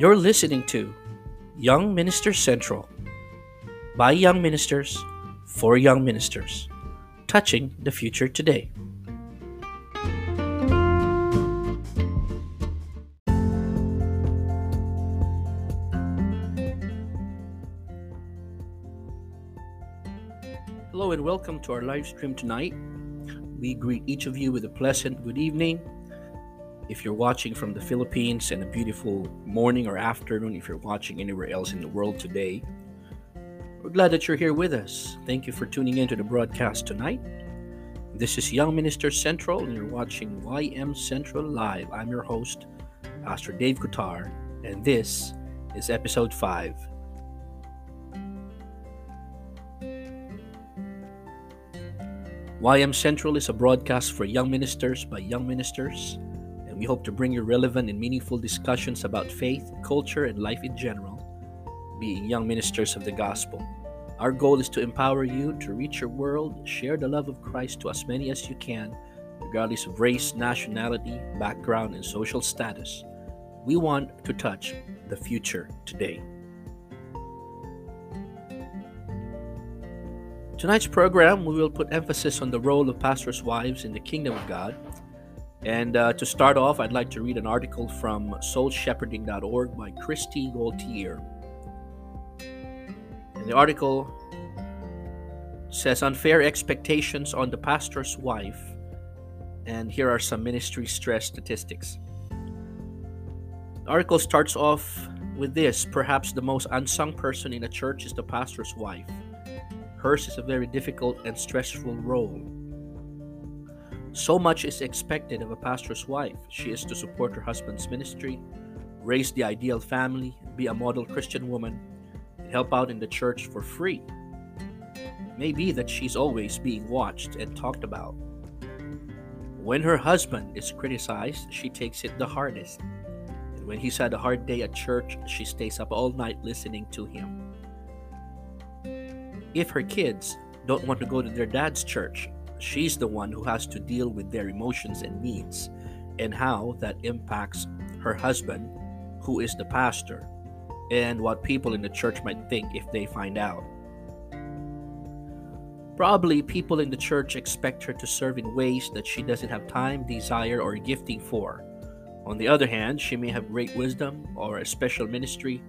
You're listening to Young Ministers Central, by Young Ministers, for Young Ministers, touching the future today. Hello and welcome to our live stream tonight. We greet each of you with a pleasant good evening. If you're watching from the Philippines, and a beautiful morning or afternoon if you're watching anywhere else in the world today. We're glad that you're here with us. Thank you for tuning in to the broadcast tonight. This is Young Ministers Central, and you're watching YM Central Live. I'm your host, Pastor Dave Guttar, and this is Episode 5. YM Central is a broadcast for young ministers by young ministers. We hope to bring you relevant and meaningful discussions about faith, culture, and life in general, being young ministers of the gospel. Our goal is to empower you to reach your world, share the love of Christ to as many as you can, regardless of race, nationality, background, and social status. We want to touch the future today. Tonight's program, we will put emphasis on the role of pastors' wives in the kingdom of God. And to start off, I'd like to read an article from soulshepherding.org by Christy Gaultier. And the article says, Unfair Expectations on the Pastor's Wife. And here are some ministry stress statistics. The article starts off with this. Perhaps the most unsung person in a church is the pastor's wife. Hers is a very difficult and stressful role. So much is expected of a pastor's wife. She is to support her husband's ministry, raise the ideal family, be a model Christian woman, and help out in the church for free. It may be that she's always being watched and talked about. When her husband is criticized, she takes it the hardest. And when he's had a hard day at church, she stays up all night listening to him. If her kids don't want to go to their dad's church, she's the one who has to deal with their emotions and needs and how that impacts her husband, who is the pastor, and what people in the church might think if they find out. Probably people in the church expect her to serve in ways that she doesn't have time, desire, or gifting for. On the other hand, she may have great wisdom or a special ministry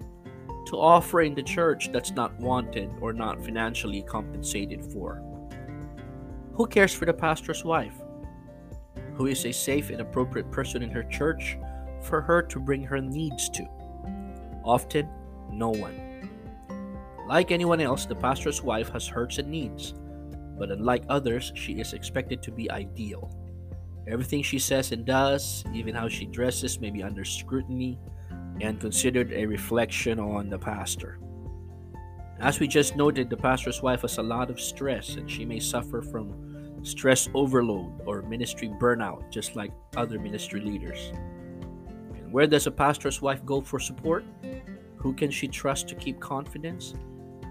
to offer in the church that's not wanted or not financially compensated for. Who cares for the pastor's wife? Who is a safe and appropriate person in her church for her to bring her needs to? Often, no one. Like anyone else, the pastor's wife has hurts and needs, but unlike others, she is expected to be ideal. Everything she says and does, even how she dresses, may be under scrutiny and considered a reflection on the pastor. As we just noted, the pastor's wife has a lot of stress, and she may suffer from stress overload or ministry burnout, just like other ministry leaders. And where does a pastor's wife go for support? Who can she trust to keep confidence?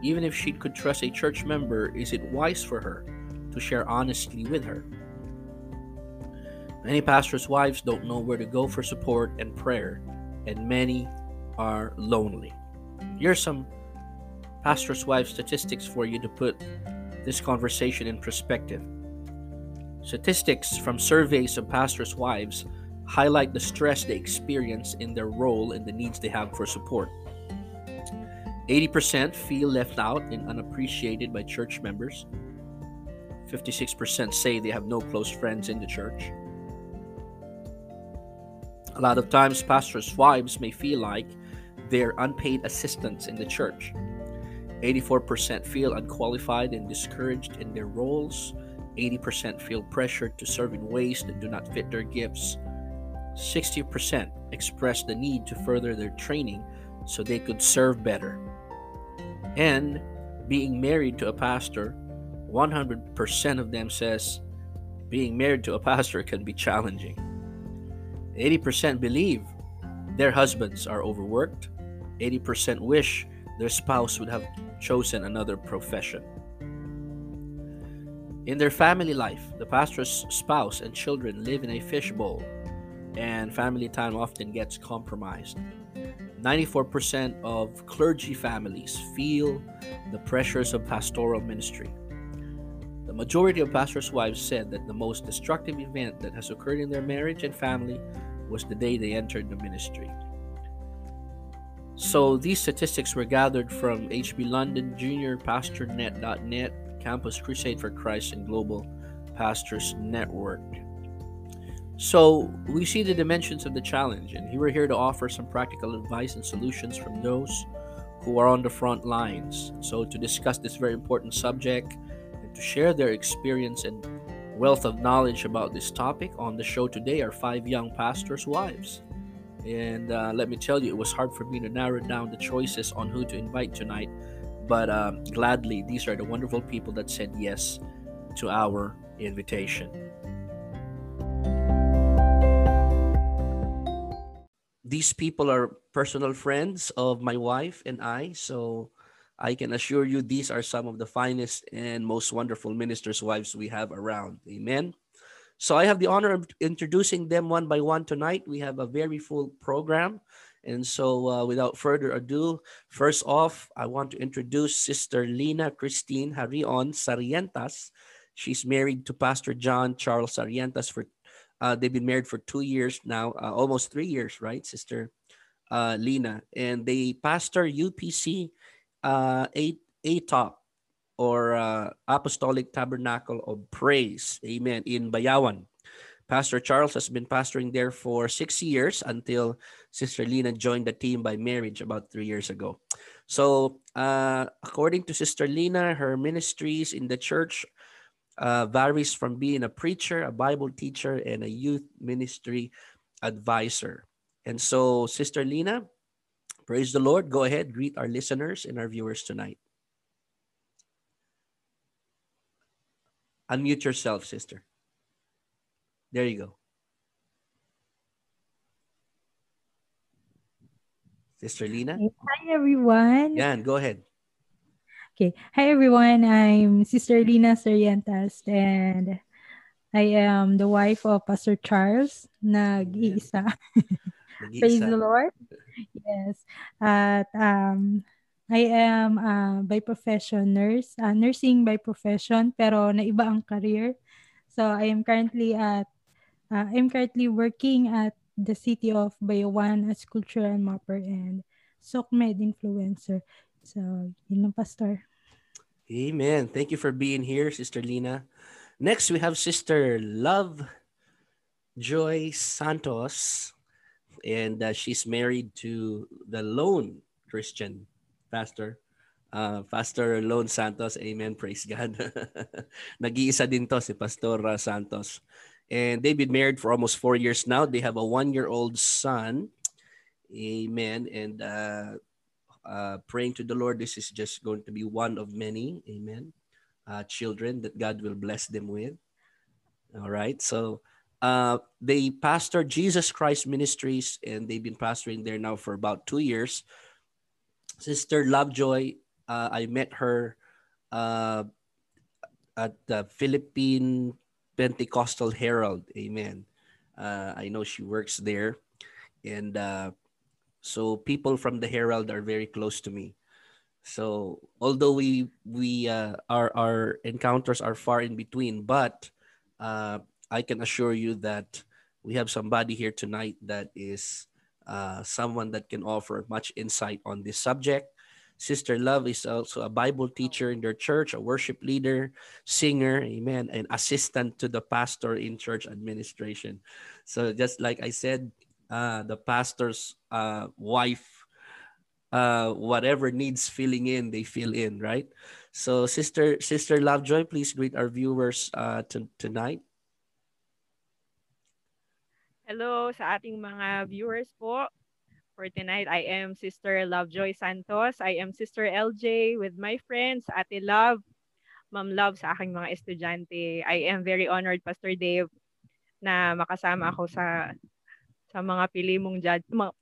Even if she could trust a church member, is it wise for her to share honestly with her? Many pastors' wives don't know where to go for support and prayer, and many are lonely. Here's some pastor's wife statistics for you to put this conversation in perspective. Statistics from surveys of pastors' wives highlight the stress they experience in their role and the needs they have for support. 80% feel left out and unappreciated by church members. 56% say they have no close friends in the church. A lot of times, pastors' wives may feel like they're unpaid assistants in the church. 84% feel unqualified and discouraged in their roles. 80% feel pressured to serve in ways that do not fit their gifts. 60% express the need to further their training so they could serve better. And being married to a pastor, 100% of them says being married to a pastor can be challenging. 80% believe their husbands are overworked. 80% wish their spouse would have chosen another profession. In their family life, the pastor's spouse and children live in a fishbowl, and family time often gets compromised. 94% of clergy families feel the pressures of pastoral ministry. The majority of pastors' wives said that the most destructive event that has occurred in their marriage and family was the day they entered the ministry. So these statistics were gathered from HB London Jr., PastorNet.net, Campus Crusade for Christ, and Global Pastors Network. So we see the dimensions of the challenge, and we're here to offer some practical advice and solutions from those who are on the front lines. So to discuss this very important subject and to share their experience and wealth of knowledge about this topic on the show today are five young pastors' wives. And let me tell you, it was hard for me to narrow down the choices on who to invite tonight, but gladly, these are the wonderful people that said yes to our invitation. These people are personal friends of my wife and I, so I can assure you these are some of the finest and most wonderful ministers' wives we have around. Amen. So I have the honor of introducing them one by one tonight. We have a very full program. And so without further ado, first off, I want to introduce Sister Lina Christine Harion Sariantas. She's married to Pastor John Charles Sariantas. They've been married for 2 years now, almost 3 years, right, Sister Lina? And they pastor UPC ATOP, or Apostolic Tabernacle of Praise, amen, in Bayawan. Pastor Charles has been pastoring there for 6 years until Sister Lina joined the team by marriage about 3 years ago. So according to Sister Lina, her ministries in the church varies from being a preacher, a Bible teacher, and a youth ministry advisor. And so Sister Lina, praise the Lord. Go ahead, greet our listeners and our viewers tonight. Unmute yourself, sister. There you go. Sister Lina. Hi, everyone. Yan, go ahead. Okay. Hi, everyone. I'm Sister Lina Sariantas, and I am the wife of Pastor Charles. Nag-iisa. Nag-iisa. Praise the Lord. Yes. I am by profession nurse, nursing by profession, pero naiba ang career. So I'm currently working at the city of Bayawan as cultural mapper and SOCMED influencer. So yun lang, Pastor. Amen. Thank you for being here, Sister Lina. Next, we have Sister Love Joy Santos, and she's married to the Lone Christian Pastor. Pastor Lone Santos. Amen. Praise God. Nag-iisa din to si Pastor Santos. And they've been married for almost 4 years now. They have a one-year-old son. Amen. And praying to the Lord, this is just going to be one of many. Amen. Children that God will bless them with. All right. So they pastor Jesus Christ Ministries, and they've been pastoring there now for about 2 years. Sister Lovejoy, I met her at the Philippine Pentecostal Herald. Amen. I know she works there. And so people from the Herald are very close to me. So although our encounters are far in between, but I can assure you that we have somebody here tonight that is someone that can offer much insight on this subject. Sister Love is also a Bible teacher in their church, a worship leader, singer, amen, and assistant to the pastor in church administration. So just like I said, the pastor's wife, whatever needs filling in, they fill in, right? So Sister Lovejoy, please greet our viewers tonight. Hello sa ating mga viewers po. For tonight, I am Sister Lovejoy Santos. I am Sister LJ with my friends, Ate Love, Ma'am Love sa aking mga estudyante. I am very honored, Pastor Dave, na makasama ako sa mga piling guests. Mga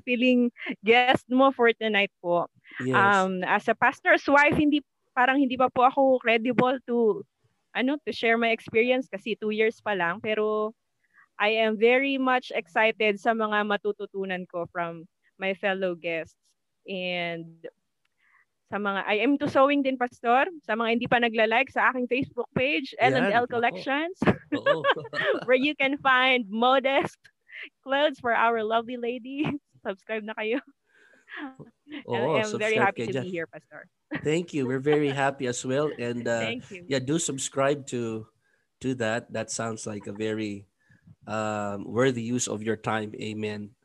piling guest mo for tonight po. Yes. As a pastor's wife, hindi pa po ako credible to share my experience kasi 2 years pa lang, pero I am very much excited sa mga matututunan ko from my fellow guests. And sa mga, I am to sewing din, Pastor. Sa mga hindi pa nagla-like sa aking Facebook page, L&L Collections, where you can find modest clothes for our lovely lady. Subscribe na kayo. Oh, I am very happy to be here, Pastor. Thank you. We're very happy as well. And yeah, do subscribe to that. That sounds like a very worthy use of your time. Amen.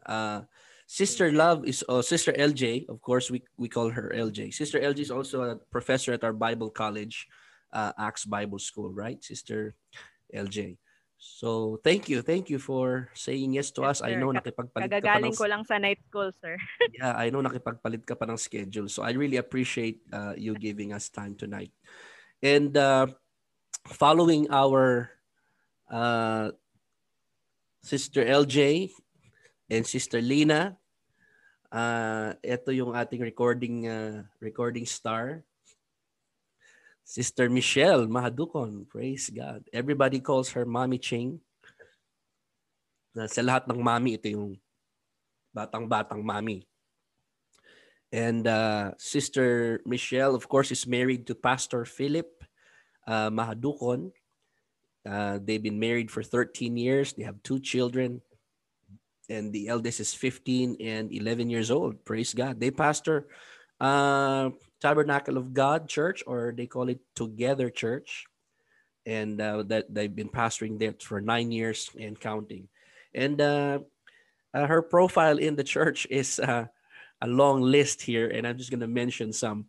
Sister Love is Sister LJ. Of course, we call her LJ. Sister LJ is also a professor at our Bible College, Acts Bible School, right, Sister LJ? So thank you for saying yes to us. Sir, I know nakipagpalit ka pa ng... Kagagaling ko lang sa night school, sir. Yeah, I know nakipagpalit ka pa ng schedule. So I really appreciate you giving us time tonight. And following our Sister LJ and Sister Lina, ito yung ating recording star, Sister Michelle Mahadukon. Praise God. Everybody calls her Mommy Ching. Sa lahat ng mommy, ito yung batang-batang mommy. And Sister Michelle, of course, is married to Pastor Philip Mahadukon. They've been married for 13 years. They have 2 children. And the eldest is 15 and 11 years old. Praise God. They pastor Tabernacle of God Church, or they call it Together Church. And that they've been pastoring there for 9 years and counting. And her profile in the church is a long list here, and I'm just going to mention some.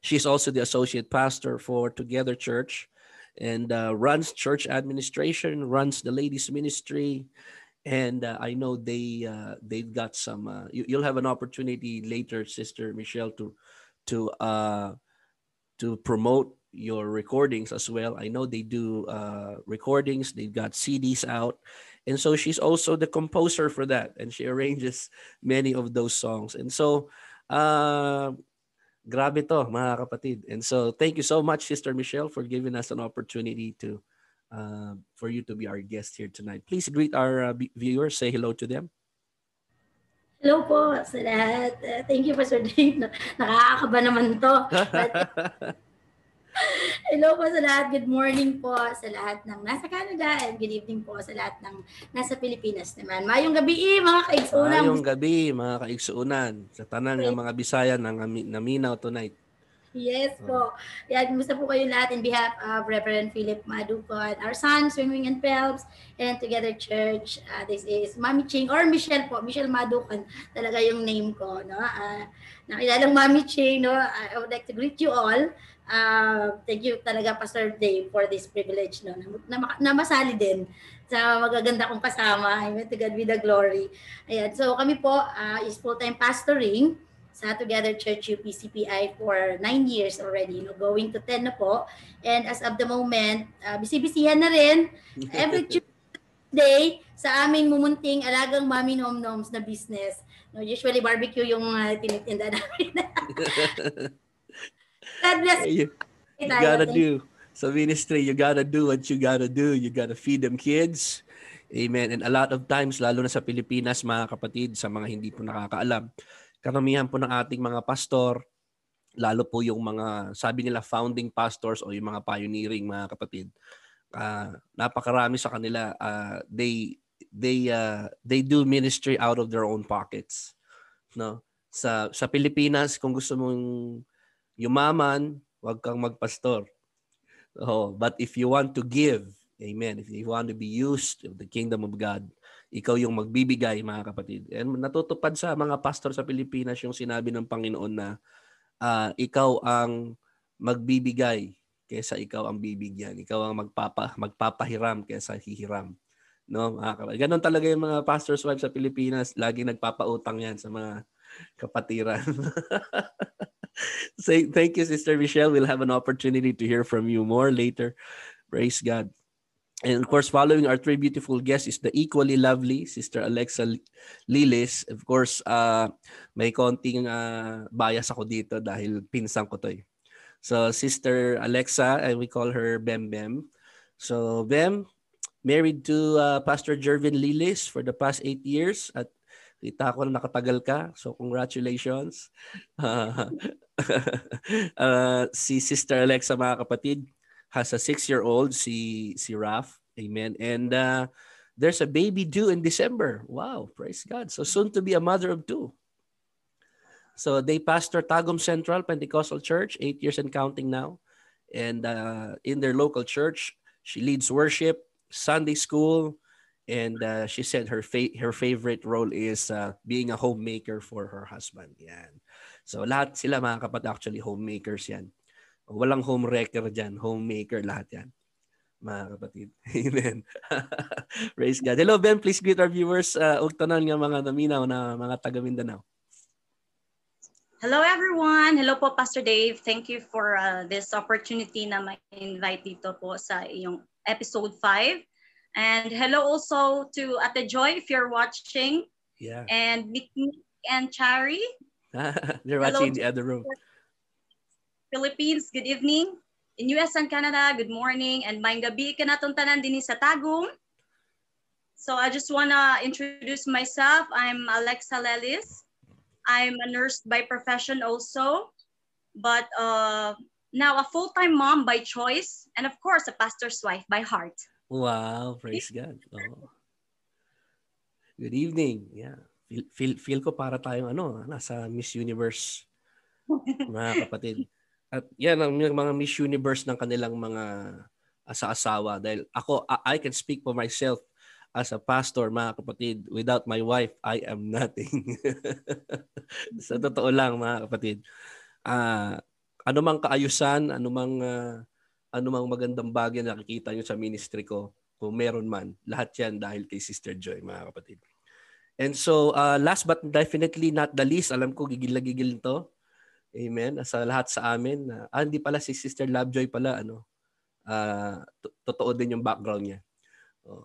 She's also the associate pastor for Together Church and runs church administration, runs the ladies ministry. And I know they've got some. You'll have an opportunity later, Sister Michelle, to promote your recordings as well. I know they do recordings. They've got CDs out, and so she's also the composer for that, and she arranges many of those songs. And so, grabe to, mga kapatid. And so, thank you so much, Sister Michelle, for giving us an opportunity to. For you to be our guest here tonight. Please greet our viewers. Say hello to them. Hello po sa lahat. Thank you, Pastor Dave. Nakakakaba naman to. But, hello po sa lahat. Good morning po sa lahat ng nasa Canada, and good evening po sa lahat ng nasa Pilipinas naman. Mayong gabi, mga kaigsuunan. Mayong gabi, mga kaigsuunan. Sa tanang ng mga Bisaya ng Naminaw tonight. Yes po. Yan, kumusta po kayo lahat in behalf of Reverend Philip Mahadukon, our son, Swingwing and Phelps, and Together Church. This is Mommy Ching, or Michelle po. Michelle Mahadukon, talaga yung name ko. No? Nakilalang Mommy Ching, no? I would like to greet you all. Thank you talaga, Pastor Dave, for this privilege. No? Na masali din sa magaganda kong kasama. Amen. To God be the glory. Ayan. So kami po is full-time pastoring sa Together Church UPCPI for 9 years already, no? Going to 10 na po. And as of the moment, busy-busyhan na rin. Every Tuesday, sa aming mumunting alagang mami nom-noms na business. No, usually, barbecue yung tinitinda namin. God bless you. You gotta do. Sa ministry, you gotta do what you gotta do. You gotta feed them kids. Amen. And a lot of times, lalo na sa Pilipinas, mga kapatid, sa mga hindi po nakakaalam, karamihan po ng ating mga pastor, lalo po yung mga, sabi nila, founding pastors o yung mga pioneering, mga kapatid. Napakarami sa kanila. They do ministry out of their own pockets. No? Sa Pilipinas, kung gusto mong yumaman, huwag kang magpastor. Oh, but if you want to give, amen, if you want to be used of the kingdom of God, ikaw yung magbibigay, mga kapatid. And natutupad sa mga pastor sa Pilipinas yung sinabi ng Panginoon na ikaw ang magbibigay kaysa ikaw ang bibigyan. Ikaw ang magpapahiram kaysa hihiram. No, mga kapatid. Ganon talaga yung mga pastor's wife sa Pilipinas. Laging nagpapautang yan sa mga kapatiran. Say, thank you, Sister Michelle. We'll have an opportunity to hear from you more later. Praise God. And of course, following our 3 beautiful guests is the equally lovely Sister Alexa Lelis. Of course, may konting bias ako dito dahil pinsan ko to eh. So Sister Alexa, and we call her Bem Bem. So Bem, married to Pastor Jervin Lilis for the past 8 years at kita ko na nakatagal ka. So congratulations. Si Sister Alexa, mga kapatid, has a 6-year-old, si Raf. Amen. And there's a baby due in December. Wow, praise God. So soon to be a mother of 2. So they pastor Tagum Central Pentecostal Church, 8 years and counting now. And in their local church, she leads worship, Sunday school, and she said her favorite role is being a homemaker for her husband. Yan. So lahat sila, mga kapatid, actually homemakers yan. Walang home wrecker dyan, homemaker lahat yan, mga kapatid. Amen. Praise God. Hello, Ben. Please greet our viewers. Ug tanan nga mga naminaw na mga taga Mindanao. Hello, everyone. Hello po, Pastor Dave. Thank you for this opportunity na ma-invite dito po sa iyong episode 5. And hello also to Ate Joy if you're watching. Yeah. And Nick and Chari. They're watching in the other room. Philippines, good evening. In US and Canada, good morning. And maayong gabi kanatong tanan dinhi sa Tagum. So I just want to introduce myself. I'm Alexa Lelis. I'm a nurse by profession also. But now a full-time mom by choice. And of course, a pastor's wife by heart. Wow, praise God. Oh. Good evening. Yeah. Feel ko para tayong nasa Miss Universe, mga kapatid. At yan ang mga Miss Universe ng kanilang mga asa-asawa. Dahil ako, I can speak for myself as a pastor, mga kapatid. Without my wife, I am nothing. Sa totoo lang, mga kapatid. Anumang kaayusan, anumang magandang bagay na nakikita nyo sa ministry ko, kung meron man, lahat yan dahil kay Sister Joy, mga kapatid. And so, last but definitely not the least, alam ko, gigil to. Amen. Sa lahat sa amin. Hindi pala si Sister Love Joy pala. Totoo din yung background niya. Oh.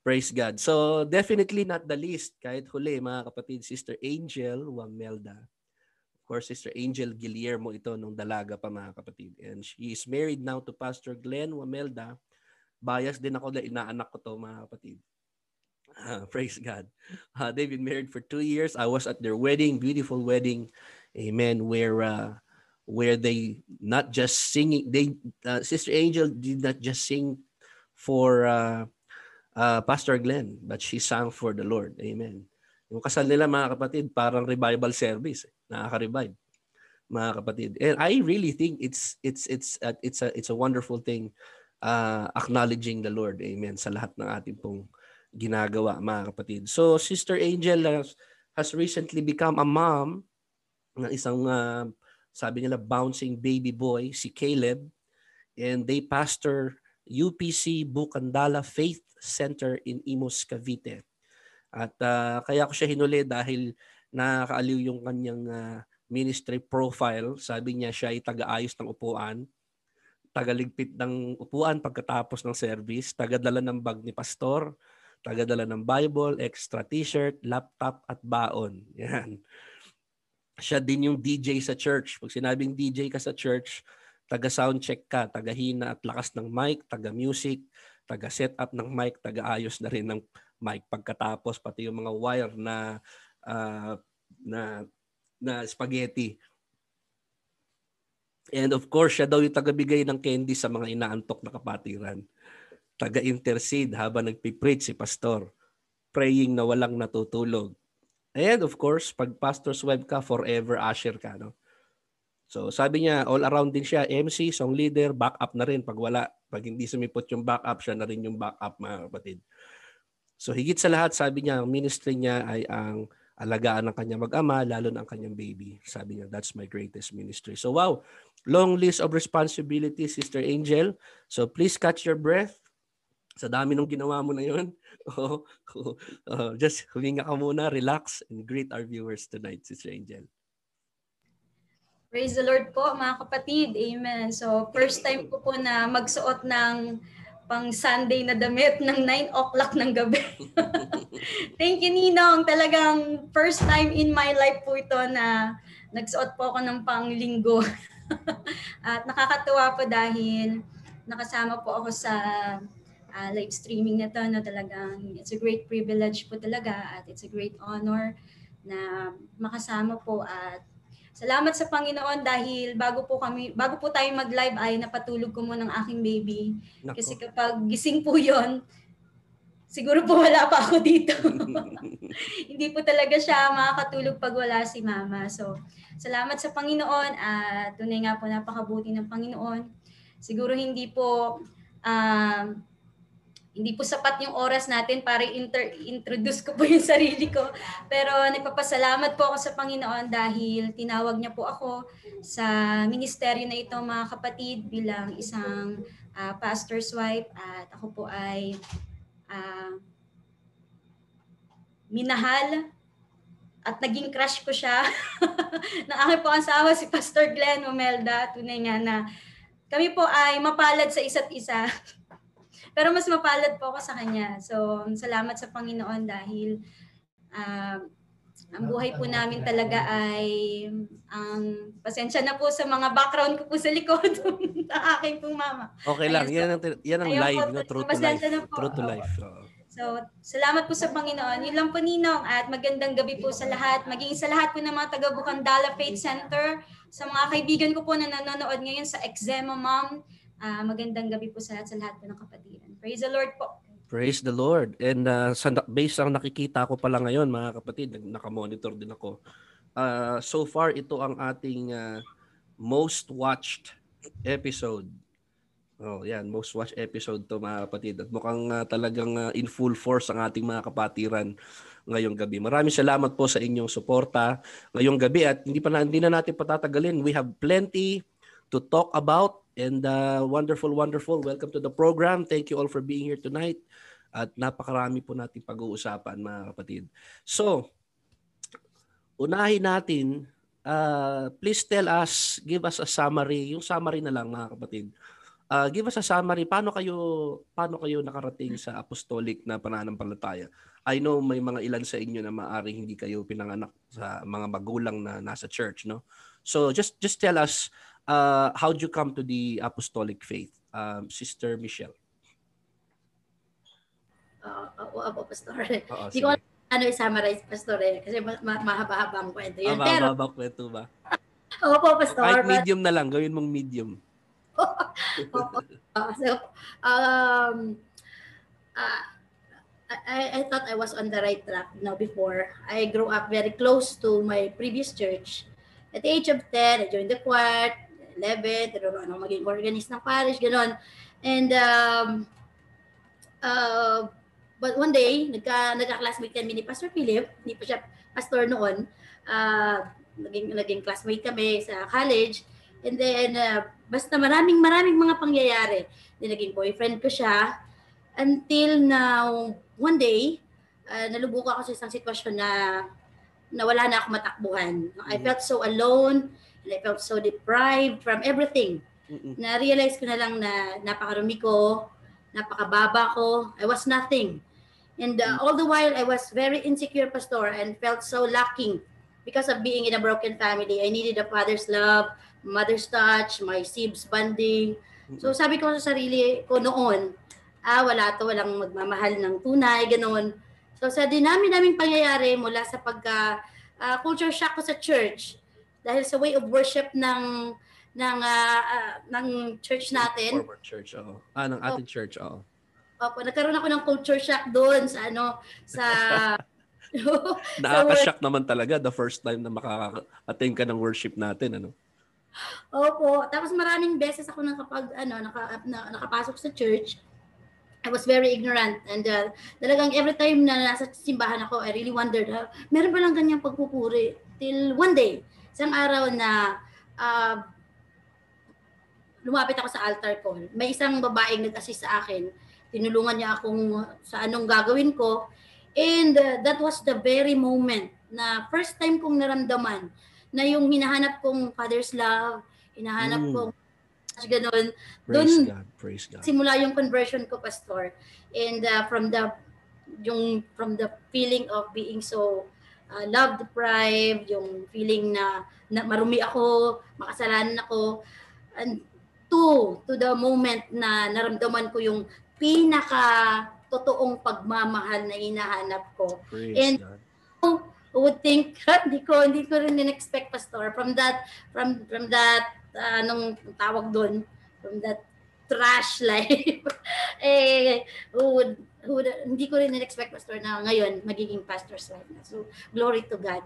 Praise God. So definitely not the least. Kahit huli, mga kapatid, Sister Angel Wamelda. Of course, Sister Angel Guillermo ito nung dalaga pa, mga kapatid. And she is married now to Pastor Glenn Wamelda. Bias din ako dahil inaanak ko to, mga kapatid. Praise God. They've been married for 2 years. I was at their wedding. Beautiful wedding. Amen. Where they not just singing, Sister Angel did not just sing for Pastor Glenn, but she sang for the Lord. Amen. Yung kasal nila, mga kapatid, parang revival service, nakaka-revive, mga kapatid. And I really think it's a wonderful thing, acknowledging the Lord. Amen. Sa lahat ng ating pong ginagawa, mga kapatid. So Sister Angel has recently become a mom ng isang, sabi nila, bouncing baby boy, si Caleb. And they pastor UPC Bukandala Faith Center in Imus, Cavite. At kaya ko siya hinuli dahil nakakaaliw yung kanyang ministry profile. Sabi niya siya ay tagaayos ng upuan, tagaligpit ng upuan pagkatapos ng service, tagadala ng bag ni pastor, tagadala ng Bible, extra t-shirt, laptop at baon. Yan. Siya din yung DJ sa church. Pag sinabing DJ ka sa church, taga-soundcheck ka, taga-hina at lakas ng mic, taga-music, taga-setup ng mic, taga-ayos na rin ng mic pagkatapos, pati yung mga wire na spaghetti. And of course, siya daw yung taga-bigay ng candy sa mga inaantok na kapatiran. Taga-intercede habang nagpipreach si pastor, praying na walang natutulog. And of course, pag pastor's wife ka, forever usher ka, no? So sabi niya, all around din siya, MC, song leader, backup na rin pag wala. Pag hindi sumipot yung backup, siya na rin yung backup, mga kapatid. So higit sa lahat, sabi niya, ang ministry niya ay ang alagaan ng kanyang mag-ama, lalo na ang kanyang baby. Sabi niya, that's my greatest ministry. So wow, long list of responsibilities, Sister Angel. So please catch your breath. Sa dami nung ginawa mo na yun. Just huminga ka muna, relax, and greet our viewers tonight, Sister Angel. Praise the Lord po, mga kapatid. Amen. So, first time po na magsuot ng pang-Sunday na damit ng 9 o'clock ng gabi. Thank you, Ninong. Talagang first time in my life po ito na nagsuot po ako ng pang-linggo. At nakakatuwa po dahil nakasama po ako sa live streaming na to, no, talagang it's a great privilege po talaga at it's a great honor na makasama po at salamat sa Panginoon dahil bago po tayo mag-live ay napatulog ko muna ng aking baby. Nako. Kasi kapag gising po 'yon, siguro po wala pa ako dito. Hindi po talaga siya makakatulog pag wala si Mama. So, salamat sa Panginoon at tunay nga po napakabuti ng Panginoon. Siguro hindi po sapat yung oras natin para introduce ko po yung sarili ko. Pero nagpapasalamat po ako sa Panginoon dahil tinawag niya po ako sa ministeryo na ito, mga kapatid, bilang isang pastor's wife. At ako po ay minahal at naging crush ko siya ng aking po asawa, si Pastor Glenn Wamelda. Tunay nga na kami po ay mapalad sa isa't isa. Pero mas mapalad po ako sa kanya. So, salamat sa Panginoon dahil ang buhay po namin talaga ay ang pasensya na po sa mga background ko po sa likod ng aking pong mama. Okay lang. Ayun, yan ang live. No? True to life. True to life. So, salamat po sa Panginoon. Yun lang po, Ninong. At magandang gabi po sa lahat. Maging sa lahat po ng mga taga-Bukandala Faith Center. Sa mga kaibigan ko po na nanonood ngayon sa Eczema Mom. Magandang gabi po sa lahat po ng kapatiran. Praise the Lord po. Praise the Lord. And based ang nakikita ko pala ngayon, mga kapatid, nakamonitor din ako. So far, ito ang ating most watched episode. Oh, yan. Most watched episode to, mga kapatid. At mukhang talagang in full force ang ating mga kapatiran ngayong gabi. Maraming salamat po sa inyong suporta ngayong gabi. At hindi na natin patatagalin. We have plenty to talk about. And wonderful. Welcome to the program. Thank you all for being here tonight. At napakarami po natin pag-uusapan, mga kapatid. So, unahin natin. Please tell us, give us a summary. Yung summary na lang, mga kapatid. Give us a summary. Paano kayo nakarating sa apostolic na pananampalataya? I know may mga ilan sa inyo na maaaring hindi kayo pinanganak sa mga magulang na nasa church, no? So, just tell us, how did you come to the apostolic faith, Sister Michelle? Ako, Pastor. Hindi ko i-summarize, Pastor, kasi mahaba-haba ang kwento yun. Mahaba-haba ang kwento ba? Opo, Pastor. Kahit medium na lang, gawin mong medium. So, I thought I was on the right track now before. I grew up very close to my previous church. At the age of 10, I joined the choir. 11, pero ano, maging organist ng parish, gano'n. And, but one day, nagka-classmate kami ni Pastor Philip, hindi pa siya pastor noon, naging classmate kami sa college, and then, basta maraming mga pangyayari. Then, naging boyfriend ko siya, until now, one day, nalubog ako sa isang sitwasyon na wala na ako matakbuhan. I felt so alone, I felt so deprived from everything. Na-realize ko na lang na napakarumi ko, napakababa ko, I was nothing. And all the while, I was very insecure, Pastor, and felt so lacking because of being in a broken family. I needed a father's love, mother's touch, my sibs bonding. So sabi ko sa sarili ko noon, wala to, walang magmamahal ng tunay, ganoon. So sa dinami-daming pangyayari mula sa culture shock ko sa church, dahil sa way of worship ng church natin. Former church, oo. Ng ating church, oo. Opo, nagkaroon ako ng culture shock doon sa Nakaka-shock naman talaga the first time na makaka-attend ka ng worship natin, ano. Opo, tapos maraming beses ako nakapasok sa church. I was very ignorant and talagang every time na nasa simbahan ako, I really wondered, meron ba lang ganyang pagpupuri? Till one day, isang araw na lumapit ako sa altar call. May isang babaeng nag-assist sa akin. Tinulungan niya akong sa anong gagawin ko. And that was the very moment na first time kong naramdaman na yung hinahanap kong father's love, hinahanap kong ganun. Praise God. Simula yung conversion ko, Pastor. And from the feeling of being so love deprived, yung feeling na marumi ako, makasalanan ako, and to the moment na naramdaman ko yung pinaka-totoong pagmamahal na inahanap ko. Praise and God. I would think, hindi ko rin in-expect, Pastor, from that, anong tawag doon, from that trash life, hindi ko rin in-expect, Pastor, na ngayon, magiging pastor's life na. So, glory to God.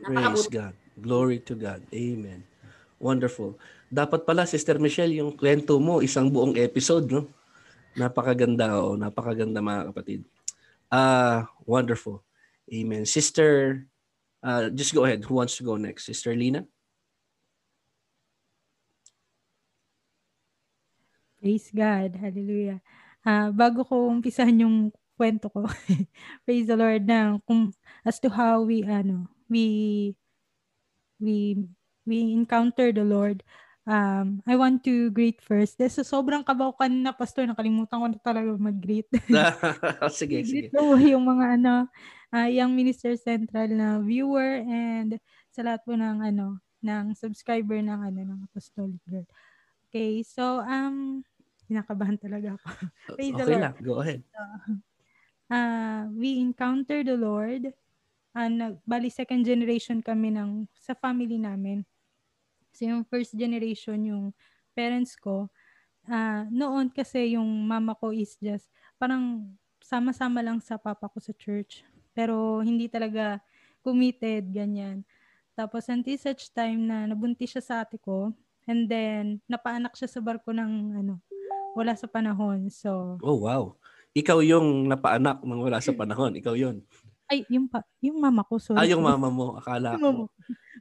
Praise God. Glory to God. Amen. Wonderful. Dapat pala, Sister Michelle, yung kwento mo, isang buong episode, no? Napakaganda, oh, napakaganda mga kapatid. Wonderful. Amen. Sister, just go ahead. Who wants to go next? Sister Lina? Praise God. Hallelujah. Bago ko umpisahan yung kwento ko, praise the Lord na kung as to how we encounter the Lord. I want to greet first. So, sobrang kabaw ka na, Pastor. Nakalimutan ko na talaga mag-greet. Sige. Greet yung mga Young Ministers Central na viewer and sa lahat po ng subscriber ng Apostolic Girl. Okay, so, kinakabahan talaga ako. Praise the Lord. Go ahead. So, we encounter the Lord. Bali, second generation kami sa family namin. So, yung first generation, yung parents ko, noon kasi yung mama ko is just, parang sama-sama lang sa papa ko sa church. Pero hindi talaga committed, ganyan. Tapos, until such time na nabuntis siya sa ate ko, and then, napaanak siya sa barko wala sa panahon. So, oh, wow. Ikaw yung napaanak ng wala sa panahon. Ikaw yun. Ay, yung mama ko, sorry. Yung mama mo, akala ko.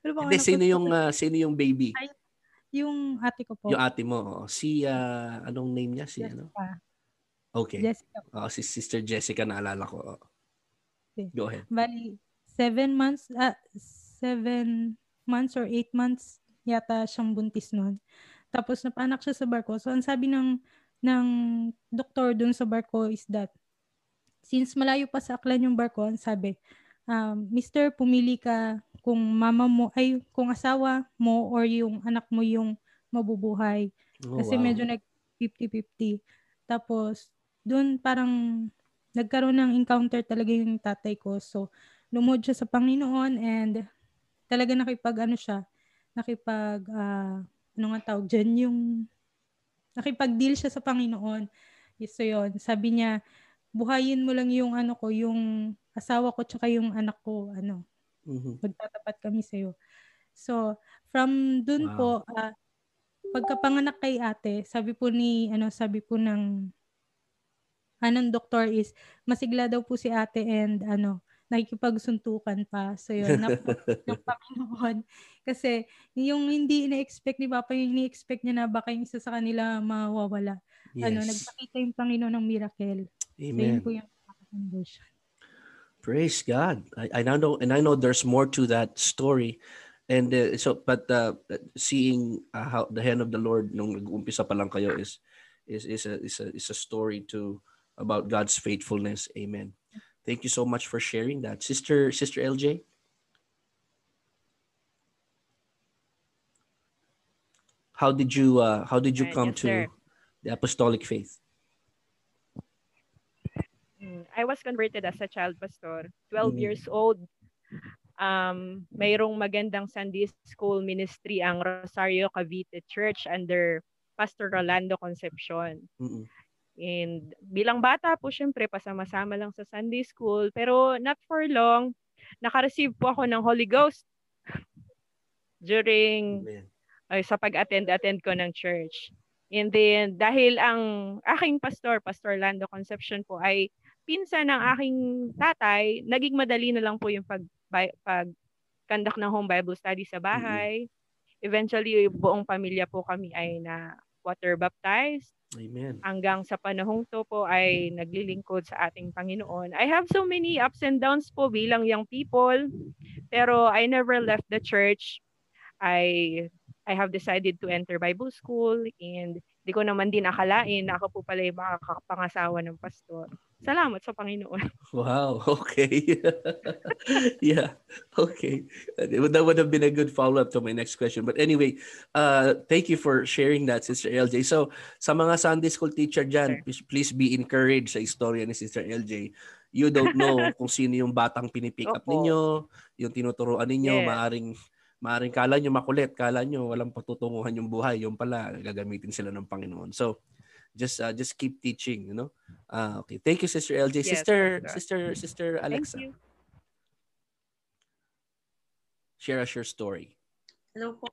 Hindi, sino yung baby? Ay, yung ate ko po. Yung ate mo. Si, anong name niya? Si, Jessica. Okay. Jessica. Si Sister Jessica, naalala ko. Oh. Okay. Go ahead. Bali, 7 months or 8 months yata siyang buntis noon. Tapos, napaanak siya sa barko. So, ang sabi ng doktor dun sa barko is that, since malayo pa sa aklan yung barko, ang sabi, Mister, pumili ka kung mama mo, ay kung asawa mo or yung anak mo yung mabubuhay. Oh, kasi wow. Medyo nag 50-50. Tapos, dun parang nagkaroon ng encounter talaga yung tatay ko. So, lumuhod siya sa Panginoon and talaga nakipag-deal siya sa Panginoon. So, yun. Sabi niya, buhayin mo lang yung yung asawa ko tsaka yung anak ko, magtatapat kami sa'yo. So, from dun po, pagkapanganak kay ate, sabi po ng doktor is, masigla daw po si ate and nakikipagsuntukan pa. So, yun, ng Panginoon. Kasi, yung hindi ina-expect ni Papa, yung ina-expect niya na baka yung isa sa kanila mawawala. Yes. Nagpakita yung Panginoon ng miracle. Amen. So, yun po yung conversion. Praise God. I know there's more to that story. And so seeing how the hand of the Lord nung nag-umpisa pa lang kayo is a story too about God's faithfulness. Amen. Thank you so much for sharing that. Sister LJ. How did you come to the apostolic faith? I was converted as a child, Pastor. 12 years old. Mayroong magandang Sunday school ministry ang Rosario Cavite Church under Pastor Rolando Concepcion. And bilang bata po, syempre, pasama-sama lang sa Sunday school. Pero not for long, nakareceive po ako ng Holy Ghost during sa pag-attend ko ng church. And then, dahil ang aking pastor, Pastor Rolando Concepcion po, ay pinsan ng aking tatay, naging madali na lang po yung pag-conduct ng home Bible study sa bahay. Eventually, buong pamilya po kami ay na water baptized. Amen. Hanggang sa panahong to po ay naglilingkod sa ating Panginoon. I have so many ups and downs po bilang young people, pero I never left the church. I I have decided to enter Bible school, and di ko naman din akalain na ako po pala yung makakapangasawa ng pastor. Salamat sa Panginoon. Wow, okay. Yeah, okay. That would have been a good follow-up to my next question. But anyway, thank you for sharing that, Sister LJ. So, sa mga Sunday school teacher dyan, sure, please be encouraged sa istorya ni Sister LJ. You don't know kung sino yung batang pinipick up ninyo, yung tinuturoan ninyo, yes, maaring kala nyo makulit, kala nyo walang patutunguhan yung buhay, yung pala gagamitin sila ng Panginoon. So, just keep teaching, you know. Okay. Thank you, Sister LJ. Yes, Sister Alexa. Thank you. Share us your story. Hello po.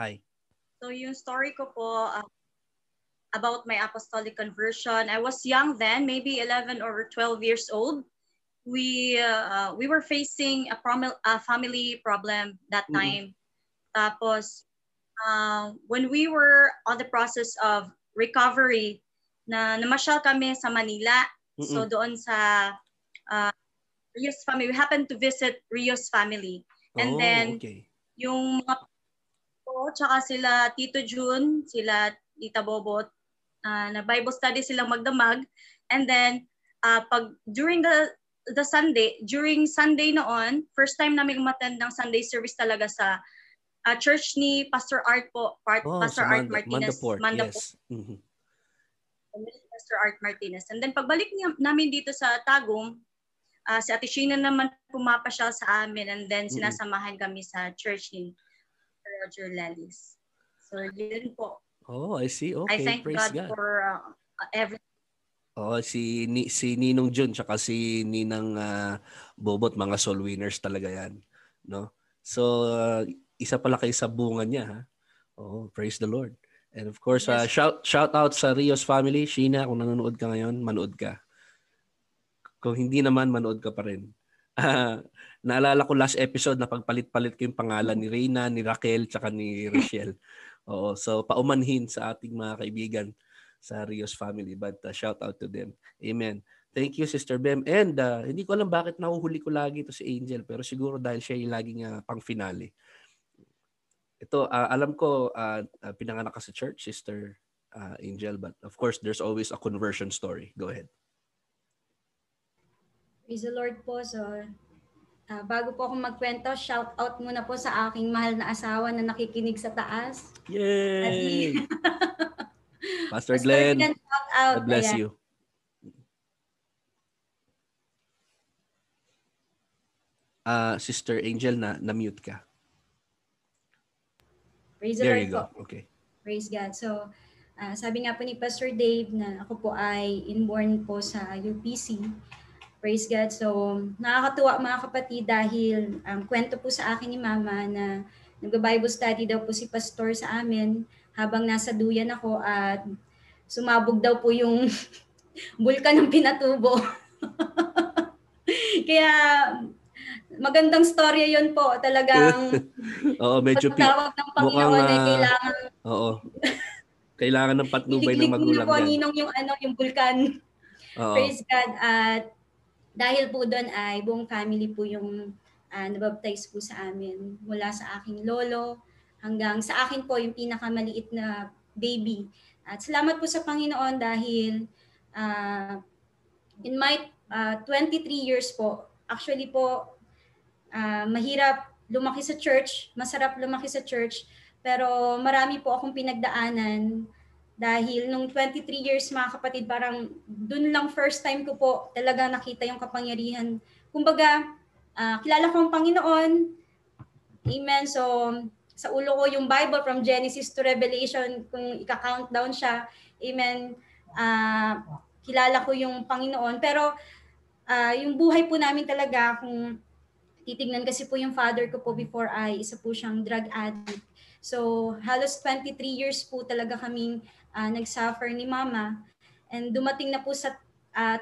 Hi. So, yung story ko po about my apostolic conversion. I was young then, maybe 11 or 12 years old. We were facing a family problem that time. Tapos, when we were on the process of recovery, namasyal kami sa Manila. So doon sa Rios family. We happened to visit Rios family. And then, yung mga po, tsaka sila Tito June, sila Tita Bobot, na Bible study silang magdamag. And then, during Sunday noon, first time namin umattend ng Sunday service talaga sa church ni Pastor Art po, Pastor Art Martinez. Mandaport. Yes. Pastor Art Martinez. And then pagbalik namin dito sa Tagum, si Ate Sheena naman pumapasyal sa amin, and then sinasamahan kami sa church ni Roger Lelis. So yun po. Oh, I see. Okay. I thank God for everything. Oh, si Ninong Jun tsaka si Ninang Bobot, mga soul winners talaga 'yan, no? So isa pala kayo sa bunga niya, ha? Oh, praise the Lord. And of course, shout out sa Rios family. Sheena, kung nanonood ka ngayon, manood ka. Kung hindi naman, manood ka pa rin. Naalala ko last episode na pagpalit-palit ko yung pangalan ni Reyna, ni Raquel, tsaka ni Rochelle. Oo, so paumanhin sa ating mga kaibigan sa Rios family, but shout out to them. Amen. Thank you, Sister Bem. And hindi ko alam bakit nahuhuli ko lagi ito si Angel, pero siguro dahil siya yung laging pang-finale. Ito, alam ko pinanganak ka sa church, Sister Angel, but of course, there's always a conversion story. Go ahead. Praise the Lord po. So, bago po akong magkwento, shout out muna po sa aking mahal na asawa na nakikinig sa taas. Yay! Pastor Glenn, God bless you. Sister Angel, na-mute ka. Praise the Lord po. Okay. Praise God. So, sabi nga po ni Pastor Dave na ako po ay inborn po sa UPC. Praise God. So, nakakatuwa mga kapatid dahil kwento po sa akin ni Mama na nag-Bible study daw po si Pastor sa amin habang nasa duyan ako at sumabog daw po yung bulkan ng Pinatubo. Kaya magandang storya yon po. Talagang medyo pagtawag ng Panginoon ay kailangan. Oo. Kailangan ng patnubay ng magulang. Kailangan po Ninong yung yung bulkan. Praise God. At dahil po doon ay buong family po yung nabaptize po sa amin. Mula sa aking lolo hanggang sa akin po, yung pinakamaliit na baby. At salamat po sa Panginoon dahil in my 23 years po, actually po, mahirap lumaki sa church, masarap lumaki sa church, pero marami po akong pinagdaanan dahil nung 23 years mga kapatid, parang dun lang first time ko po talaga nakita yung kapangyarihan. Kumbaga, kilala ko ang Panginoon. Amen. So, sa ulo ko yung Bible from Genesis to Revelation, kung ika-countdown siya, amen, kilala ko yung Panginoon. Pero yung buhay po namin talaga, kung titignan kasi po yung father ko po before I, isa po siyang drug addict. So halos 23 years po talaga kaming nagsuffer ni Mama. And dumating na po sa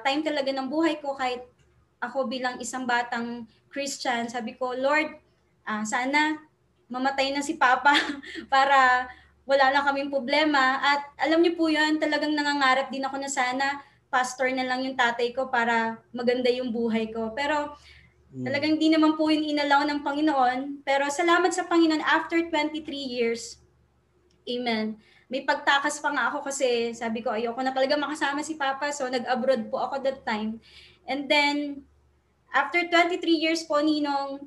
time talaga ng buhay ko, kahit ako bilang isang batang Christian, sabi ko, Lord, sana mamatay na si Papa para wala lang kaming problema. At alam niyo po yun, talagang nangangarap din ako na sana pastor na lang yung tatay ko para maganda yung buhay ko. Pero Talagang di naman po yun inalaw ng Panginoon. Pero salamat sa Panginoon after 23 years. Amen. May pagtakas pa nga ako kasi sabi ko ayoko na talaga makasama si Papa. So nag-abroad po ako that time. And then after 23 years po Ninong,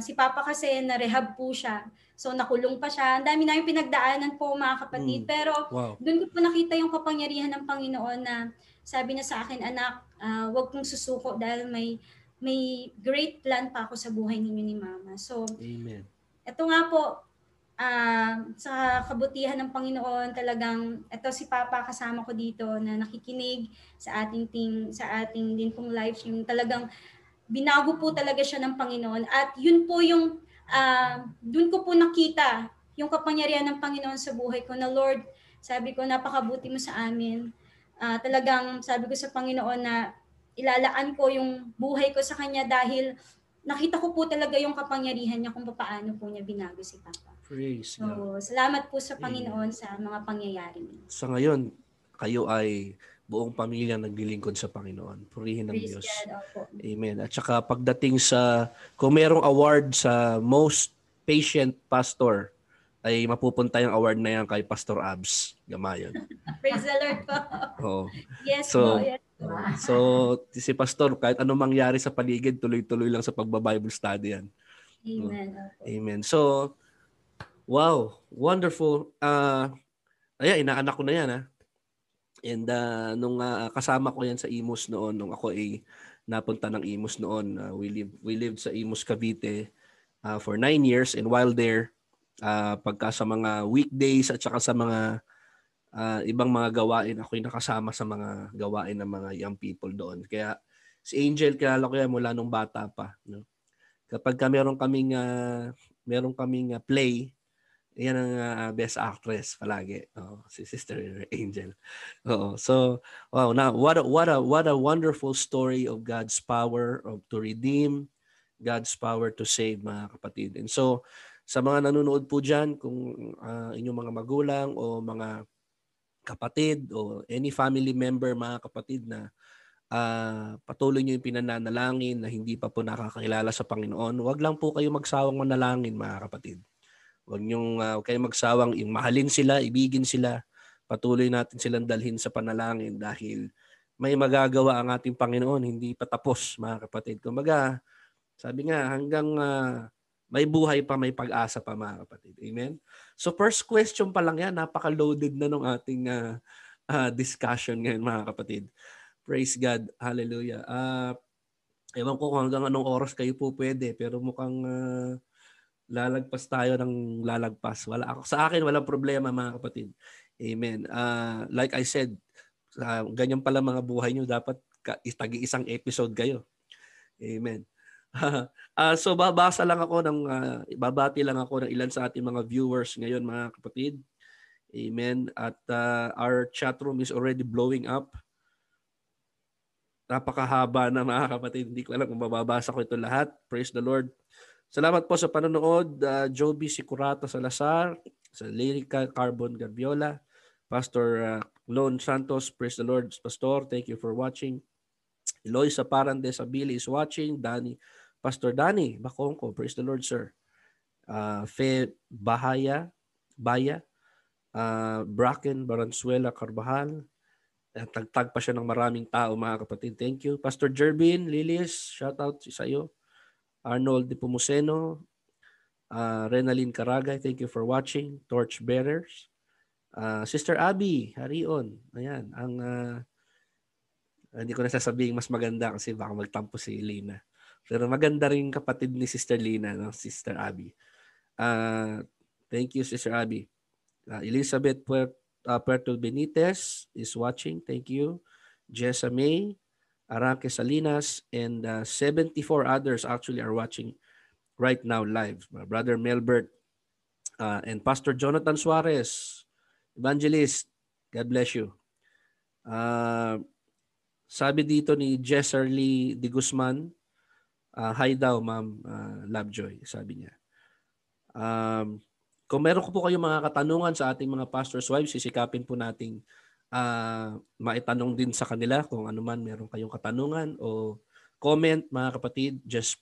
si Papa kasi na-rehab po siya. So nakulong pa siya. Ang dami namin pinagdaanan po mga kapatid. Pero doon ko po nakita yung kapangyarihan ng Panginoon na sabi niya sa akin, anak, huwag kong susuko dahil may great plan pa ako sa buhay ninyo ni Mama. So, amen. Ito nga po, sa kabutihan ng Panginoon, talagang ito si Papa kasama ko dito na nakikinig sa ating team, sa ating din pong live stream. Talagang binago po talaga siya ng Panginoon. At yun po yung, dun ko po nakita yung kapangyarihan ng Panginoon sa buhay ko na Lord, sabi ko, napakabuti mo sa amin. Talagang sabi ko sa Panginoon na ilalaan ko yung buhay ko sa Kanya dahil nakita ko po talaga yung kapangyarihan niya kung paano po niya binago si Papa. Praise so, God. Salamat po sa Panginoon sa mga pangyayari niya. Sa ngayon, kayo ay buong pamilya naglilingkod sa Panginoon. Purihin ng Diyos. Amen. At saka pagdating sa, kung merong award sa most patient pastor, ay mapupunta yung award na yan kay Pastor Abs Gamayon. Praise the Lord po. Oo. Yes po. Yes. So si Pastor, kahit anong mangyari sa paligid, tuloy-tuloy lang sa pagba-Bible study yan. Amen. Amen. So, wow. Wonderful. Ayan, inaanak ko na yan. And nung kasama ko yan sa Imus noon, nung ako ay napunta ng Imus noon, we lived sa Imus Cavite for 9 years. And while there, pagka sa mga weekdays at saka sa mga ibang mga gawain, ako'y nakasama sa mga gawain ng mga young people doon. Kaya si Angel, kilala ko yan mula nung bata pa. No? Kapag meron kaming play, yan ang best actress palagi. Oh, si Sister Angel. Oh, so, wow, now, what a wonderful story of God's power to redeem, God's power to save, mga kapatid. And so, sa mga nanonood po dyan, kung inyong mga magulang o mga kapatid o any family member, mga kapatid, na patuloy nyo yung pinananalangin na hindi pa po nakakakilala sa Panginoon, wag lang po kayo magsawang manalangin, mga kapatid. Huwag kayo magsawang mahalin sila, ibigin sila. Patuloy natin silang dalhin sa panalangin dahil may magagawa ang ating Panginoon. Hindi pa tapos, mga kapatid. Kumbaga, sabi nga, hanggang... may buhay pa, may pag-asa pa, mga kapatid. Amen? So first question pa lang yan, napaka-loaded na nung ating discussion ngayon, mga kapatid. Praise God. Hallelujah. Ewan ko kung hanggang anong oras kayo po pwede, pero mukhang lalagpas tayo ng lalagpas. Sa akin, walang problema, mga kapatid. Amen. Like I said, ganyan pala mga buhay nyo. Dapat tagi-isang episode kayo. Amen. So babati lang ako ng ilan sa ating mga viewers ngayon, mga kapatid. Amen. At our chat room is already blowing up. Napakahaba na, mga kapatid. Hindi ko alam kung mababasa ko ito lahat. Praise the Lord. Salamat po sa panonood. Joby Sicurata Salazar, sa Lyrica Carbon Garbiola, Pastor Lone Santos. Praise the Lord, Pastor. Thank you for watching. Eloisa Parandes Abili is watching. Pastor Danny Bakonko, praise the Lord, sir. Fe Baya, Bracken Baranzuela Carbajal. Tagtag pa siya ng maraming tao, mga kapatid. Thank you. Pastor Jervin Lilis, shout out sa iyo. Arnold de Pumuseno, Renalyn Caragay, thank you for watching. Torch Bearers, Sister Abby Harion. Ayan, ang... hindi ko na sasabihin mas maganda kasi baka magtampo si Lina. Pero maganda rin kapatid ni Sister Lina, no? Sister Abby. Thank you, Sister Abby. Elizabeth Puerto Benitez is watching. Thank you. Jessa May, Araque Salinas, and 74 others actually are watching right now live. My brother Melbert and Pastor Jonathan Suarez, Evangelist, God bless you. Sabi dito ni Jesserly De Guzman, hi daw, ma'am, Love Joy, sabi niya. Kung meron ko po kayong mga katanungan sa ating mga pastor's wives, sisikapin po nating maitanong din sa kanila kung ano man meron kayong katanungan o comment, mga kapatid. Just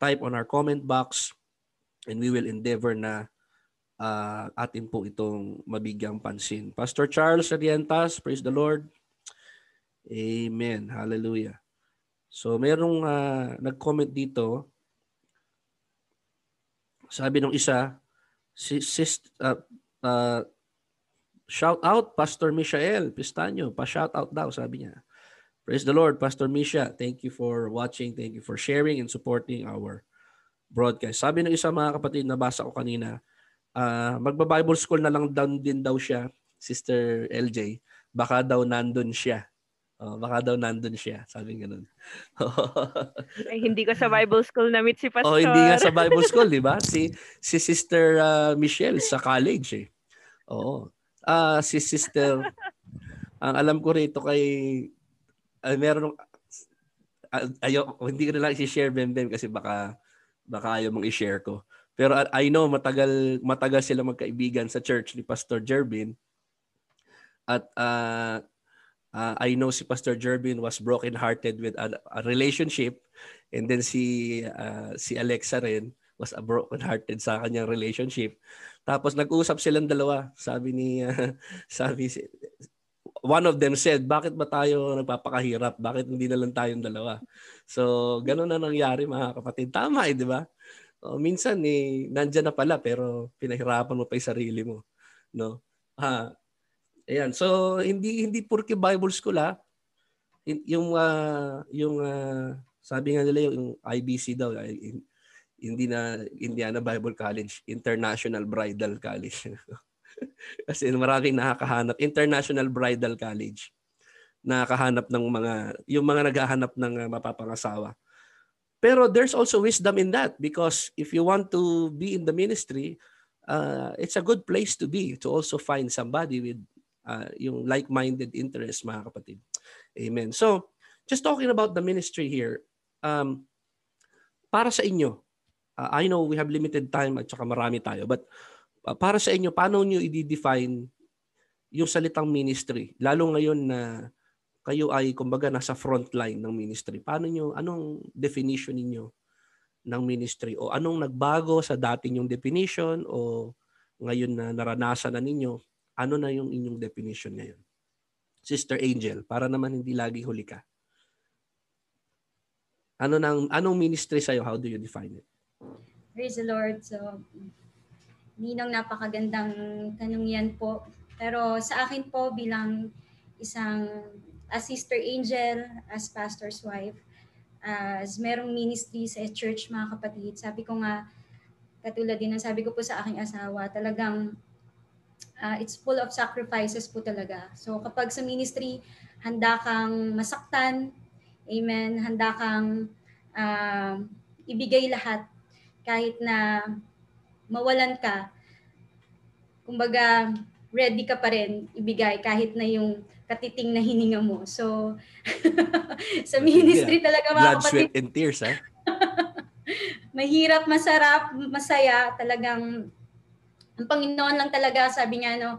type on our comment box and we will endeavor na atin po itong mabigyang pansin. Pastor Charles Sariantas, praise the Lord. Amen. Hallelujah. So merong nag-comment dito. Sabi ng isa, shout out Pastor Michelle Pistaño. Pa-shout out daw, sabi niya. Praise the Lord, Pastor Misha. Thank you for watching. Thank you for sharing and supporting our broadcast. Sabi ng isa, mga kapatid, nabasa ko kanina, magba-Bible school na lang down din daw siya, Sister LJ. Baka daw nandun siya. Sabi ganun. Ay, hindi ko sa Bible school na-meet si Pastor. Oh, hindi nga sa Bible school, di ba? Si Sister Michelle sa college eh. Oo. Si Sister, ang alam ko rito kay, meron, hindi ko na lang i-share Bembem kasi baka ayaw mong i-share ko. Pero I know matagal sila magkaibigan sa church ni Pastor Jervin. At I know si Pastor Jervin was broken-hearted with a relationship, and then si Alexa rin was a broken-hearted sa kanyang relationship. Tapos nag-usap silang dalawa. Sabi one of them said, bakit ba tayo nagpapakahirap? Bakit hindi na lang tayong dalawa? So, ganun na nangyari, mga kapatid. Tama, di ba? O, minsan, nandyan na pala, pero pinahirapan mo pa yung sarili mo. No? Ayan. So, hindi purke Bible school, ha? Sabi nga nila yung IBC daw, hindi na Indiana Bible College, International Bridal College. Kasi maraming nakakahanap. International Bridal College. Nakakahanap ng yung mga naghahanap ng mapapangasawa. Pero there's also wisdom in that, because if you want to be in the ministry, it's a good place to be, to also find somebody with yung like-minded interest, mga kapatid. Amen. So, just talking about the ministry here, para sa inyo, I know we have limited time at saka marami tayo, but para sa inyo, paano nyo i-define yung salitang ministry? Lalo ngayon na kayo ay kumbaga nasa front line ng ministry. Anong definition niyo ng ministry? O anong nagbago sa dating yung definition o ngayon na naranasan na ninyo? Ano na yung inyong definition ngayon? Sister Angel, para naman hindi lagi huli ka. Anong ministry sa'yo? How do you define it? Praise the Lord. So, Ninang, napakagandang tanong yan po. Pero sa akin po bilang as Sister Angel, as pastor's wife, as merong ministry sa church, mga kapatid, sabi ko nga, katulad din ang sabi ko po sa aking asawa, talagang it's full of sacrifices po talaga. So kapag sa ministry, handa kang masaktan, amen, handa kang ibigay lahat, kahit na mawalan ka, kumbaga ready ka pa rin ibigay kahit na yung katiting na hininga mo. So, sa ministry talaga, mga kapatid. Blood, sweat, and tears, ha? Mahirap, masarap, masaya. Talagang, ang Panginoon lang talaga, sabi niya, no,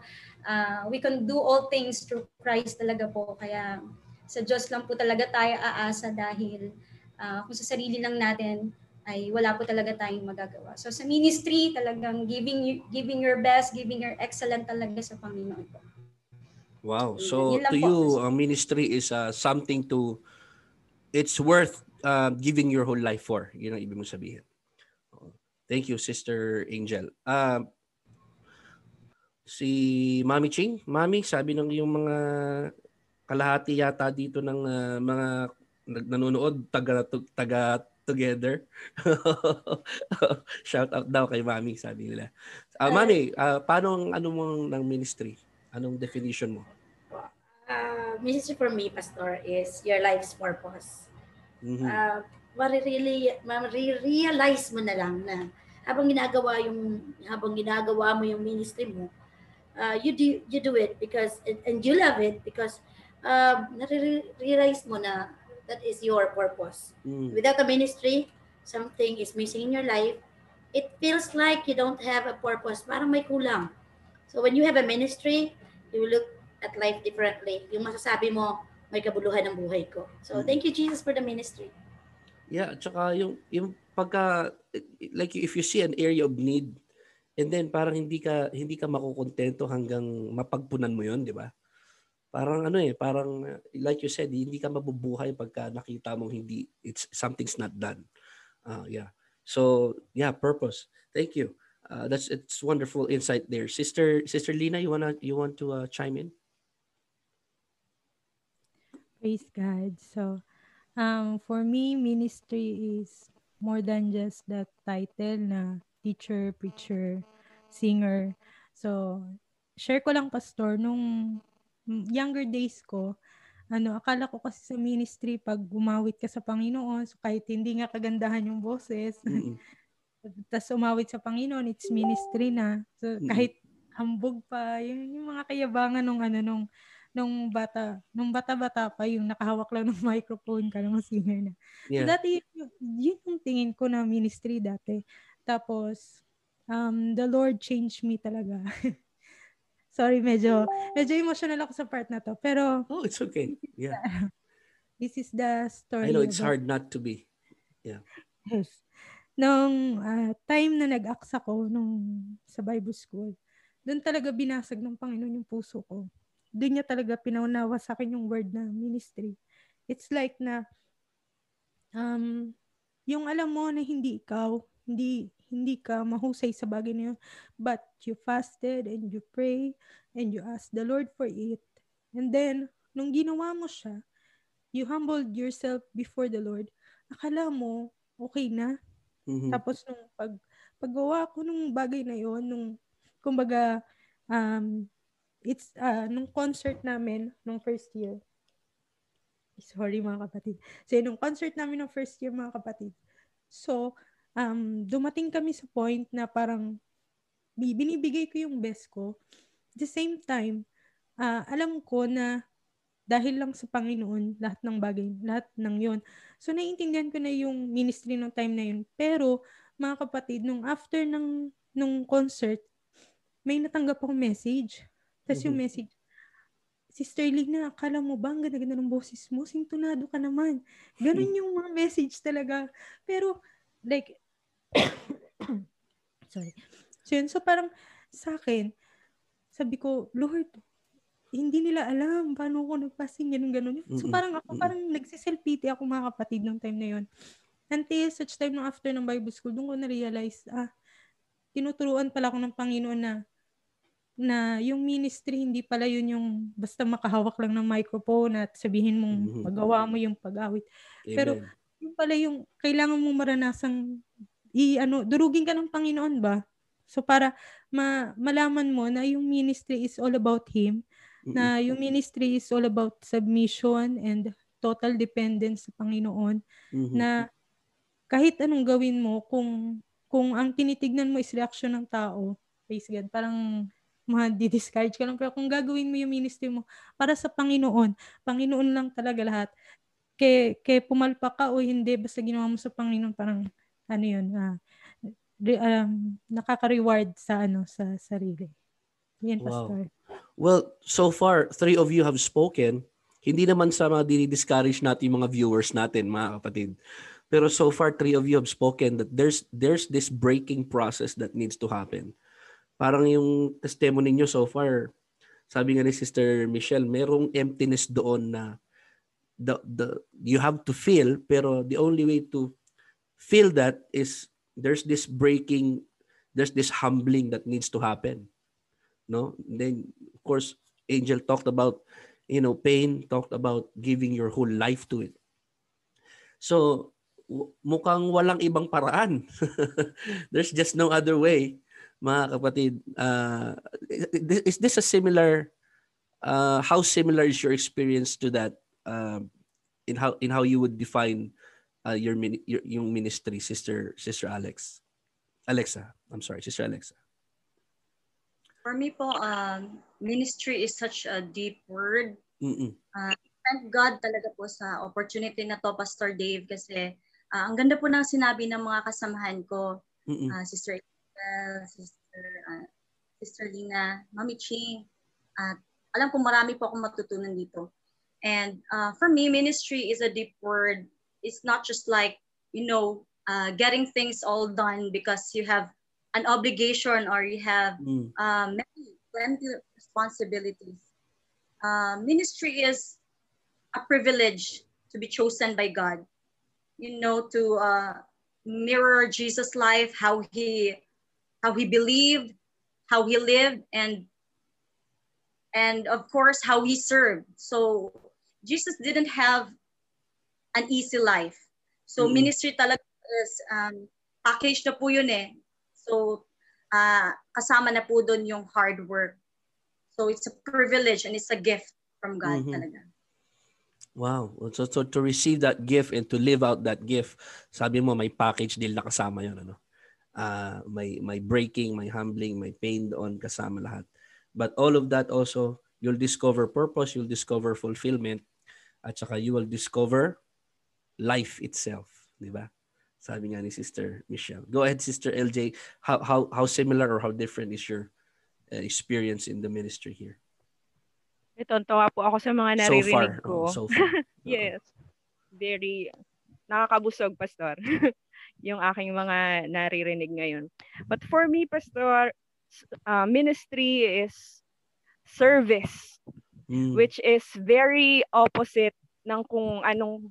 we can do all things through Christ talaga po. Kaya, sa Diyos lang po talaga tayo aasa dahil kung sa sarili lang natin, ay wala po talaga tayong magagawa. So sa ministry, talagang giving your best, giving your excellent talaga sa Panginoon po. Wow. So to you, ministry is something to, it's worth giving your whole life for. Yun ang ibig mong sabihin. Thank you, Sister Angel. Si Mami Ching, Mami, sabi ng yung mga kalahati yata dito ng mga nanonood, taga Together. Shout out daw kay Mami, sabi nila. Mami, paano ang ng ministry? Anong definition mo? Ministry for me, Pastor, is your life's purpose. Mm-hmm. Marirealize mo na lang na habang ginagawa mo yung ministry mo, you do it because and you love it because nare-realize mo na that is your purpose. Mm. Without a ministry, something is missing in your life. It feels like you don't have a purpose. Parang may kulang. So when you have a ministry, you look at life differently. Yung masasabi mo, may kabuluhan ang buhay ko. So thank you, Jesus, for the ministry. Yeah, tsaka yung pagka like if you see an area of need and then parang hindi ka makukontento hanggang mapagpunan mo 'yon, di ba? Parang ano eh, parang like you said, hindi ka mabubuhay pagka nakita mong something's not done. Yeah. So, yeah, purpose. Thank you. It's wonderful insight there. Sister Lina, you want to chime in? Praise God. So, for me, ministry is more than just that title na teacher, preacher, singer. So, share ko lang, Pastor, nung younger days ko, akala ko kasi sa ministry, pag umawit ka sa Panginoon, so kahit hindi nga kagandahan yung boses, tas umawit sa Panginoon, it's ministry na. So, kahit hambog pa, yung mga kayabangan nung bata-bata pa, yung nakahawak lang ng microphone ka ng singer na. Yeah. So dati yun yung tingin ko na ministry dati. Tapos the Lord changed me talaga. Sorry, medyo emotional ako sa part na to. Pero oh, it's okay. Yeah. This is the story. I know it's hard not to be. Yeah. Yes. Nung time na nag-aks ako nung sa Bible school, doon talaga binasag ng Panginoon yung puso ko. Doon niya talaga pinaunawa sa akin yung word na ministry. It's like na yung alam mo na hindi ikaw, hindi ka mahusay sa bagay na yun, but you fasted and you pray and you ask the Lord for it. And then, nung ginawa mo siya, you humbled yourself before the Lord. Akala mo, okay na. Mm-hmm. Tapos nung paggawa ko nung bagay na yun, nung kumbaga, nung concert namin nung first year. Sorry mga kapatid. So, nung concert namin nung first year mga kapatid. So, dumating kami sa point na parang binibigay ko yung best ko. At the same time, alam ko na dahil lang sa Panginoon, lahat ng bagay, lahat ng yon. So, naiintindihan ko na yung ministry nung time na yun. Pero, mga kapatid, nung after nung concert, may natanggap akong message. Tapos yung message, Sister Lina, akala mo ba ang ganda-ganda ng boses mo? Sintunado ka naman. Ganun yung mga message talaga. Pero, like, sorry. So yun, so parang sa akin, sabi ko, Lord, hindi nila alam paano ako nagpasing, ganun-ganun. So parang ako, parang nagsiself-pity ako mga kapatid nung time na yun. Until such time nung after ng Bible school, doon ko na-realize, tinuturuan pala ako ng Panginoon na yung ministry, hindi pala yun yung basta makahawak lang ng microphone at sabihin mong magawa mo yung pag-awit. Amen. Pero yun pala yung kailangan mong maranasang durugin ka ng Panginoon ba? So para malaman mo na yung ministry is all about Him, na yung ministry is all about submission and total dependence sa Panginoon, na kahit anong gawin mo, kung ang tinitignan mo is reaction ng tao, praise God, parang ma-discourage ka lang. Pero kung gagawin mo yung ministry mo para sa Panginoon, Panginoon lang talaga lahat. Kaya pumalpak ka o hindi, basta ginawa mo sa Panginoon, parang ano yun, nakaka-reward sa sarili. Yan, wow. Pastor. Well, so far, three of you have spoken. Hindi naman sa mga dinidiscourage natin mga viewers natin, mga kapatid. Pero so far, three of you have spoken that there's this breaking process that needs to happen. Parang yung testimony niyo so far, sabi nga ni Sister Michelle, merong emptiness doon na the you have to fill, pero the only way to fill that is there's this breaking, there's this humbling that needs to happen. No? And then, of course, Angel talked about, pain, talked about giving your whole life to it. So, mukhang walang ibang paraan. There's just no other way. Mga kapatid, is this a similar, how similar is your experience to that in how you would define your ministry, Sister Alexa, I'm sorry, Sister Alexa. For me po, ministry is such a deep word. Thank God talaga po sa opportunity na to, Pastor Dave, kasi ang ganda po ng sinabi ng mga kasamahan ko, Sister Sister Lina, Mami Ching, at alam ko marami po akong matutunan dito. And for me, ministry is a deep word. It's not just like you know, getting things all done because you have an obligation or you have many responsibilities. Ministry is a privilege to be chosen by God, you know, to mirror Jesus' life, how he believed, how he lived, and of course how he served. So Jesus didn't have an easy life. So ministry talaga is package na po yun eh. So kasama na po doon yung hard work. So it's a privilege and it's a gift from God talaga. Wow. So to receive that gift and to live out that gift, sabi mo may package deal na kasama yun, ano? May breaking, may humbling, may pain doon, kasama lahat. But all of that also, you'll discover purpose, you'll discover fulfillment, at saka you will discover life itself. Diba? Sabi nga ni Sister Michelle. Go ahead, Sister LJ. How similar or how different is your experience in the ministry here? Tontawa po ako sa mga naririnig ko. So far. Yes. Very nakakabusog, Pastor. Yung aking mga naririnig ngayon. But for me, Pastor, ministry is service, which is very opposite ng kung ano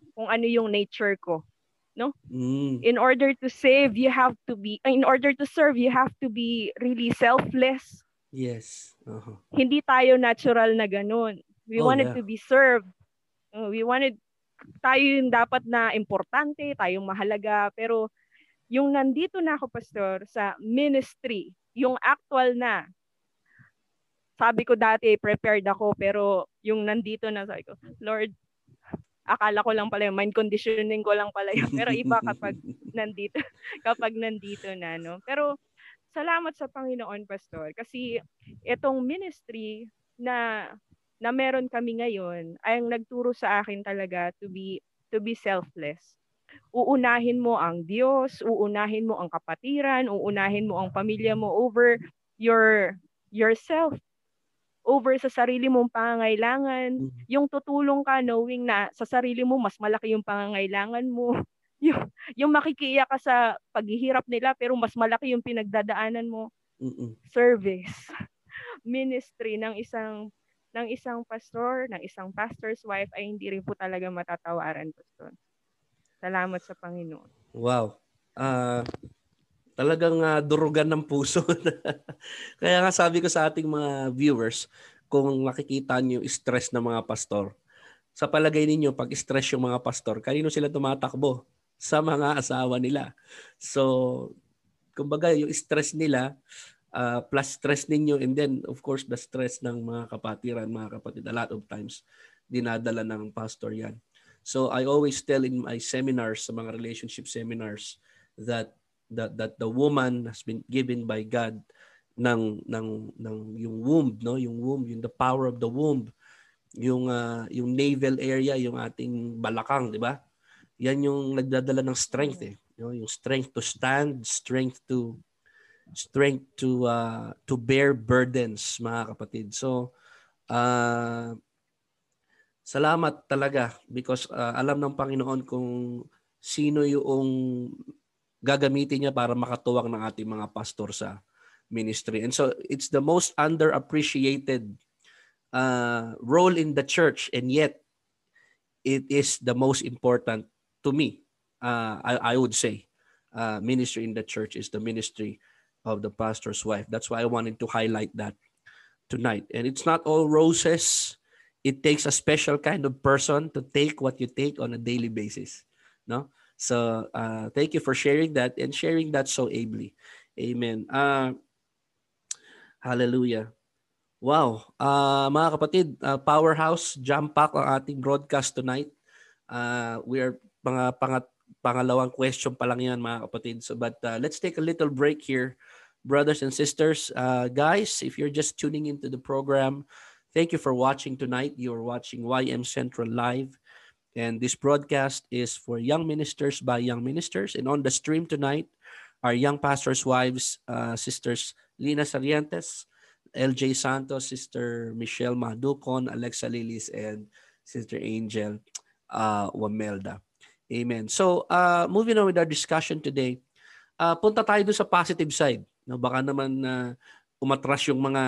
yung nature ko. No? In order to save, you have to be, in order to serve, you have to be really selfless. Yes. Uh-huh. Hindi tayo natural na ganun. We wanted to be served. We wanted, tayo yung dapat na importante, tayong mahalaga. Pero yung nandito na ako, Pastor, sa ministry, yung actual na, sabi ko dati, prepared ako, pero yung nandito na, sabi ko, Lord, akala ko lang pala yun, mind conditioning ko lang pala yun. Pero iba kapag nandito na, no? Pero, salamat sa Panginoon, Pastor, kasi itong ministry na meron kami ngayon ay ang nagturo sa akin talaga to be selfless. Uunahin mo ang Diyos, uunahin mo ang kapatiran, uunahin mo ang pamilya mo over yourself, over sa sarili mong pangangailangan, yung tutulong ka knowing na sa sarili mo mas malaki yung pangangailangan mo. Yung makikiya ka sa paghihirap nila pero mas malaki yung pinagdadaanan mo. Service. Ministry ng isang pastor, ng isang pastor's wife ay hindi rin po talaga matatawaran, Pastor. Salamat sa Panginoon. Wow. Talagang durugan ng puso. Kaya nga sabi ko sa ating mga viewers, kung nakikita niyo stress ng mga pastor, sa palagay ninyo, pag stress yung mga pastor, kanino sila tumatakbo? Sa mga asawa nila. So, kumbaga, yung stress nila, plus stress ninyo, and then, of course, the stress ng mga kapatiran, mga kapatid, a lot of times, dinadala ng pastor yan. So, I always tell in my seminars, sa mga relationship seminars, that the woman has been given by God ng yung womb, no? Yung womb, yung the power of the womb, yung navel area, yung ating balakang, di ba? Yan yung nagdadala ng strength eh, yung strength to stand, strength to bear burdens, mga kapatid. So salamat talaga because alam ng Panginoon kung sino yung gagamitin niya para makatuwang ng ating mga pastor sa ministry. And so it's the most underappreciated role in the church, and yet it is the most important. To me, I would say ministry in the church is the ministry of the pastor's wife. That's why I wanted to highlight that tonight. And it's not all roses. It takes a special kind of person to take what you take on a daily basis. No? So thank you for sharing that and sharing that so ably. Amen. Hallelujah. Wow. Mga kapatid, powerhouse, jam-pack ang ating broadcast tonight. We are pangalawang question pa lang yan, mga kapatid. So, but let's take a little break here, brothers and sisters. Guys, if you're just tuning into the program, thank you for watching tonight. You're watching YM Central Live. And this broadcast is for young ministers by young ministers. And on the stream tonight, our young pastors' wives, Sisters Lina Sariantas, LJ Santos, Sister Michelle Mahadukon, Alexa Lelis, and Sister Angel Wamelda. Amen. So, moving on with our discussion today, punta tayo doon sa positive side. No, baka naman umatras yung mga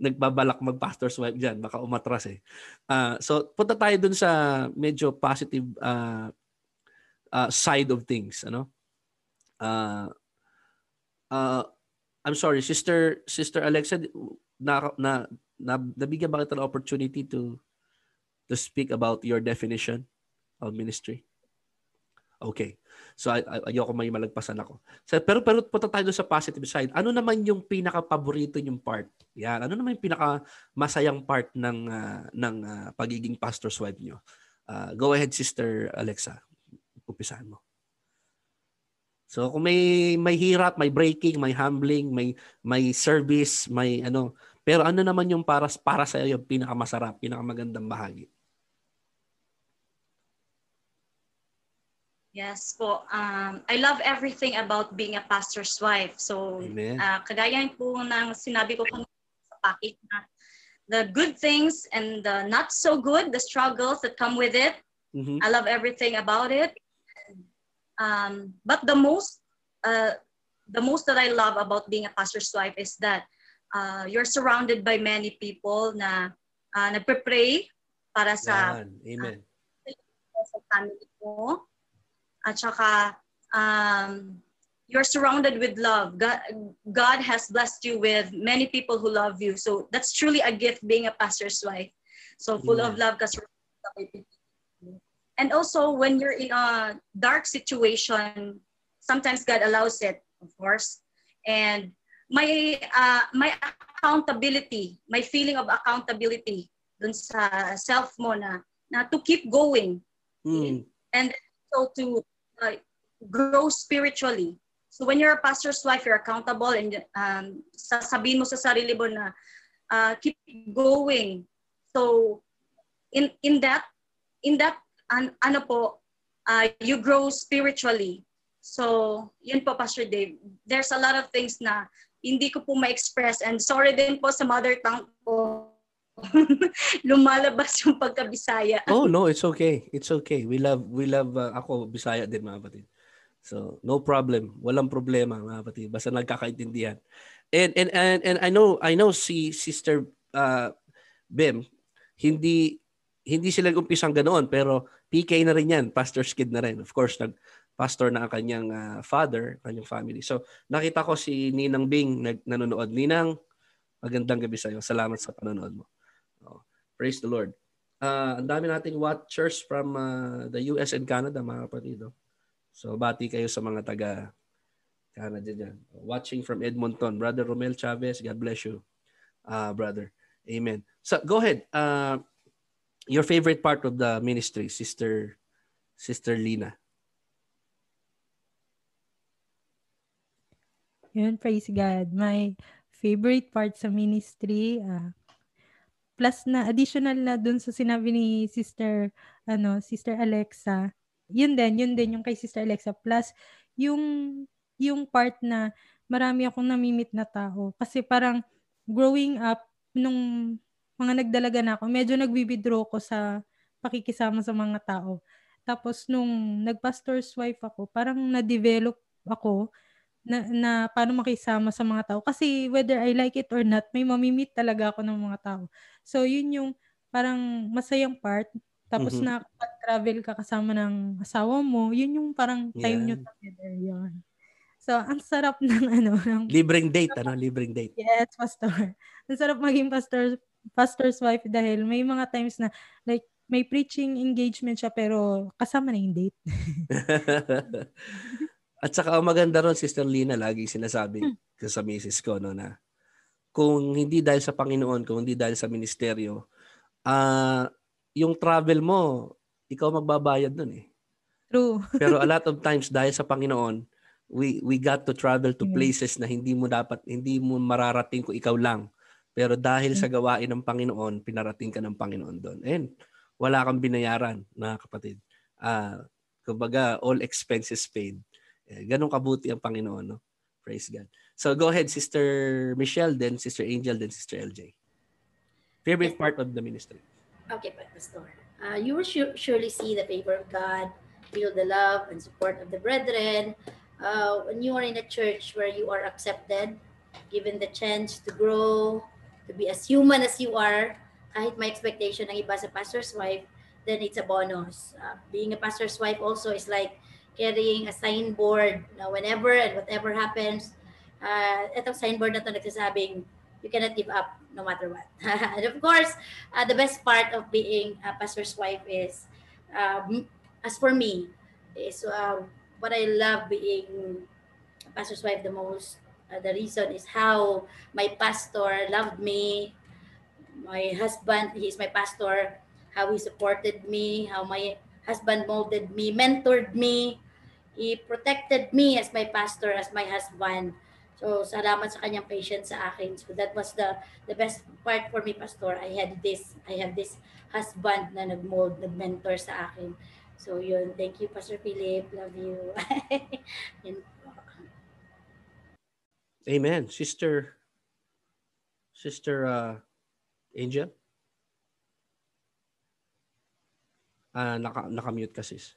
nagbabalak mag-pastor's wife dyan. Baka umatras eh. So, punta tayo doon sa medyo positive side of things. Ano? I'm sorry, Sister Alexa, nabigyan ba kita ng opportunity to speak about your definition of ministry? Okay. So ayoko may malagpasan ako. So, pero punta tayo sa positive side. Ano naman yung pinaka-paborito yung part? Yan. Ano naman yung pinaka-masayang part ng pagiging pastor's wife nyo? Go ahead, Sister Alexa. Umpisahan mo. So kung may hirap, may breaking, may humbling, may service, may ano. Pero ano naman yung para sa iyo yung pinaka-masarap, pinaka-magandang bahagi? Yes po. I love everything about being a pastor's wife. So, kagaya po ng sinabi ko po sa packet na the good things and the not so good, the struggles that come with it. Mm-hmm. I love everything about it. But the most that I love about being a pastor's wife is that you're surrounded by many people na nagpe-pray para sa family mo. At saka, you're surrounded with love. God has blessed you with many people who love you. So that's truly a gift being a pastor's wife. So full of love. And also when you're in a dark situation, sometimes God allows it, of course. And my accountability, my feeling of accountability dun sa self mo na to keep going. Mm. And so to grow spiritually. So when you're a pastor's wife, you're accountable and sasabihin mo sa sarili mo na keep going. So in that, you grow spiritually. So yun po, Pastor Dave. There's a lot of things na hindi ko po ma-express, and sorry din po sa mother tongue po. Lumalabas yung pagka-Bisaya. Oh no, it's okay. It's okay. We love ako Bisaya din, mga kapatid. So, no problem. Walang problema, mga kapatid. Basta nagkakaintindihan. And I know si Sister Bim, hindi sila umpisang ganoon, pero PK na rin 'yan, pastor's kid na rin. Of course, nag-pastor na ang kanyang father, kanyang family. So, nakita ko si Ninang Bing nanonood. Ninang, magandang gabi sa iyo. Salamat sa panonood mo. Praise the Lord. Ang dami nating watchers from the US and Canada, mga kapatid. So, bati kayo sa mga taga-Canada dyan. Watching from Edmonton. Brother Romel Chavez, God bless you, brother. Amen. So, go ahead. Your favorite part of the ministry, Sister Lina. Yun, praise God. My favorite part sa ministry, plus na additional na dun sa sinabi ni Sister Alexa. Yun din yung kay Sister Alexa, plus yung part na marami akong namimit na tao. Kasi parang growing up nung mga nagdalaga na ako, medyo nagwi-withdraw ko sa pakikisama sa mga tao. Tapos nung nag-pastor's wife ako, parang na-develop ako na paano makisama sa mga tao. Kasi whether I like it or not, may mamimit talaga ako ng mga tao. So, yun yung parang masayang part. Tapos nakapag-travel ka kasama ng asawa mo, yun yung parang time nyo together. Yun. So, ang sarap ng libreng date, libreng date. Yes, pastor. Ang sarap maging pastor's wife dahil may mga times na like, may preaching engagement siya pero kasama na yung date. At saka maganda ron, Sister Lina, lagi sinasabi sa misis ko na kung hindi dahil sa Panginoon, kung hindi dahil sa ministeryo, yung travel mo, ikaw magbabayad nun eh. True. Pero a lot of times dahil sa Panginoon, we got to travel to places na hindi mo mararating kung ikaw lang. Pero dahil sa gawain ng Panginoon, pinarating ka ng Panginoon doon. And wala kang binayaran, mga kapatid. Kumbaga, all expenses paid. Ganong kabuti ang Panginoon, no? Praise God. So go ahead, Sister Michelle, then Sister Angel, then Sister LJ. Favorite part of the ministry. Okay, Pastor. You will surely see the favor of God feel the love and support of the brethren. When you are in a church where you are accepted, given the chance to grow, to be as human as you are, kahit may expectation ng iba sa pastor's wife, then it's a bonus. Being a pastor's wife also is like carrying a signboard na whenever and whatever happens. Itong signboard na ito nagsasabing, you cannot give up no matter what. And of course, the best part of being a pastor's wife is, as for me, is what I love being a pastor's wife the most. The reason is how my pastor loved me, my husband, he is my pastor, how he supported me, how my husband molded me, mentored me, he protected me as my pastor, as my husband. So, salamat sa kanyang patience sa akin. So, that was the best part for me, Pastor. I have this husband na nag-mold, nag-mentor sa akin. So, yun. Thank you, Pastor Philip. Love you. Amen. Sister Angel? Naka-mute ka, sis.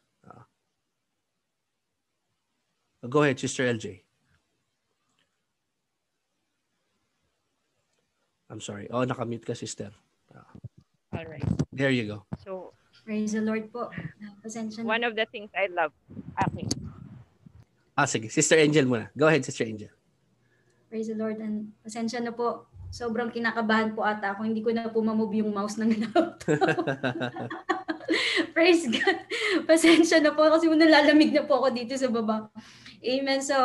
Go ahead, Sister LJ. I'm sorry. Oh, naka-mute ka, sister. All right. There you go. So, praise the Lord po. Pasensya na. One of the things I love. Okay. Sige. Sister Angel muna. Go ahead, Sister Angel. Praise the Lord. And pasensya na po. Sobrang kinakabahan po ata ako. Hindi ko na po ma-move yung mouse ng laptop. Praise God. Pasensya na po kasi nalalamig na po ako dito sa baba. Amen. So,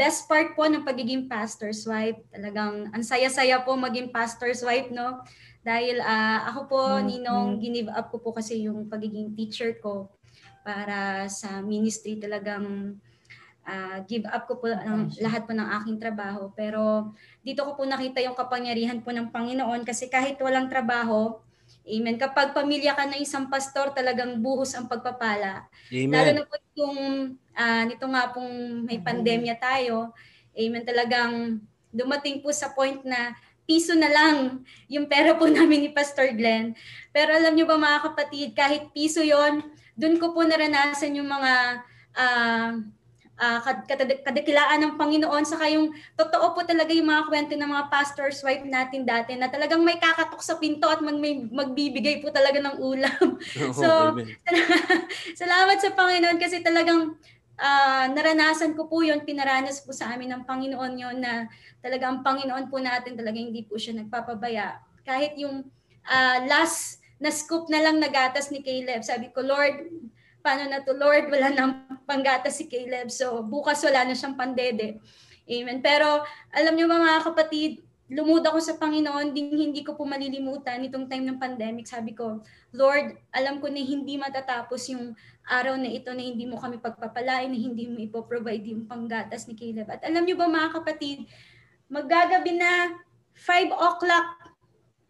best part po ng pagiging pastor's wife, talagang ang saya-saya po maging pastor's wife, no? Dahil ako po, Ninong, ginive up ko po kasi yung pagiging teacher ko para sa ministry. Talagang give up ko po lahat po ng aking trabaho. Pero dito ko po nakita yung kapangyarihan po ng Panginoon kasi kahit walang trabaho, amen. Kapag pamilya ka na isang pastor, talagang buhos ang pagpapala. Amen. Lalo na po yung nito nga pong may pandemya tayo. Amen. Talagang dumating po sa point na piso na lang yung pera po namin ni Pastor Glenn. Pero alam nyo ba mga kapatid, kahit piso yon, dun ko po naranasan yung mga kadakilaan ng Panginoon, saka yung totoo po talaga yung mga kwento ng mga pastor's wife natin dati na talagang may kakatok sa pinto at magbibigay po talaga ng ulam. Oh, so, salamat sa Panginoon kasi talagang naranasan ko po yun, pinaranas po sa amin ng Panginoon yun na talaga ang Panginoon po natin talaga hindi po siya nagpapabaya. Kahit yung last na scoop na lang nagatas ni Caleb, sabi ko, Lord, paano na to, Lord? Wala nang panggata si Caleb. So, bukas wala na siyang pandede. Amen. Pero, alam niyo mga kapatid, lumod ako sa Panginoon, hindi ko po malilimutan itong time ng pandemic. Sabi ko, Lord, alam ko na hindi matatapos yung araw na ito na hindi mo kami pagpapalain, na hindi mo ipoprovide yung panggatas ni Caleb. At alam niyo ba mga kapatid, maggagabi na 5 o'clock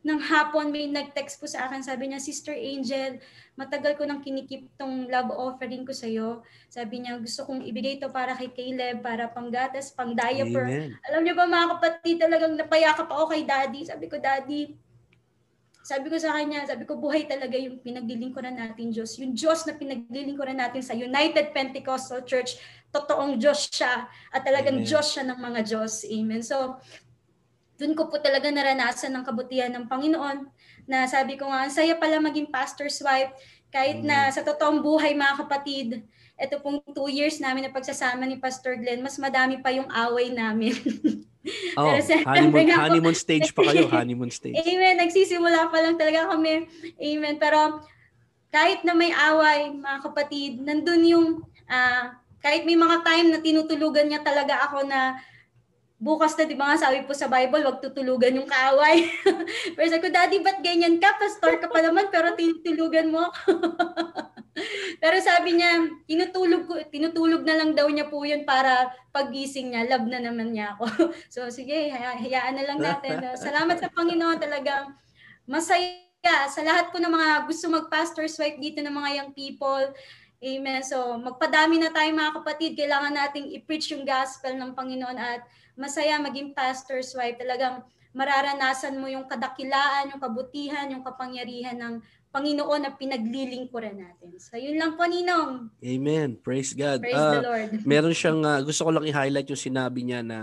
nang hapon may nag-text po sa akin, sabi niya, Sister Angel, matagal ko nang kinikip tong love offering ko sa'yo. Sabi niya, gusto kong ibigay ito para kay Caleb, para panggatas, pang diaper. Amen. Alam niyo ba mga kapatid, talagang napayakap ako kay Daddy. Sabi ko, Daddy, sabi ko sa kanya, sabi ko, buhay talaga yung pinaglilingkuran natin, Diyos. Yung Diyos na pinaglilingkuran natin sa United Pentecostal Church, totoong Diyos siya. At talagang Amen. Diyos siya ng mga Diyos. Amen. So, doon ko po talaga naranasan ng kabutihan ng Panginoon na sabi ko nga, ang saya pala maging pastor's wife kahit na sa totoong buhay mga kapatid, ito pong 2 years namin na pagsasama ni Pastor Glenn, mas madami pa yung away namin. Oh, honeymoon stage pa kayo, honeymoon stage. Amen, nagsisimula pa lang talaga kami. Amen, pero kahit na may away mga kapatid, nandun yung, kahit may mga time na tinutulugan niya talaga ako na bukas na, di ba nga sabi po sa Bible, wag tutulugan yung kaaway. Pero sabi ko, Daddy, ba't ganyan ka? Pastor ka pa naman, pero tinutulugan mo ako. Pero sabi niya, tinutulog na lang daw niya po yun para paggising niya, love na naman niya ako. So sige, hayaan na lang natin. Salamat sa Panginoon, talagang masaya sa lahat po ng mga gusto mag-pastor's wife dito ng mga young people. Amen. So magpadami na tayo mga kapatid. Kailangan nating i-preach yung gospel ng Panginoon at masaya maging pastor's wife. Talagang mararanasan mo yung kadakilaan, yung kabutihan, yung kapangyarihan ng Panginoon na pinaglilingkuran natin. So yun lang po, Ninong. Amen. Praise God. Praise the Lord. Meron siyang, gusto ko lang i-highlight yung sinabi niya na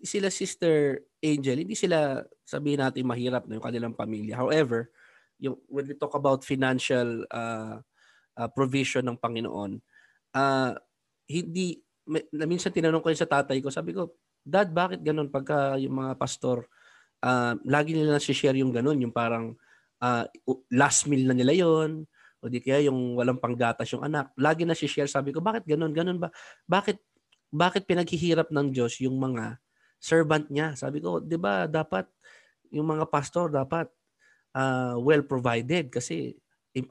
sila Sister Angel, hindi sila, sabihin natin, mahirap na yung kanilang pamilya. However, yung, when we talk about financial provision ng Panginoon, hindi, minsan tinanong ko yun sa tatay ko, sabi ko, Dad, bakit ganun pagka yung mga pastor, lagi nila nasi-share yung ganun, yung parang last meal na nila yon o di kaya yung walang panggatas yung anak, lagi nasi-share. Sabi ko, bakit ganun? Ganun ba? Bakit pinaghihirap ng Diyos yung mga servant niya? Sabi ko, di ba dapat yung mga pastor dapat well provided kasi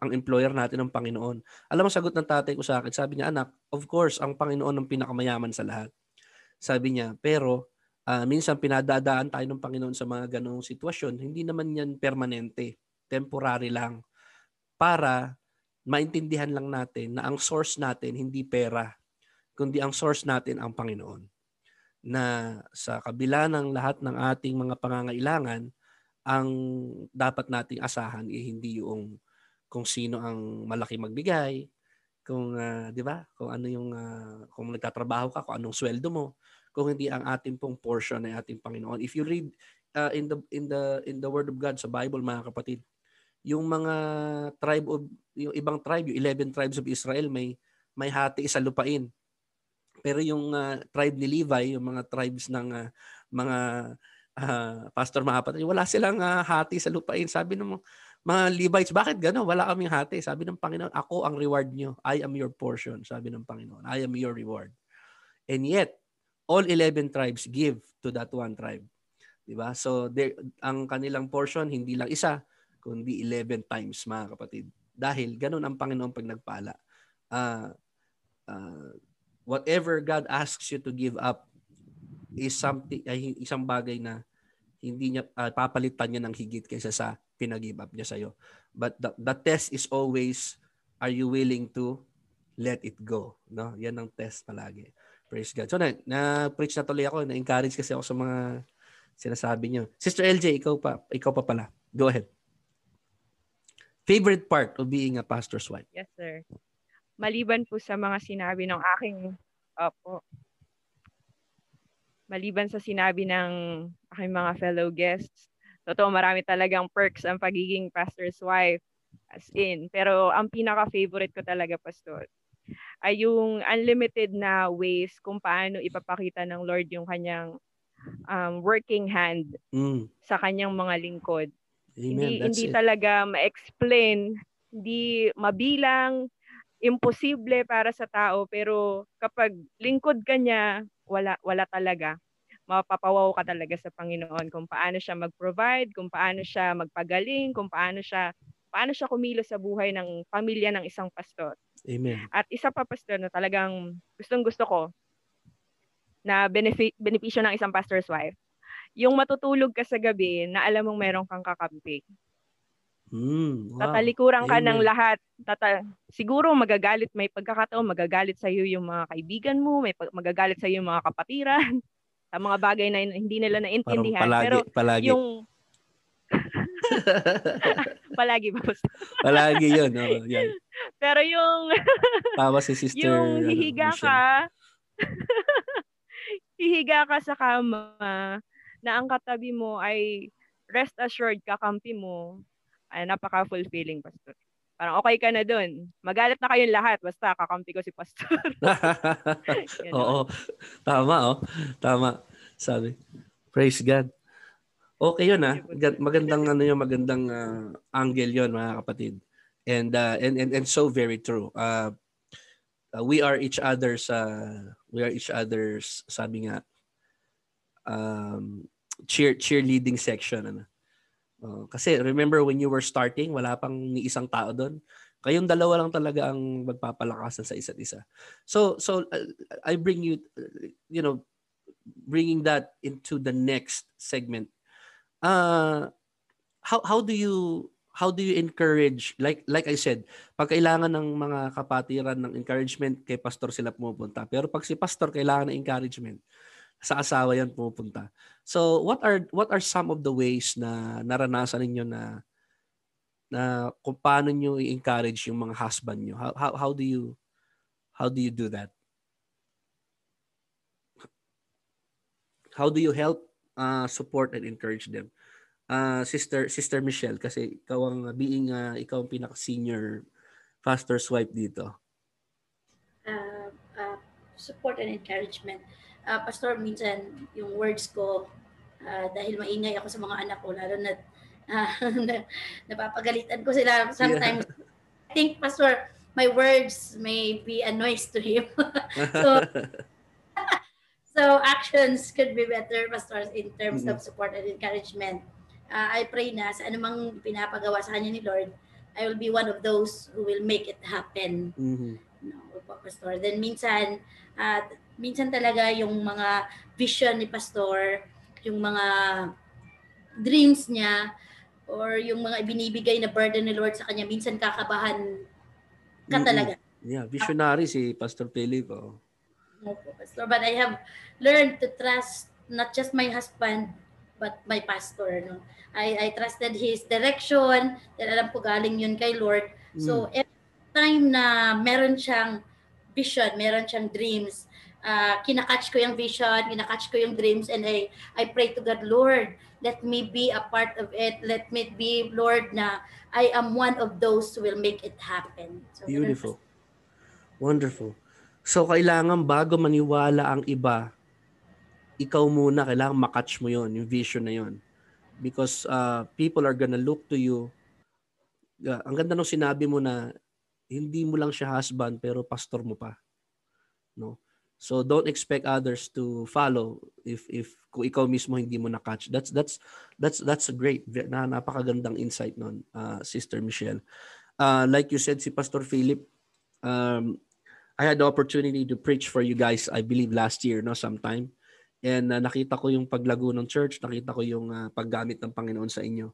ang employer natin ng Panginoon. Alam mo, sagot ng tatay ko sa akin, sabi niya, anak, of course, ang Panginoon ang pinakamayaman sa lahat. Sabi niya, pero minsan pinadadaan tayo ng Panginoon sa mga ganong sitwasyon. Hindi naman yan permanente, temporary lang. Para maintindihan lang natin na ang source natin hindi pera, kundi ang source natin ang Panginoon. Na sa kabila ng lahat ng ating mga pangangailangan, ang dapat nating asahan ay hindi yung kung sino ang malaki magbigay, kung 'di ba? Kung ano yung kung nagtatrabaho ka, kung anong sweldo mo, kung hindi ang ating pong portion ay ating Panginoon. If you read in the word of God sa Bible, mga kapatid, yung mga tribe of yung ibang tribe, yung 11 tribes of Israel, may hati sa lupain. Pero yung tribe ni Levi, yung mga tribes ng mga pastor mahapatid, wala silang hati sa lupain. Sabi ng mga Levites, bakit gano'n? Wala kaming hati. Sabi ng Panginoon, ako ang reward nyo. I am your portion, sabi ng Panginoon. I am your reward. And yet, all 11 tribes give to that one tribe. Diba? So, ang kanilang portion, hindi lang isa, kundi 11 times, mga kapatid. Dahil gano'n ang Panginoon pag nagpala. Whatever God asks you to give up is something, ay isang bagay na hindi niya, papalitan niya ng higit kaysa sa pinag-give up niya sa'yo. But the test is always, are you willing to let it go? No? Yan ang test palagi. Praise God. So, na-preach na tuloy ako. Na-encourage kasi ako sa mga sinasabi niyo. Sister LJ, ikaw pa pala. Go ahead. Favorite part of being a pastor's wife? Yes, sir. Maliban po sa mga sinabi ng aking maliban sa sinabi ng aking mga fellow guests, totoo, marami talagang perks ang pagiging pastor's wife. As in. Pero ang pinaka-favorite ko talaga, Pastor, ay yung unlimited na ways kung paano ipapakita ng Lord yung kanyang working hand sa kanyang mga lingkod. Amen. Hindi talaga ma-explain, hindi mabilang, imposible para sa tao. Pero kapag lingkod ka niya, wala talaga. Mapapawaw ka talaga sa Panginoon kung paano siya mag-provide, kung paano siya magpagaling, kung paano siya kumilos sa buhay ng pamilya ng isang pastor. Amen. At isa pa, pastor, na talagang gustong-gusto ko na benepisyo ng isang pastor's wife, yung matutulog ka sa gabi na alam mong meron kang kakampi. Wow. Tatalikuran ka ng lahat. Siguro magagalit, may pagkakataon, magagalit sa'yo yung mga kaibigan mo, may magagalit sa'yo yung mga kapatiran, ang mga bagay na hindi nila naintindihan. Palagi, pero palagi. Yung palagi ba? Palagi yun. Oh, yan. Pero yung tama si Sister. Yung hihiga ka sa kama na ang katabi mo ay rest assured kakampi mo, ay napaka-fulfilling, Pastor. Parang okay ka na dun. Magalit na kayong lahat. Basta kakampi ko si Pastor. Oo. Tama, oh. Tama. Sabi. Praise God. Okay yun, ha. Magandang angle yun, mga kapatid. And so very true. We are each other's, sabi nga, cheerleading section, ano. Kasi remember when you were starting, wala pang ni isang tao doon. Kayong dalawa lang talaga ang magpapalakasan sa isa't isa. So I bring you, bringing that into the next segment. How do you encourage, like I said, pag kailangan ng mga kapatiran ng encouragement, kay pastor sila pumupunta. Pero pag si pastor kailangan ng encouragement, sa asawa yan pupunta. So what are some of the ways na naranasan niyo na kung paano niyo i-encourage yung mga husband niyo? How do you do that? How do you help support and encourage them? Sister Michelle, kasi ikaw ang ikaw ang pinaka-senior pastor's wife dito. Support and encouragement. Pastor, minsan yung words ko, dahil maingay ako sa mga anak ko, lalo na napapagalitan ko sila sometimes. Yeah. I think, Pastor, my words may be a noise to him. So actions could be better, Pastor, in terms of support and encouragement. I pray na sa anumang pinapagawa sa kanya ni Lord, I will be one of those who will make it happen. No, Pastor. Then minsan talaga yung mga vision ni Pastor, yung mga dreams niya, or yung mga ibinibigay na burden ni Lord sa kanya, minsan kakabahan ka talaga. Yeah, visionary si Pastor Philip. Oh. Okay, Pastor. But I have learned to trust not just my husband, but my pastor, no? I trusted his direction, dahil alam ko galing yun kay Lord. So every time na meron siyang vision, meron siyang dreams, kinakatch ko yung vision, kinakatch ko yung dreams, and I pray to God, Lord, let me be a part of it. Let me be, Lord, na I am one of those who will make it happen. So, beautiful. Wonderful. So kailangan bago maniwala ang iba, ikaw muna kailangan makatch mo yon, yung vision na yon, because people are gonna look to you. Ang ganda nung sinabi mo na hindi mo lang siya husband pero pastor mo pa, no? So don't expect others to follow if kung ikaw mismo hindi mo nakatch. That's a great, napakagandang insight noon, Sister Michelle. Like you said, si Pastor Philip, I had the opportunity to preach for you guys, I believe last year, no, sometime. And nakita ko yung paglago ng church, nakita ko yung paggamit ng Panginoon sa inyo.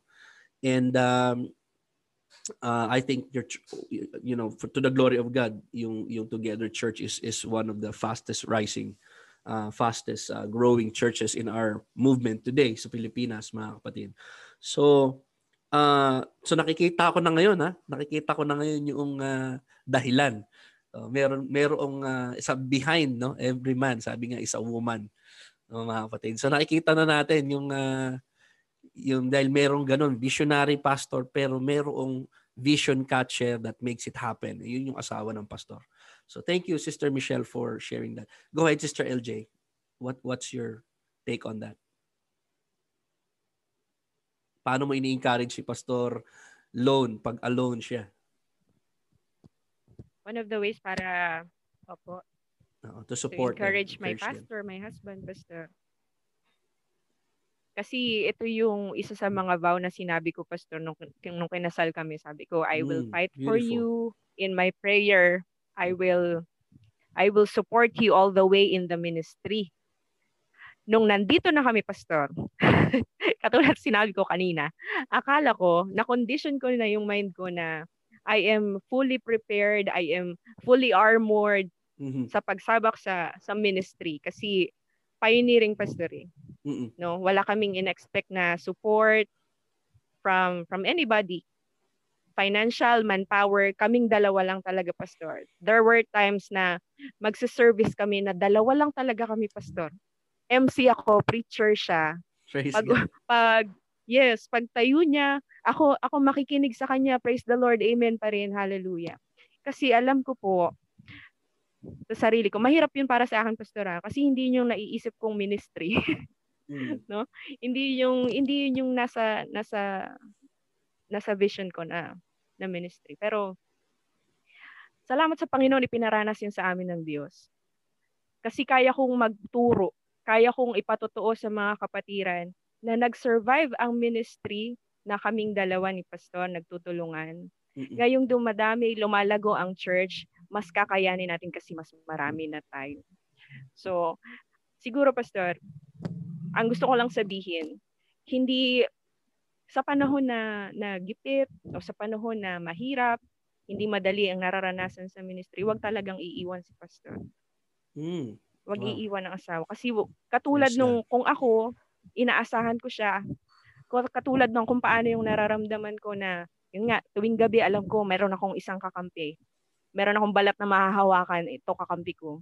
And I think to the glory of God, yung Together Church is one of the fastest growing churches in our movement today sa Pilipinas, mga kapatid. So nakikita ko na ngayon, yung dahilan. Merong isa behind, no, every man, sabi nga, is a woman. No, mga kapatid. So nakikita na natin yung dahil merong ganun, visionary pastor, pero merong vision catcher that makes it happen. Yun yung asawa ng pastor. So thank you, Sister Michelle, for sharing that. Go ahead, Sister LJ. What's your take on that? Paano mo ini-encourage si Pastor Lone pag alone siya? One of the ways para to support, to encourage my pastor, my husband, Pastor. Kasi ito yung isa sa mga vow na sinabi ko, Pastor, nung kinasal kami. Sabi ko, I will fight for you in my prayer. I will support you all the way in the ministry. Nung nandito na kami, Pastor, katulad sinabi ko kanina, akala ko, na-condition ko na yung mind ko na I am fully prepared, I am fully armored, sa pagsabak sa ministry, kasi pioneering, Pastor, no, wala kaming inexpect na support from anybody, financial, manpower, kaming dalawa lang talaga, Pastor. There were times na magse-service kami na dalawa lang talaga kami, Pastor. MC ako, preacher siya. Pag tayo niya, ako makikinig sa kanya, praise the Lord, amen pa rin, hallelujah. Kasi alam ko po sa sarili ko, mahirap yun para sa akin, Pastora, kasi hindi yun yung naiisip kong ministry. No? Hindi yun yung nasa vision ko na ministry. Pero salamat sa Panginoon, ipinaranas yun sa amin ng Diyos. Kasi kaya kong magturo, kaya kong ipatotoo sa mga kapatiran na nag-survive ang ministry na kaming dalawa ni Pastor, nagtutulungan. Ngayong dumadami, lumalago ang church, mas kakayanin natin kasi mas marami na tayo. So, siguro, Pastor, ang gusto ko lang sabihin, hindi sa panahon na gipit o sa panahon na mahirap, hindi madali ang nararanasan sa ministry, huwag talagang iiwan si Pastor. Wag iiwan ng asawa. Kasi katulad nung kung ako, inaasahan ko siya. Katulad nung kung paano yung nararamdaman ko na, yun nga, tuwing gabi alam ko, meron akong isang kakampi. Meron akong balat na mahahawakan, ito kakampi ko.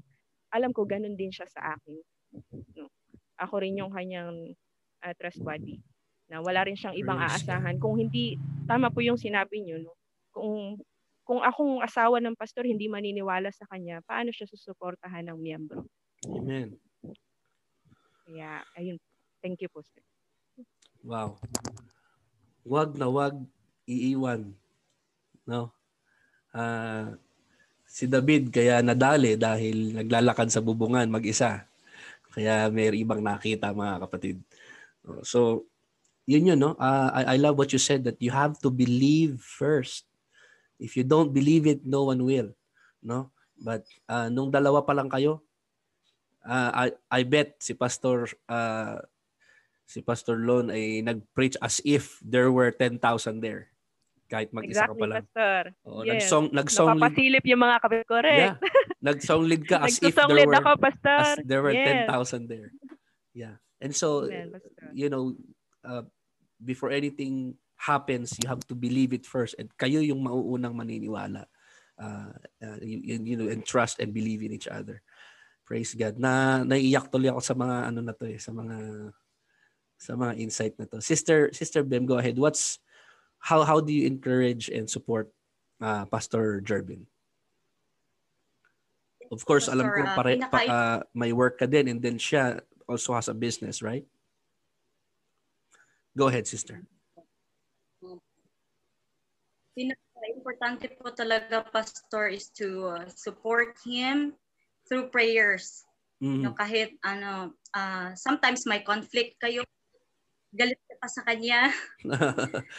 Alam ko, ganun din siya sa akin. Ako rin yung kanyang trustworthy. Na wala rin siyang ibang aasahan. Kung hindi, tama po yung sinabi niyo, no? Kung akong asawa ng pastor, hindi maniniwala sa kanya, paano siya susuportahan ng miyembro? Amen. Yeah, ayun. Thank you po, sir. Wow. Wag na wag iiwan. No? Si David kaya nadali dahil naglalakad sa bubungan mag-isa. Kaya may ibang nakita, mga kapatid. So, yun yun, no? I love what you said, that you have to believe first. If you don't believe it, no one will. No? But nung dalawa pa lang kayo, I bet si Pastor Lon ay nag-preach as if there were 10,000 there. Kahit mag-isa ka pala. Exactly, Pastor. Yes. Nag-song lead. Napapasilip yung mga kapatid ko rin. Yeah. Nag-song lead ka as if there were 10,000 there. Yeah. And so, you know, before anything happens, you have to believe it first. And kayo yung mauunang maniniwala. You know, and trust and believe in each other. Praise God. Naiiyak tuloy ako sa mga ano na to eh. Sa mga insight na to. Sister Bem, go ahead. How do you encourage and support Pastor Jervin? Of course, Pastor, alam ko may work ka din, and then siya also has a business, right? Go ahead, sister. Pinaka-importante po talaga, Pastor, is to support him through prayers. Mm-hmm. No, kahit ano, sometimes may conflict kayo. Galit ka pa sa kanya.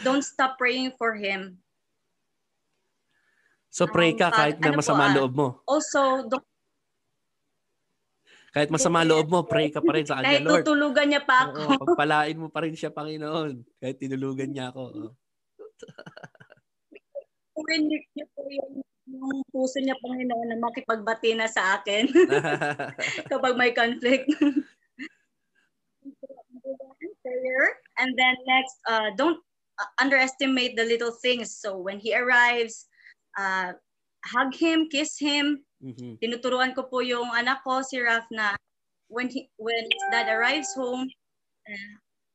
Don't stop praying for him. So pray ka kahit na masama loob mo. Also, kahit masama loob mo, pray ka pa rin sa kanya, Lord. Kahit tutulugan niya pa ako. Oo, pagpalain mo pa rin siya, Panginoon. Kahit tinulugan niya ako. Purinig niya po yung puso niya, Panginoon, na makipagbati na sa akin kapag may conflict. And then next, don't underestimate the little things. So when he arrives, hug him, kiss him. Mm-hmm. Tinuturuan ko po yung anak ko, si Raf, na when his dad arrives home,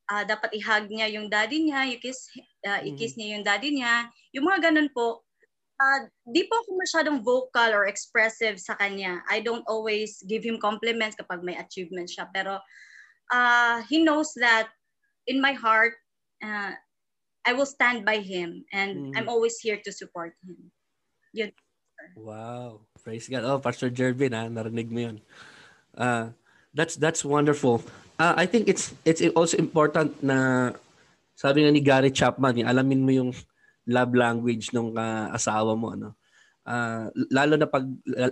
dapat ihug niya yung daddy niya, i-kiss niya yung daddy niya. Yung mga ganun po. Di po ako masyadong vocal or expressive sa kanya. I don't always give him compliments kapag may achievement siya. Pero he knows that in my heart, I will stand by him, and I'm always here to support him. Yun. Wow. Praise God. Oh, Pastor Jervin, narinig mo yun. That's wonderful. I think it's also important na sabi nga ni Gary Chapman, alamin mo yung love language ng asawa mo. Ano? Lalo na pag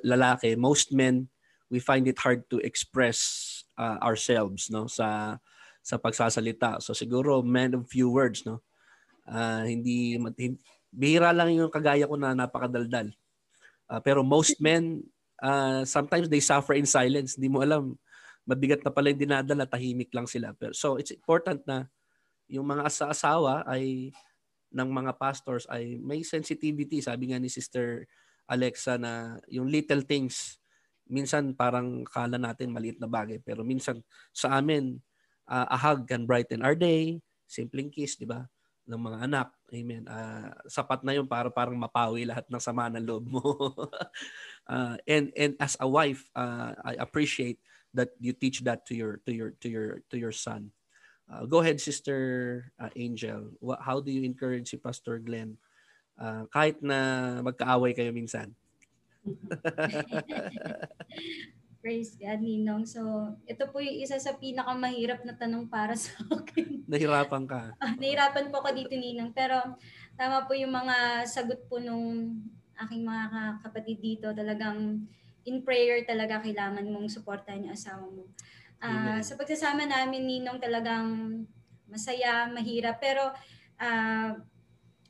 lalaki, most men, we find it hard to express ourselves, no, sa pagsasalita. So siguro man of few words, no. Hindi bihira lang yung kagaya ko na napakadaldal. Pero most men sometimes they suffer in silence. Hindi mo alam, mabigat na pala yung dinadala, tahimik lang sila. Pero so it's important na yung mga asawa ay ng mga pastors ay may sensitivity. Sabi nga ni Sister Alexa na yung little things minsan parang kala natin maliit na bagay, pero minsan sa amin a hug can brighten our day, simpleng kiss, di ba, ng mga anak. Amen. Sapat na yun para parang mapawi lahat ng sama ng loob mo. and as a wife, I appreciate that you teach that to your son. Go ahead, Sister Angel. How do you encourage si Pastor Glenn kahit na magkaaway kayo minsan? Praise God, Ninong. So, ito po yung isa sa pinakamahirap na tanong para sa akin. Nahirapan ka? Nahirapan po ako dito, Ninong. Pero tama po yung mga sagot po nung aking mga kapatid dito. Talagang in prayer talaga kailangan mong suportahan yung asawa mo. Sa pagsasama namin, Ninong, talagang masaya, mahirap. Pero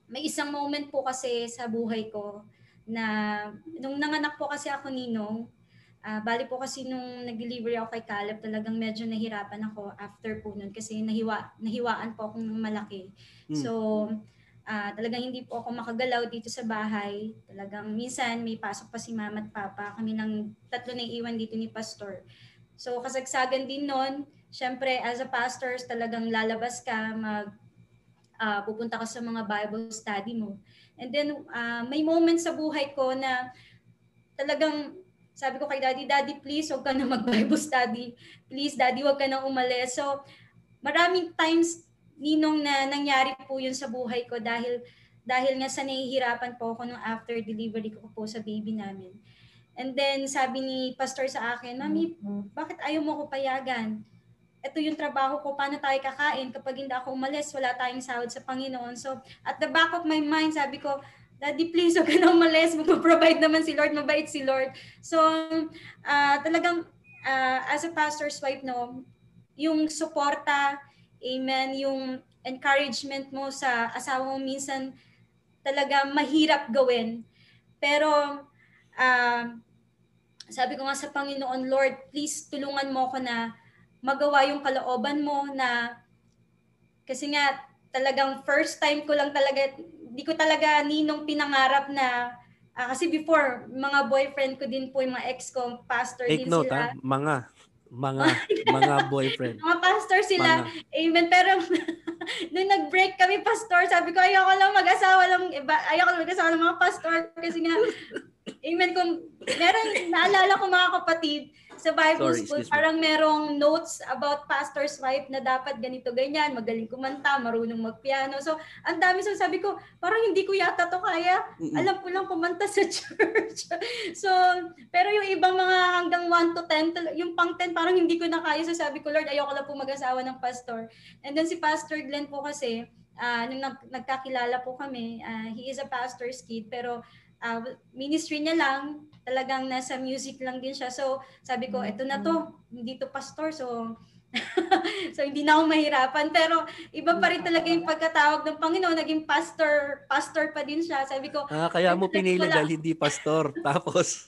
may isang moment po kasi sa buhay ko na nung nanganak po kasi ako, Ninong, Bali po kasi nung nag-delivery ako kay Caleb, talagang medyo nahirapan ako after po nun kasi nahiwaan po akong malaki. So talagang hindi po ako makagalaw dito sa bahay. Talagang minsan may pasok pa si mama at papa. Kami lang tatlo na iwan dito ni pastor. So kasagsagan din nun, syempre as a pastor talagang lalabas ka, pupunta ka sa mga Bible study mo. And then may moment sa buhay ko na talagang sabi ko kay Daddy, Daddy please huwag ka na mag-Bible study. Please Daddy huwag ka na umalis. So maraming times Ninong na nangyari po yun sa buhay ko dahil nga sa nahihirapan po ako nung after delivery ko po sa baby namin. And then sabi ni Pastor sa akin, Mami, bakit ayaw mo ko payagan? Ito yung trabaho ko, paano tayo kakain? Kapag hindi ako umalis, wala tayong sahod sa Panginoon. So at the back of my mind, sabi ko, Daddy, please, huwag ka na umalis. Magpo-provide naman si Lord, mabait si Lord. So talagang as a pastor's wife, no, yung suporta, amen, yung encouragement mo sa asawa mo minsan talaga mahirap gawin. Pero sabi ko nga sa Panginoon, Lord, please tulungan mo ako na magawa yung kalooban mo na kasi nga talagang first time ko lang talaga, di ko talaga Ninong pinangarap na kasi before, mga boyfriend ko din po, yung mga ex ko, pastor din sila. Take note ha, mga boyfriend. Mga pastor sila. Mga. Amen. Pero nung nag-break kami, pastor, sabi ko ayoko lang mag-asawa lang, ayoko lang mag-asawa lang mga pastor kasi nga, amen, kung meron, naalala ko mga kapatid, sa Bible school, parang merong notes about pastor's wife na dapat ganito, ganyan, magaling kumanta, marunong magpiano. So, ang dami. So, sabi ko, parang hindi ko yata to kaya. Alam ko lang kumanta sa church. So, pero yung ibang mga hanggang 1 to 10, yung pang 10, parang hindi ko na kaya. So, sabi ko, Lord, ayoko lang po mag-asawa ng pastor. And then si Pastor Glenn po kasi, nung nagkakilala po kami, he is a pastor's kid, pero ministry niya lang, talagang nasa music lang din siya. So, sabi ko, eto na to, hindi to pastor. So, so hindi na ako mahirapan. Pero iba pa rin talaga yung pagkatawag ng Panginoon, naging pastor pa din siya. Sabi ko, kaya mo pinili dahil hindi pastor. Tapos,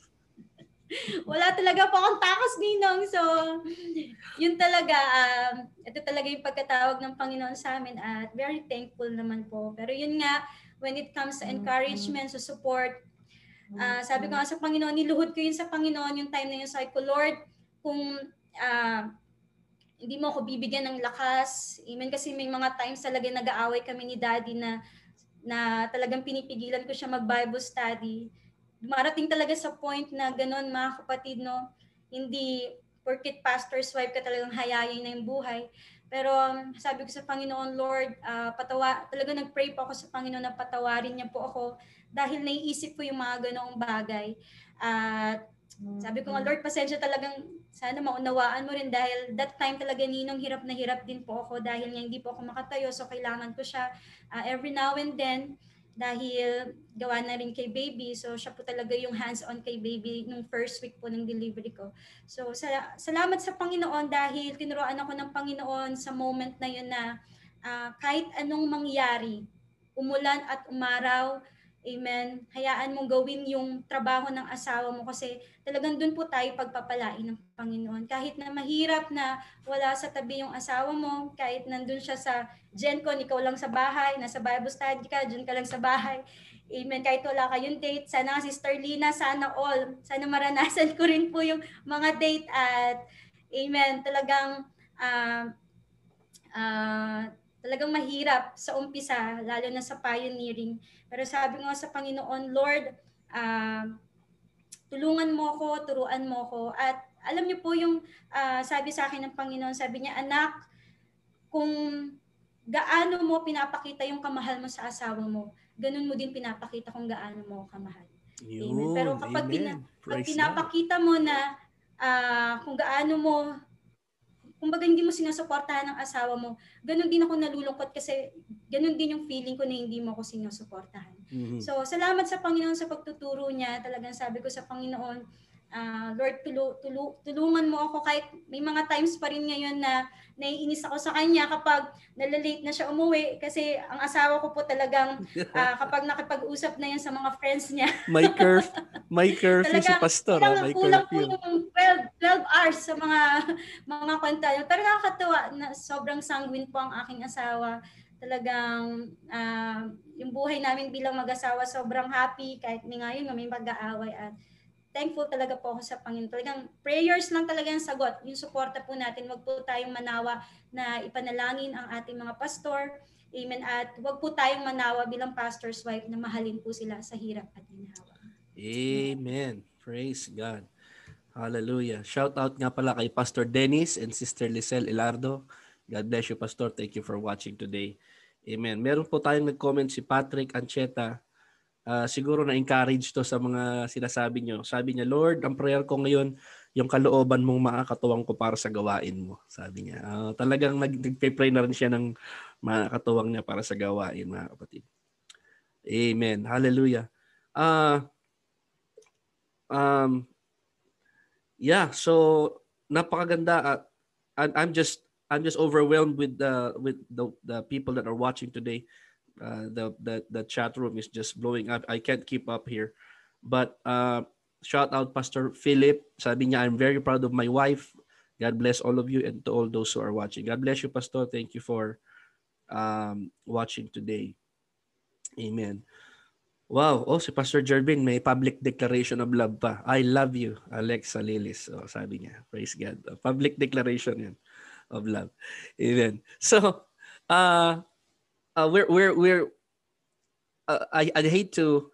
wala talaga po akong takas, Ninong. So, yun talaga, ito talaga yung pagkatawag ng Panginoon sa amin. At very thankful naman po. Pero yun nga, when it comes to encouragement, so support, sabi ko nga sa Panginoon, niluhod ko yun sa Panginoon, yung time na yun, sabi ko, Lord, kung hindi mo ako bibigyan ng lakas, amen, kasi may mga times talaga nag-aaway kami ni Daddy na talagang pinipigilan ko siya mag-Bible study. Dumarating talaga sa point na ganun, mga kapatid, no, hindi porket pastor's wife ka talagang hayayin na yung buhay. Pero sabi ko sa Panginoon, Lord, talaga nag-pray po ako sa Panginoon na patawarin niya po ako dahil naiisip ko yung mga ganoong bagay. At sabi ko nga, Lord, pasensya talagang sana maunawaan mo rin dahil that time talaga Ninong hirap na hirap din po ako dahil nga hindi po ako makatayo. So kailangan ko siya every now and then dahil gawa na rin kay baby. So siya po talaga yung hands-on kay baby nung first week po ng delivery ko. So salamat sa Panginoon dahil tinuruan ako ng Panginoon sa moment na yun na kahit anong mangyari, umulan at umaraw, amen, hayaan mong gawin yung trabaho ng asawa mo kasi talagang dun po tayo pagpapalain ng Panginoon. Kahit na mahirap na wala sa tabi yung asawa mo, kahit nandun siya sa GenCon, ikaw lang sa bahay, nasa Bible study ka, dyan ka lang sa bahay. Amen. Kahit wala kayong date, sana Sister Lina, sana all. Sana maranasan ko rin po yung mga date at amen. Talagang talagang mahirap sa umpisa, lalo na sa pioneering. Pero sabi ko sa Panginoon, Lord, tulungan mo ko, turuan mo ko. At alam niyo po yung sabi sa akin ng Panginoon, sabi niya, anak, kung gaano mo pinapakita yung kamahal mo sa asawa mo, ganun mo din pinapakita kung gaano mo kamahal. Amen. Pero kapag pinapakita mo na kung gaano mo, kumbaga hindi mo sinusuportahan ng asawa mo, ganun din ako nalulungkot kasi ganun din yung feeling ko na hindi mo ako sinusuportahan. So, salamat sa Panginoon sa pagtuturo niya. Talagang sabi ko sa Panginoon, Lord, tulungan mo ako kahit may mga times pa rin ngayon na naiinis ako sa kanya kapag nalalate na siya umuwi kasi ang asawa ko po talagang kapag nakipag-usap na yan sa mga friends niya. May curve May curfew si Pastor. May curfew. Kulang po yung 12 hours sa mga kwenta. Pero nakakatuwa na sobrang sanguine po ang aking asawa. Talagang yung buhay namin bilang mag-asawa sobrang happy kahit ngayon may mag-aaway at thankful talaga po ako sa Panginoon. Talagang prayers lang talaga ang sagot. Yung suporta po natin. Huwag po tayong manawa na ipanalangin ang ating mga pastor. Amen. At huwag po tayong manawa bilang pastor's wife na mahalin po sila sa hirap at ginawa. Amen. Praise God. Hallelujah. Shout out nga pala kay Pastor Dennis and Sister Lisel Ilardo. God bless you, Pastor. Thank you for watching today. Amen. Meron po tayong nag-comment si Patrick Ancheta. Siguro na-encourage to sa mga sinasabi nyo. Sabi niya, Lord, ang prayer ko ngayon, yung kalooban mong makakatuwang ko para sa gawain mo. Sabi niya, talagang nag-pray na rin siya ng makakatuwang niya para sa gawain, mga kapatid. Amen. Hallelujah. So napakaganda. I'm just overwhelmed with the people that are watching today. The chat room is just blowing up. I can't keep up here. But shout out Pastor Philip. Sabi niya, I'm very proud of my wife. God bless all of you and to all those who are watching. God bless you, Pastor. Thank you for watching today. Amen. Wow. Oh, si Pastor Jervin, may public declaration of love pa. I love you, Alexa Lelis. Oh, sabi niya. Praise God. Public declaration yan of love. Amen. So, I hate to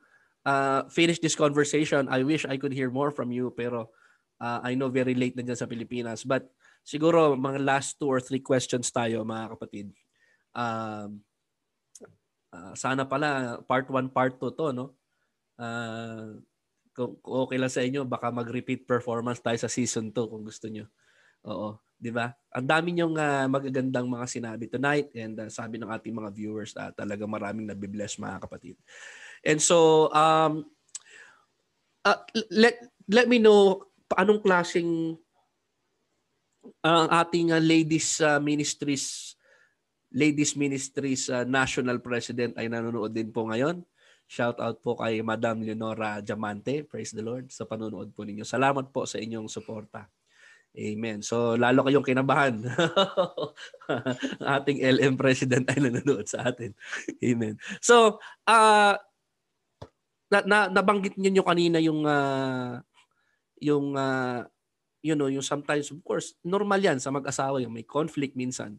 finish this conversation. I wish I could hear more from you, pero I know very late na dyan sa Pilipinas. But siguro mga last 2 or 3 questions tayo, mga kapatid. Sana pala part 1, part 2 to, no? Kung okay lang sa inyo, baka mag-repeat performance tayo sa season 2 kung gusto nyo. Oo. Diba? Ang dami niyong magagandang mga sinabi tonight and sabi ng ating mga viewers talaga maraming nabibless mga kapatid. And so, let me know anong klaseng ating ladies ministries national president ay nanonood din po ngayon. Shout out po kay Madam Leonora Diamante. Praise the Lord sa panonood po ninyo. Salamat po sa inyong suporta. Amen. So, lalo kayong kinabahan. Ating LM President ay nanonood sa atin. Amen. So, nabanggit niyo kanina yung sometimes, of course, normal yan sa mag-asawa yung may conflict minsan.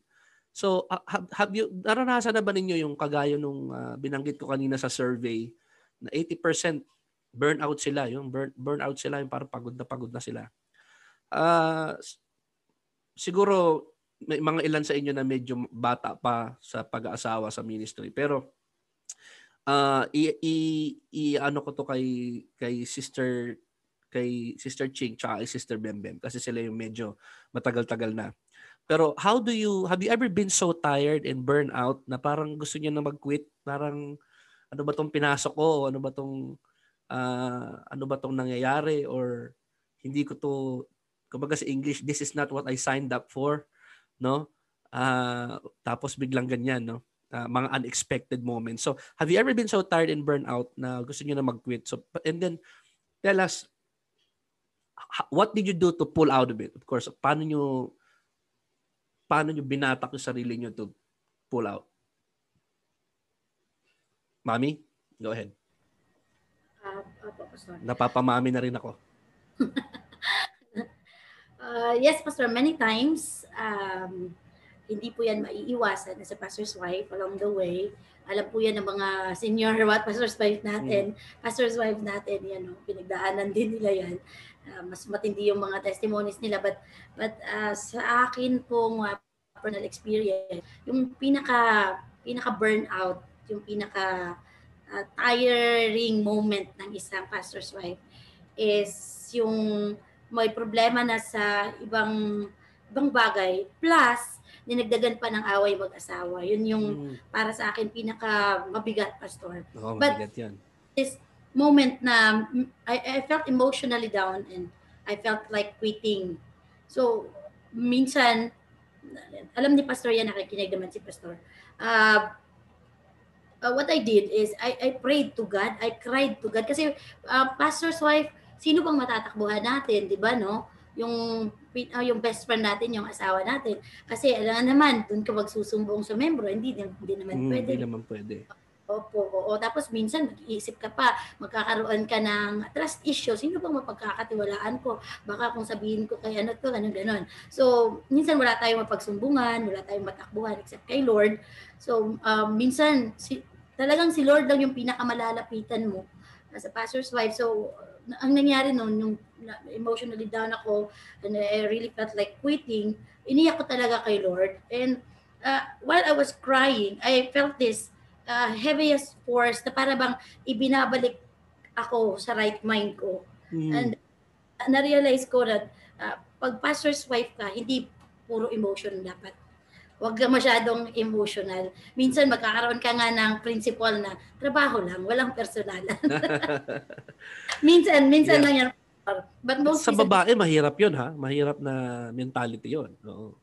So, have you, naranasan na ba ninyo yung kagaya nung binanggit ko kanina sa survey na 80% burnout sila, yung parang pagod na sila. Siguro may mga ilan sa inyo na medyo bata pa sa pag-aasawa sa ministry pero ano ko to kay Sister Ching tsaka kay Sister Bembem kasi sila yung medyo matagal-tagal na. Pero have you ever been so tired and burned out na parang gusto niyo na mag-quit, parang ano ba tong pinasok ko, ano ba tong nangyayari or hindi ko to. Kumbaga sa English, this is not what I signed up for, no? Tapos biglang ganyan, no? Mga unexpected moments. So, have you ever been so tired and burned out na gusto niyo na mag-quit? So, and then, tell us, what did you do to pull out of it? Of course, paano niyo binatak yung sarili niyo to pull out? Mami, go ahead. Napapamami na rin ako. Yes, Pastor, many times, hindi po yan maiiwasan as a pastor's wife along the way. Alam po yan ng mga senior what pastor's wife natin. Mm. Pastor's wife natin, yan, no? Pinagdaanan din nila yan. Mas matindi yung mga testimonies nila. But sa akin pong personal experience, yung pinaka-burnout, yung pinaka-tiring moment ng isang pastor's wife is yung may problema na sa ibang bagay plus dinagdagan pa ng away mag-asawa. Yun yung para sa akin pinaka mabigat, Pastor. Oh, mabigat yan. This moment na I felt emotionally down and I felt like quitting. So minsan alam ni Pastor yan, nakikinig naman si Pastor. what I did is I prayed to God, I cried to God. Kasi pastor's wife, sino bang matatakbuhan natin, di ba, no? Yung best friend natin, yung asawa natin. Kasi alam naman, dun ka magsusumbong sa membro, hindi naman pwede. Hindi naman pwede. Opo. Tapos minsan mag-iisip ka pa, magkakaroon ka ng trust issue. Sino bang mapagkakatiwalaan ko? Baka kung sabihin ko kay ano to, ganun. So, minsan wala tayong mapagsumbungan, wala tayong matakbuhan except kay Lord. So, minsan talagang si Lord lang yung pinakamalalapitan mo as a pastor's wife. So, ang nangyari noon, yung emotionally down ako and I really felt like quitting, iniyak ko talaga kay Lord. And while I was crying, I felt this heaviest force na para bang ibinabalik ako sa right mind ko. Mm. And na-realize ko that pag pastor's wife ka, hindi puro emotion dapat. Huwag ka masyadong emotional. Minsan magkakaroon ka nga ng principle na trabaho lang, walang personalan. minsan lang yan. But most sa babae, mahirap yun ha? Mahirap na mentality yun. Oo.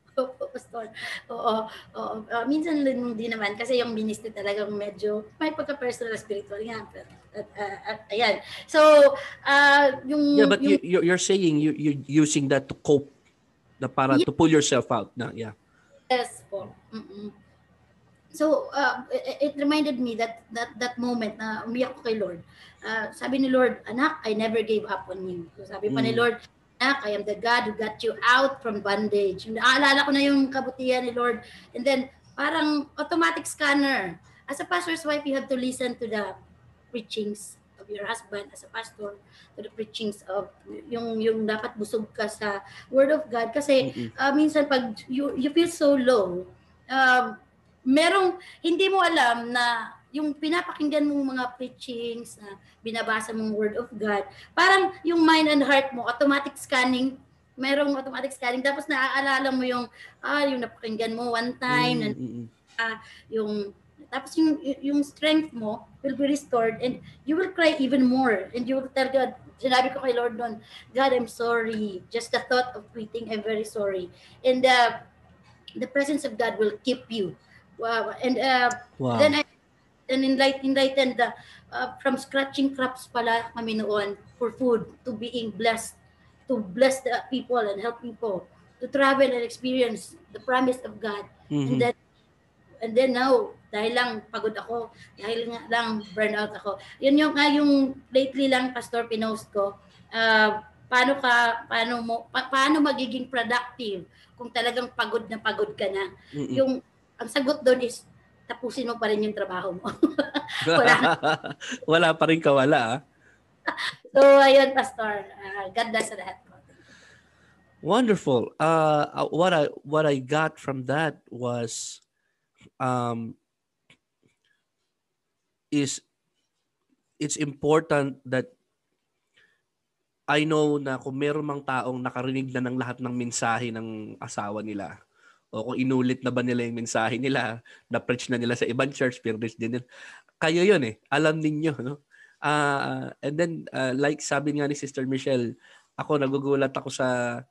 Pastor. Oo. Minsan din naman kasi yung ministry talagang medyo may pagka-personal spiritual nga. Ayan. So, but you're saying you're using that to cope na para to pull yourself out na. Yeah. Yes po. Mm-mm. So, it reminded me that moment na umiyak ko kay Lord. Sabi ni Lord, anak, I never gave up on you. So, sabi pa ni Lord, I am the God who got you out from bondage. Naalala ko na yung kabutihan ni Lord. And then, parang automatic scanner. As a pastor's wife, you have to listen to the preachings of your husband as a pastor, to the preachings of yung dapat busog ka sa Word of God. Kasi minsan pag you feel so low, merong hindi mo alam na yung pinapakinggan mong mga preachings, binabasa mong Word of God, parang yung mind and heart mo, automatic scanning, merong automatic scanning, tapos naaalala mo yung napakinggan mo one time, tapos yung strength mo will be restored and you will cry even more and you will tell God, sinabi ko kay Lord noon, God, I'm sorry. Just the thought of quitting, I'm very sorry. And the presence of God will keep you. Wow. And then and enlightened from scratching crops pala kami noon for food to being blessed, to bless the people and help people, to travel and experience the promise of God. Mm-hmm. And then now, dahil lang pagod ako, dahil lang burnout ako. Yun yung lately lang, Pastor, pinost ko, paano magiging productive kung talagang pagod ka na. Mm-hmm. Ang sagot doon is, tapusin mo pa rin yung trabaho mo. Wala pa rin kawala. Ah. So, ayun, Pastor. God bless sa lahat. Wonderful. What I got from that was it's important that I know na kung meron mang taong nakarinig na ng lahat ng mensahe ng asawa nila, o kung inulit na ba nila yung mensahe nila, na-preach na nila sa ibang church, pero-preach din nila. Kayo yun eh. Alam ninyo, no? And then, like sabi nga ni Sister Michelle, ako nagugulat ako sa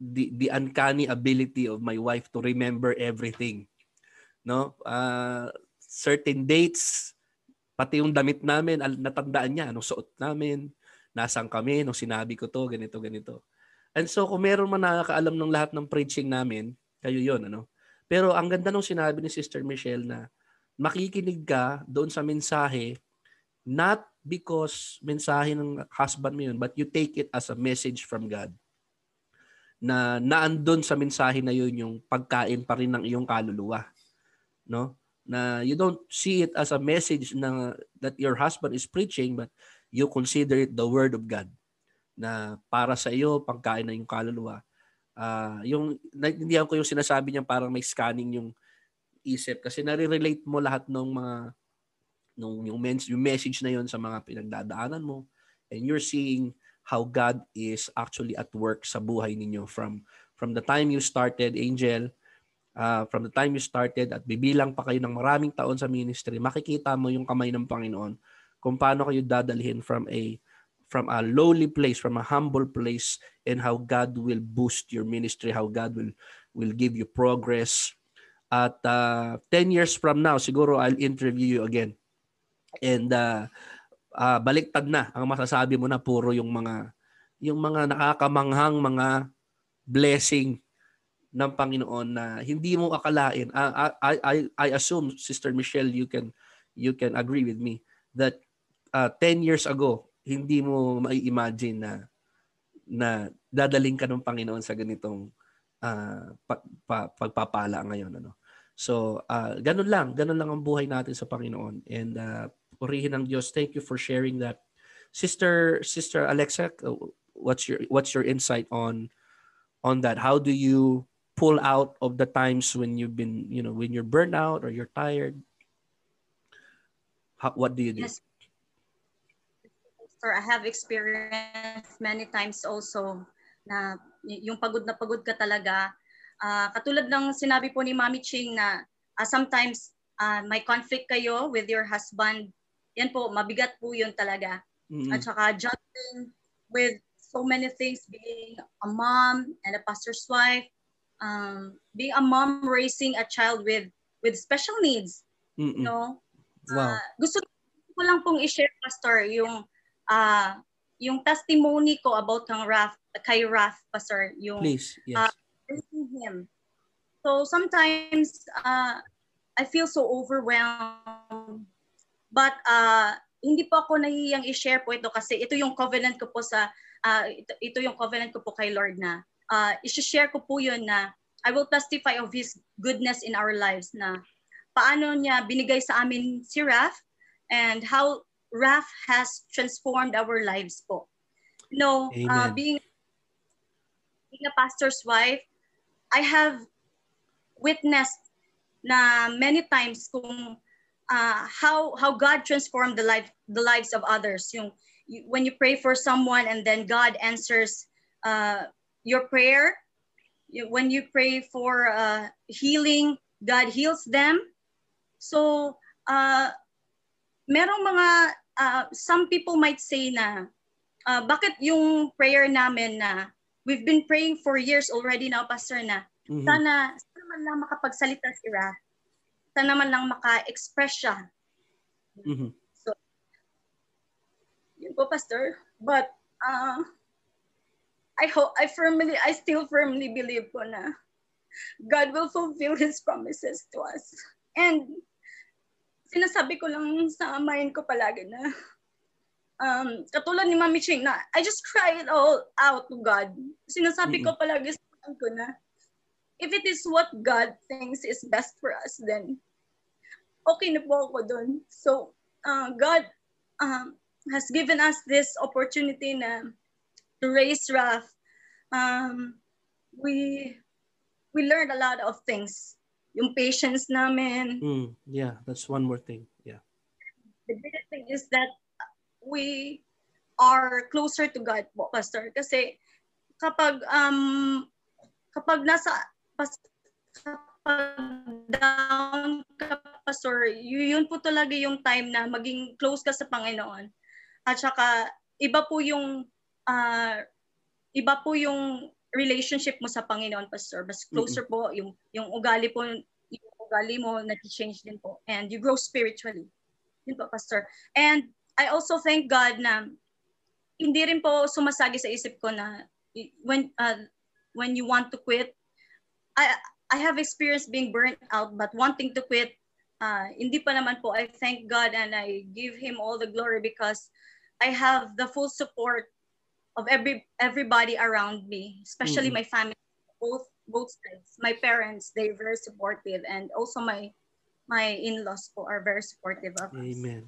the uncanny ability of my wife to remember everything. No? Certain dates, pati yung damit namin, natandaan niya, anong suot namin, nasaan kami, nung sinabi ko to, ganito, ganito. And so, kung meron man nakakaalam ng lahat ng preaching namin, kayo yun, ano? Pero ang ganda nung sinabi ni Sister Michelle na makikinig ka doon sa mensahe, not because mensahe ng husband mo yun, but you take it as a message from God. Na naandun sa mensahe na yun yung pagkain pa rin ng iyong kaluluwa. No? Na you don't see it as a message na that your husband is preaching, but you consider it the Word of God. Na para sa iyo, pagkain na yung kaluluwa. Yung naintindihan ko yung sinasabi niya, parang may scanning yung isip kasi nare-relate mo lahat ng mga yung message na yon sa mga pinagdadaanan mo and you're seeing how God is actually at work sa buhay ninyo from the time you started, Angel, from the time you started at bibilang pa kayo ng maraming taon sa ministry, makikita mo yung kamay ng Panginoon kung paano kayo dadalhin from a lowly place, from a humble place, and how God will boost your ministry, how God will give you progress. At 10 years from now, siguro I'll interview you again. And baliktad na. Ang masasabi mo na puro yung mga nakakamanghang mga blessing ng Panginoon na hindi mo akalain. I assume, Sister Michelle, you can agree with me that 10 years ago, hindi mo mai-imagine na dadaling ka ng Panginoon sa ganitong pagpapala ngayon, ano. So, ganun lang ang buhay natin sa Panginoon. And purihin ang Diyos. Thank you for sharing that. Sister Alexa, what's your insight on that? How do you pull out of the times when you've been, when you're burned out or you're tired? What do you do? Yes. Sir, I have experienced many times also na yung pagod ka talaga. Katulad ng sinabi po ni Mami Ching na sometimes may conflict kayo with your husband. Yan po, mabigat po yun talaga. Mm-hmm. At saka juggling with so many things, being a mom and a pastor's wife, being a mom raising a child with special needs. Mm-hmm. Wow. Gusto ko lang pong i-share, Pastor, yung testimony ko about kay Raf, Pastor, yung please, yes. Raising him. So sometimes I feel so overwhelmed, but hindi po ako nahihiyang i-share po ito kasi ito yung covenant ko po ito yung covenant ko po kay Lord na i-share ko po yun na I will testify of His goodness in our lives na paano niya binigay sa amin si Raf and how Raf has transformed our lives po. Being a pastor's wife, I have witnessed na many times kung how God transformed the lives of others. When you pray for someone and then God answers your prayer. When you pray for healing, God heals them. So merong mga, some people might say na, bakit yung prayer namin na, we've been praying for years already now, Pastor, na, mm-hmm. sana man lang makapagsalita si Raf. Sana man lang maka-express siya. Mm-hmm. So, yun po, Pastor. But, I still firmly believe po na, God will fulfill His promises to us. And, sinasabi ko lang sa amahin ko palagi na katulad ni Mami Ching na I just cry it all out to God. Sinasabi mm-hmm. ko palagi sa amahin ko na if it is what God thinks is best for us, then okay na po ako dun. So God has given us this opportunity na to raise Raf. We learned a lot of things. Yung patience namin. Yeah, that's one more thing. Yeah. The biggest thing is that we are closer to God, Pastor. Kasi kapag down ka, Pastor, yun po talaga yung time na maging close ka sa Panginoon. At saka iba po yung relationship mo sa Panginoon, Pastor. Mas closer po yung ugali mo nag-change din po and you grow spiritually. Yun po, Pastor. And I also thank God na hindi rin po sumasagi sa isip ko na when you want to quit, I have experienced being burnt out but wanting to quit, hindi pa naman po. I thank God and I give Him all the glory because I have the full support of everybody around me, especially my family, both sides. My parents, they're very supportive, and also my in-laws are very supportive of us. Amen.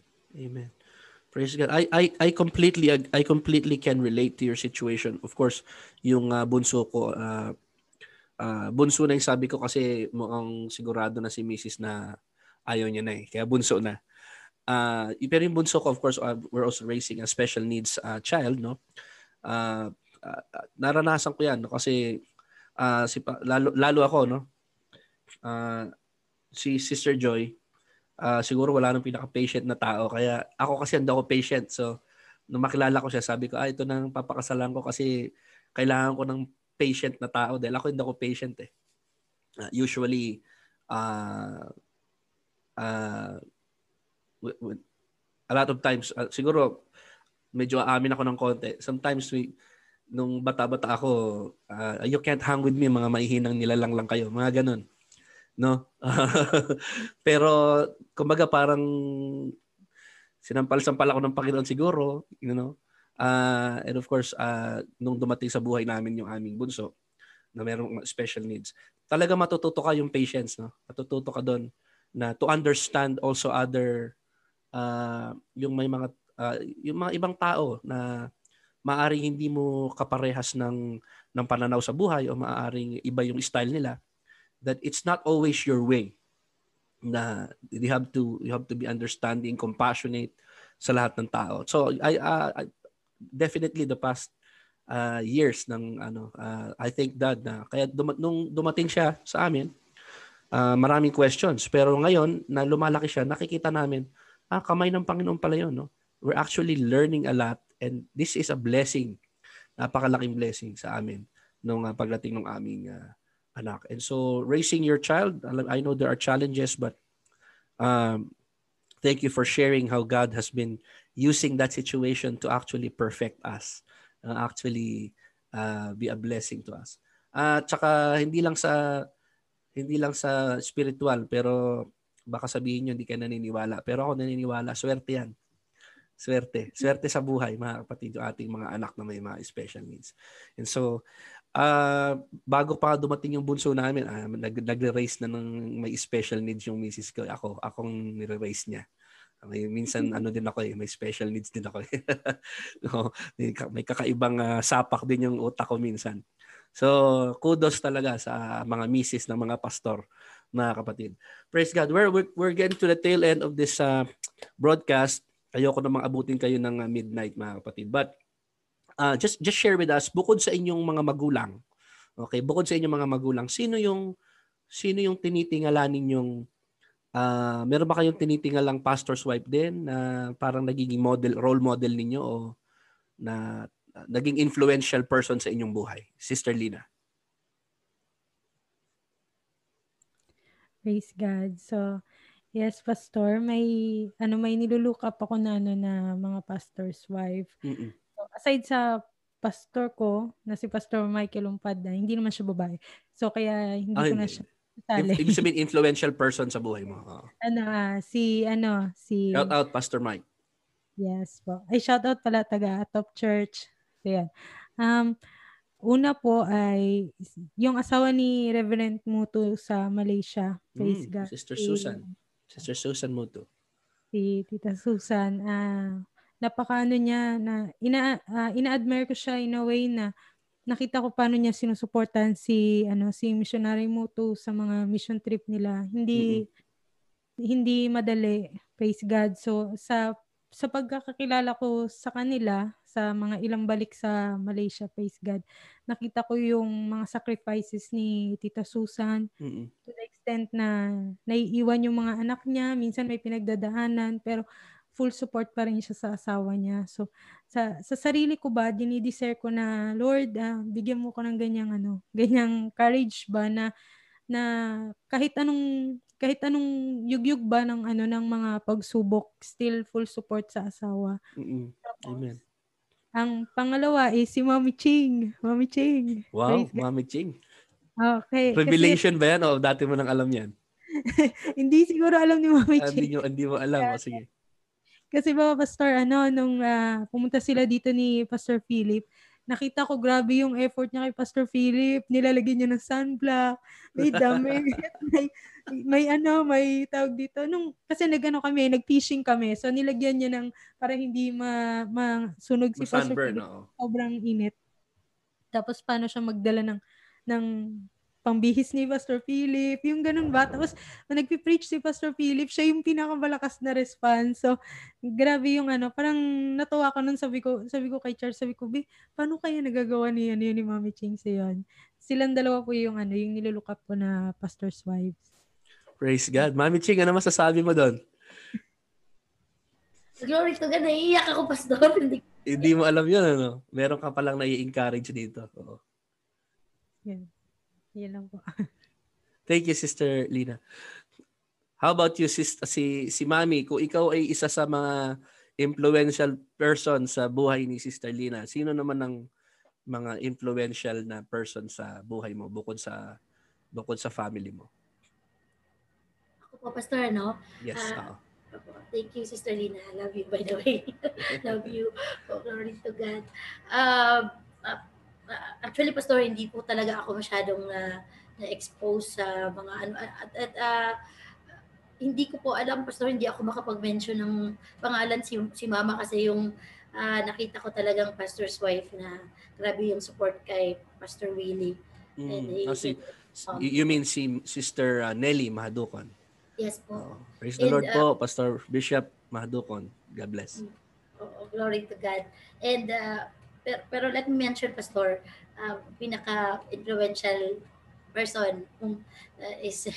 Praise God. I completely can relate to your situation. Of course, yung bunso ko, bunso na yung sabi ko kasi mukhang sigurado na si Mrs. na ayaw niya na eh. Kaya bunso na. Pero yung bunso ko, of course, we're also raising a special needs child, no? Naranasan ko 'yan no? Kasi lalo ako no. Si Sister Joy siguro wala nang pinaka-patient na tao kaya ako kasi hindi ako patient. So nung makilala ko siya, sabi ko ito nang papakasalan ko kasi kailangan ko ng patient na tao dahil ako hindi ako patient eh. Usually a lot of times, siguro medyo aamin ako ng konti. Sometimes nung bata-bata ako, you can't hang with me, mga maihinang nilalang lang kayo, mga ganun. No? Pero kumbaga parang sinampal-sampal ako ng Panginoon siguro, you know. And of course, nung dumating sa buhay namin yung aming bunso na merong special needs, talaga matututo ka yung patience, no? Matututo ka doon na to understand also other yung may mga yung mga ibang tao na maaaring hindi mo kaparehas ng pananaw sa buhay o maaaring iba yung style nila, that it's not always your way. Na you have to be understanding, compassionate sa lahat ng tao. So I definitely the past years ng I thank God na kaya nung dumating siya sa amin, maraming questions, pero ngayon na lumalaki siya, nakikita namin kamay ng Panginoon pala yun, no? We're actually learning a lot, and this is a blessing, napakalaking blessing sa amin nung pagdating ng aming anak. And so raising your child, I know there are challenges, but thank you for sharing how God has been using that situation to actually perfect us, be a blessing to us. Tsaka hindi lang sa spiritual, pero baka sabihin niyo hindi ka naniniwala, pero ako naniniwala, swerte yan. Swerte sa buhay, mga kapatid, yung ating mga anak na may mga special needs. And so bago pa dumating yung bunso namin, nagre-raise na ng may special needs yung misis ko. Akong nire-raise niya. Minsan din ako may special needs din ako. No, may kakaibang sapak din yung utak ko minsan. So kudos talaga sa mga misis ng mga pastor, mga kapatid. Praise God. We're getting to the tail end of this broadcast. Ayoko namang abutin kayo ng midnight, mga kapatid. But just share with us, bukod sa inyong mga magulang. Okay, bukod sa inyong mga magulang, sino yung tinitingala ninyong meron ba kayong tinitingalang pastor's wife din na parang nagiging role model ninyo o na naging influential person sa inyong buhay? Sister Lina. Praise God. So yes, pastor, may nilulook up ako na mga pastor's wife. Mm-mm. Aside sa pastor ko, na si Pastor Michael Umpad, hindi naman siya babae. So, kaya hindi ko na siya tali. Ibig sabihin, influential person sa buhay mo. Oh. Shout out, Pastor Mike. Yes po. Ay, shout out pala, taga Top Church. So, yan. Una po ay yung asawa ni Reverend Mutu sa Malaysia. Praise God. Sister Susan Mutu. Si Tita Susan. Napakaano niya na ina-admire ko siya in a way na nakita ko paano niya sinusuportahan si missionary Mutu sa mga mission trip nila. Hindi madali, praise God. So sa pagkakakilala ko sa kanila sa mga ilang balik sa Malaysia, praise God, nakita ko yung mga sacrifices ni Tita Susan, to the extent na naiiwan yung mga anak niya, minsan may pinagdadaanan, pero full support pa rin siya sa asawa niya. So, sa sarili ko ba, dinidesire ko na, Lord, bigyan mo ko ng ganyang courage ba na kahit anong yugyug ba ng mga pagsubok, still full support sa asawa. Mm-hmm. Amen. Ang pangalawa is si Mami Ching. Mami Ching. Wow, Mami Ching. Okay. Revelation ba yan? O dati mo nang alam yan? Hindi siguro alam ni Mami Ching. Hindi mo alam. O, sige. Kasi ba, Pastor, nung pumunta sila dito ni Pastor Philip, nakita ko grabe yung effort niya kay Pastor Philip. Nilalagay niya ng sunblock. May damit. may tawag dito. Kasi nag-fishing kami. So, nilagyan niya ng, para hindi masunog si Pastor Philip. No. Sobrang init. Tapos, paano siya magdala ng pambihis ni Pastor Philip, yung ganun ba? Tapos, nagpipreach si Pastor Philip, siya yung pinakamalakas na response. So, grabe yung parang natuwa ko nun, sabi ko kay Charles, paano kaya nagagawa ni Mami Ching sa yun? Silang dalawa po yung nilulook up ko na pastor's wives. Praise God. Mami Ching, masasabi mo doon? Glory to God, naiiyak ako, Pastor. Hindi mo alam yun, Meron ka palang nai-encourage dito. Oo. Yan. Yan lang po. Thank you, Sister Lina. How about you, si Mami? Kung ikaw ay isa sa mga influential person sa buhay ni Sister Lina, sino naman ang mga influential na person sa buhay mo bukod sa family mo? Ako po, Pastor, no? Yes, ako. Thank you, Sister Lina. I love you, by the way. Love you. Oh, glory to God. Actually, Pastor, hindi po talaga ako masyadong na-expose sa mga ano. At hindi ko po alam, Pastor, hindi ako makapag-mention ng pangalan si Mama kasi yung nakita ko talagang pastor's wife na grabe yung support kay Pastor Willie. And you mean si Sister Nelly Mahadukon? Yes po. Oh, praise the Lord po, Pastor Bishop Mahadukon. God bless. Oh, glory to God. And pero let me mention, Pastor, pinaka-influential person is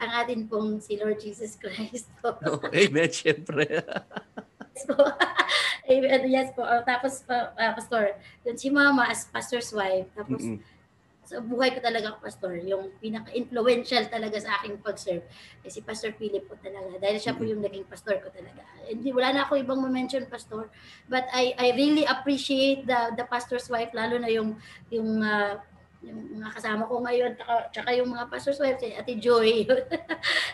ang atin pong si Lord Jesus Christ. Oh, amen, syempre. Yes po. Amen, yes po. Tapos, Pastor, yun si Mama as pastor's wife. Tapos, so, buhay ko talaga, Pastor, yung pinaka-influential talaga sa aking pag-serve ay si Pastor Philip po talaga. Dahil siya po yung naging pastor ko talaga. Hindi, wala na ako ibang ma-mention, Pastor. But I really appreciate the pastor's wife, lalo na yung mga kasama ko ngayon, tsaka yung mga pastor's wife, si Ate Joy.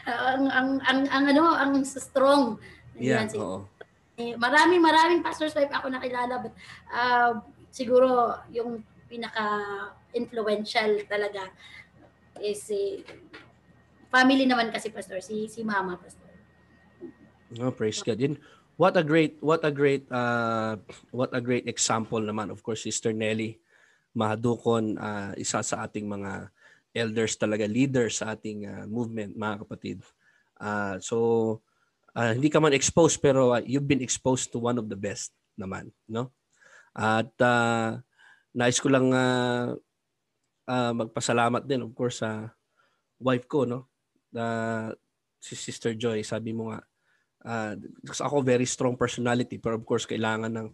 ang strong. Yeah, oo. Maraming pastor's wife ako nakilala, but siguro yung pinaka-influential talaga is si family naman kasi, Pastor, si Mama, Pastor. No, praise God. And what a great example naman. Of course, Sister Nelly Mahadukon, isa sa ating mga elders talaga, leaders sa ating movement, mga kapatid. So hindi ka man exposed, pero you've been exposed to one of the best naman, no? At nais ko lang magpasalamat din, of course, sa wife ko, no? Si Sister Joy, sabi mo nga, kasi ako very strong personality, pero of course kailangan ng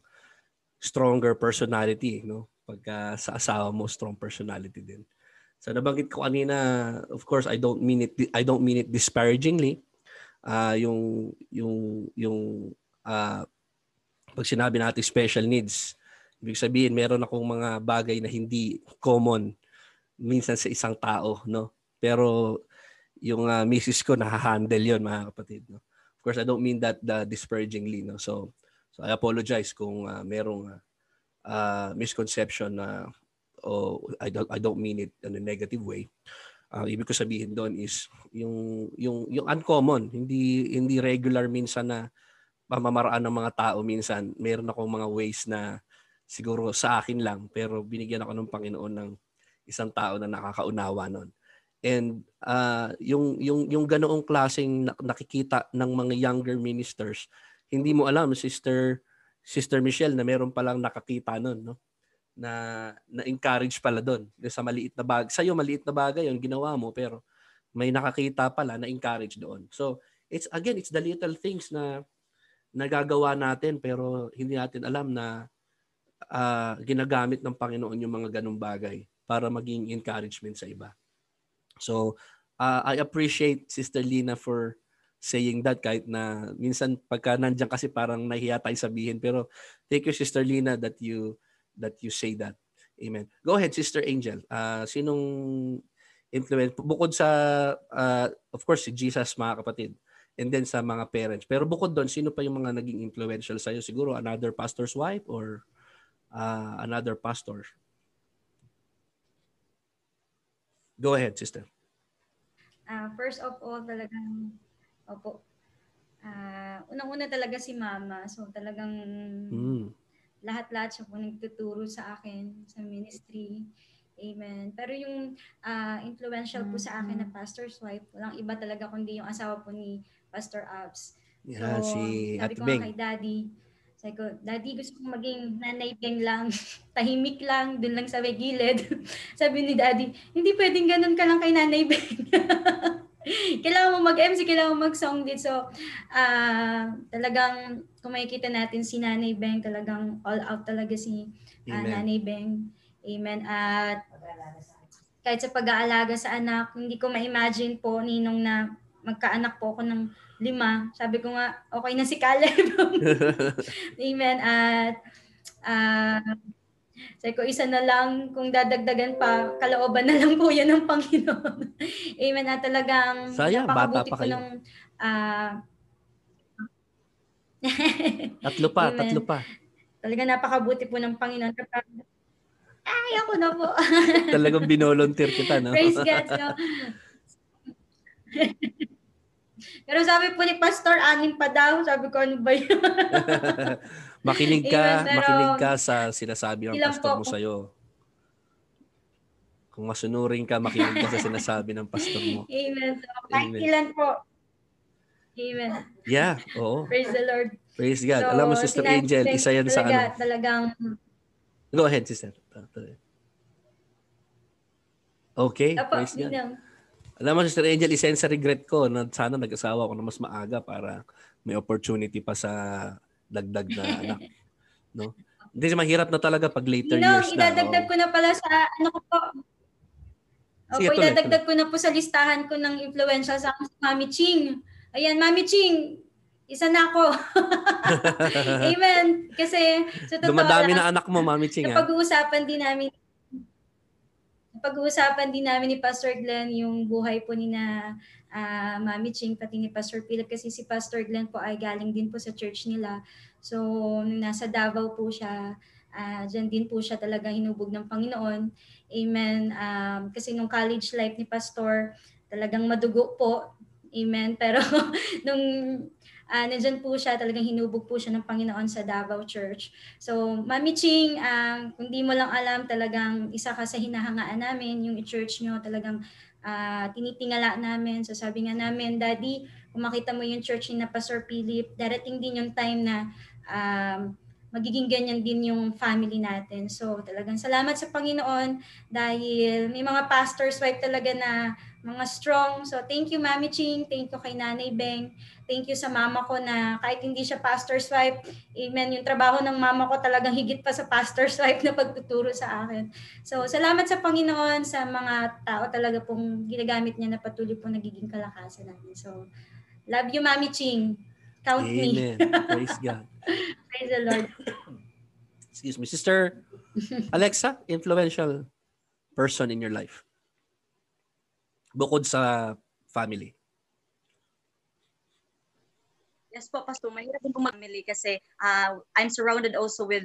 stronger personality, no? Pagka sa asawa mo, strong personality din. So nabanggit ko kanina, of course, I don't mean it disparagingly. Yung pag sinabi natin special needs, ibig sabihin meron akong mga bagay na hindi common minsan sa isang tao, no? Pero yung misis ko nahahandle yon, mga kapatid, no? Of course, I don't mean that disparagingly, no? So I apologize kung merong misconception I don't mean it in a negative way. Ibig ko sabihin doon is yung uncommon, hindi regular minsan na pamamaraan ng mga tao minsan. Meron akong mga ways na siguro sa akin lang, pero binigyan ako ng Panginoon ng isang tao na nakakaunawa noon. And yung ganoong klaseng nakikita ng mga younger ministers, hindi mo alam, Sister Michelle, na meron palang nakakita nun, no? Na encourage pala doon sa maliit na bagay. Sa'yo, maliit na bagay yung ginawa mo, pero may nakakita pala na encourage doon. So, it's the little things na nagagawa natin, pero hindi natin alam na ginagamit ng Panginoon yung mga ganung bagay para maging encouragement sa iba. So, I appreciate Sister Lina for saying that, kahit na minsan pagka nandiyan kasi parang nahiya tayo sabihin, pero thank you, Sister Lina, that you say that. Amen. Go ahead, Sister Angel. Sinong influence bukod sa of course si Jesus, mga kapatid, and then sa mga parents, pero bukod doon, sino pa yung mga naging influential sa iyo? Siguro another pastor's wife or another pastor? Go ahead, Sister. First of all, talagang opo. Unang-una talaga si Mama. So talagang lahat-lahat siya po nagtuturo sa akin sa ministry. Amen. Pero yung influential po sa akin na pastor's wife, walang iba talaga kundi yung asawa po ni Pastor Abs. Yeah, so sabi ko kay Daddy, sabi ko, Daddy, gusto kong maging nanay beng lang, tahimik lang, dun lang sa may gilid. Sabi ni Daddy, hindi pwedeng ganun ka lang kay nanay beng. Kailangan mo mag-MC, kailangan mo mag-song din. So, talagang kung makikita natin si Nanay Beng, talagang all out talaga si Nanay Beng. Amen. At kahit sa pag-aalaga sa anak. Hindi ko ma-imagine po, Ninong, na magkaanak po ako ng 5. Sabi ko nga, okay na si Caleb. Amen. At sabi ko, isa na lang, kung dadagdagan pa, kalooban na lang po yan ng Panginoon. Amen. At talagang sayang, bata pa kayo. Ng, tatlo pa. Talaga napakabuti po ng Panginoon. Ay, ako na po. Talagang binolunteer kita, no? Praise God. So, pero sabi po ni Pastor, 6 pa daw. Sabi ko, ano ba yun? makinig ka sa sinasabi ng pastor mo sa'yo. Kung masunurin ka, makinig ka sa sinasabi ng pastor mo. Amen. So, kahit ilan po. Amen. Yeah, oo. Praise the Lord. Praise God. So, alam mo, Sister Angel, isa yan sa ano. Talagang... Go ahead, Sister. Okay, praise God. Alam mo, Sister Angel, isa yan sa regret ko na sana nag-asawa ako na mas maaga para may opportunity pa sa dagdag na anak. No? Hindi, mahirap na talaga pag later years na. Idadagdag ko na pala sa ano ko po. Sige, idadagdag ko na po sa listahan ko ng influential sa Mami Ching. Ayan, Mami Ching. Isa na ako. Amen. Kasi sa totoo dumadami na anak mo, Mami Ching. Napag-uusapan din namin ni Pastor Glenn yung buhay po ni na Mami Ching pati ni Pastor Philip, kasi si Pastor Glenn po ay galing din po sa church nila. So nasa Davao po siya. Diyan din po siya talaga hinubog ng Panginoon. Amen. Kasi nung college life ni Pastor, talagang madugo po. Amen. Pero nung nandiyan po siya, talagang hinubog po siya ng Panginoon sa Davao Church. So, Mami Ching, kung di mo lang alam, talagang isa ka sa hinahangaan namin. Yung church nyo, talagang tinitingala namin. So, sabi nga namin, Daddy, kung makita mo yung church ni na Pastor Philip, darating din yung time na magiging ganyan din yung family natin. So, talagang salamat sa Panginoon dahil may mga pastor's wife talaga na mga strong. So, thank you, Mami Ching. Thank you kay Nanay Beng. Thank you sa mama ko na kahit hindi siya pastor's wife, amen, yung trabaho ng mama ko talagang higit pa sa pastor's wife na pagtuturo sa akin. So, salamat sa Panginoon sa mga tao talaga pong ginagamit niya na patuloy pong nagiging kalakasan natin. So, love you, Mami Ching. Count me. Amen. Praise God. Praise the Lord. Excuse me. Sister Alexa, influential person in your life. Bukod sa family. Yes po, Pastor. Mahirap din po family kasi I'm surrounded also with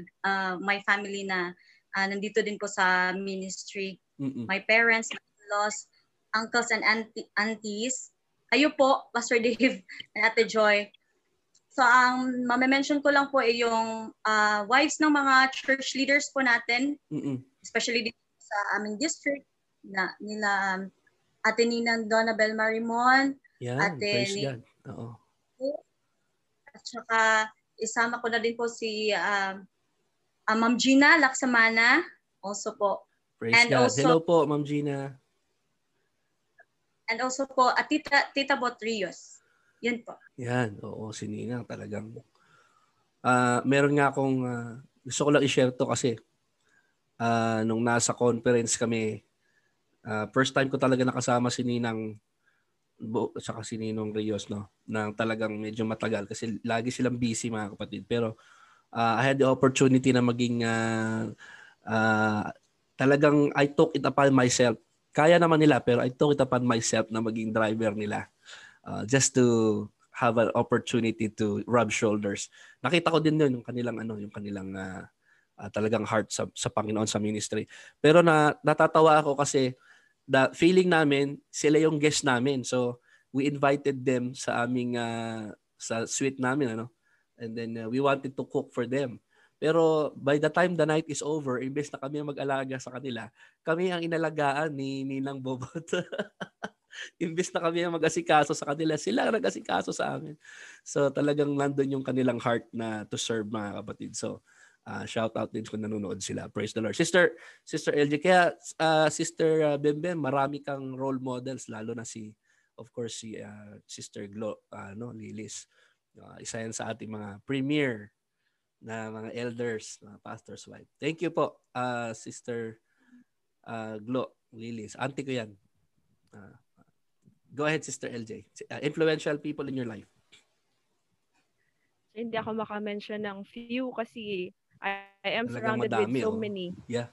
my family na nandito din po sa ministry. Mm-mm. My parents, my in-laws, uncles and aunties. Kayo po, Pastor Dave and Ate Joy. So ang mame-mention ko lang po ay yung wives ng mga church leaders po natin. Mm-mm. Especially dito sa aming district na nila Ate Ninang Donabel Marimon. Yan, Ate Ninang. Oo. At saka isama ko na din po si Ma'am Gina Laksamana. Also po. Praise God. Also, hello po, Ma'am Gina. And also po, Tita Bobot Rios. Yan po. Yan. Oo, si Ninang talagang. Meron nga akong, gusto ko lang i-share to kasi nung nasa conference kami, first time ko talaga nakasama si Ninang saka si Ninong Rios, no? Nang talagang medyo matagal kasi lagi silang busy, mga kapatid. Pero I had the opportunity na maging talagang I took it upon myself. Kaya naman nila pero I took it upon myself na maging driver nila just to have an opportunity to rub shoulders. Nakita ko din yun, yung kanilang talagang heart sa Panginoon sa ministry. Pero natatawa ako kasi the feeling namin, sila yung guest namin. So, we invited them sa aming, sa suite namin, ano? And then, we wanted to cook for them. Pero, by the time the night is over, imbes na kami mag-alaga sa kanila, kami ang inalagaan ni Ninang Bobot. Imbes na kami ang mag-asikaso sa kanila, sila ang nag-asikaso sa amin. So, talagang nandun yung kanilang heart na to serve, mga kapatid. So, shout out din kung nanonood sila. Praise the Lord. Sister LJ, kaya Sister Bembe, marami kang role models, lalo na si Sister Lilis. Isa yan sa ating mga premier na mga elders, mga pastor's wife. Thank you po, Sister Glo, Lilis. Auntie ko yan. Go ahead, Sister LJ. Influential people in your life. Hindi ako maka-mention ng few kasi I am surrounded with so many. Yeah.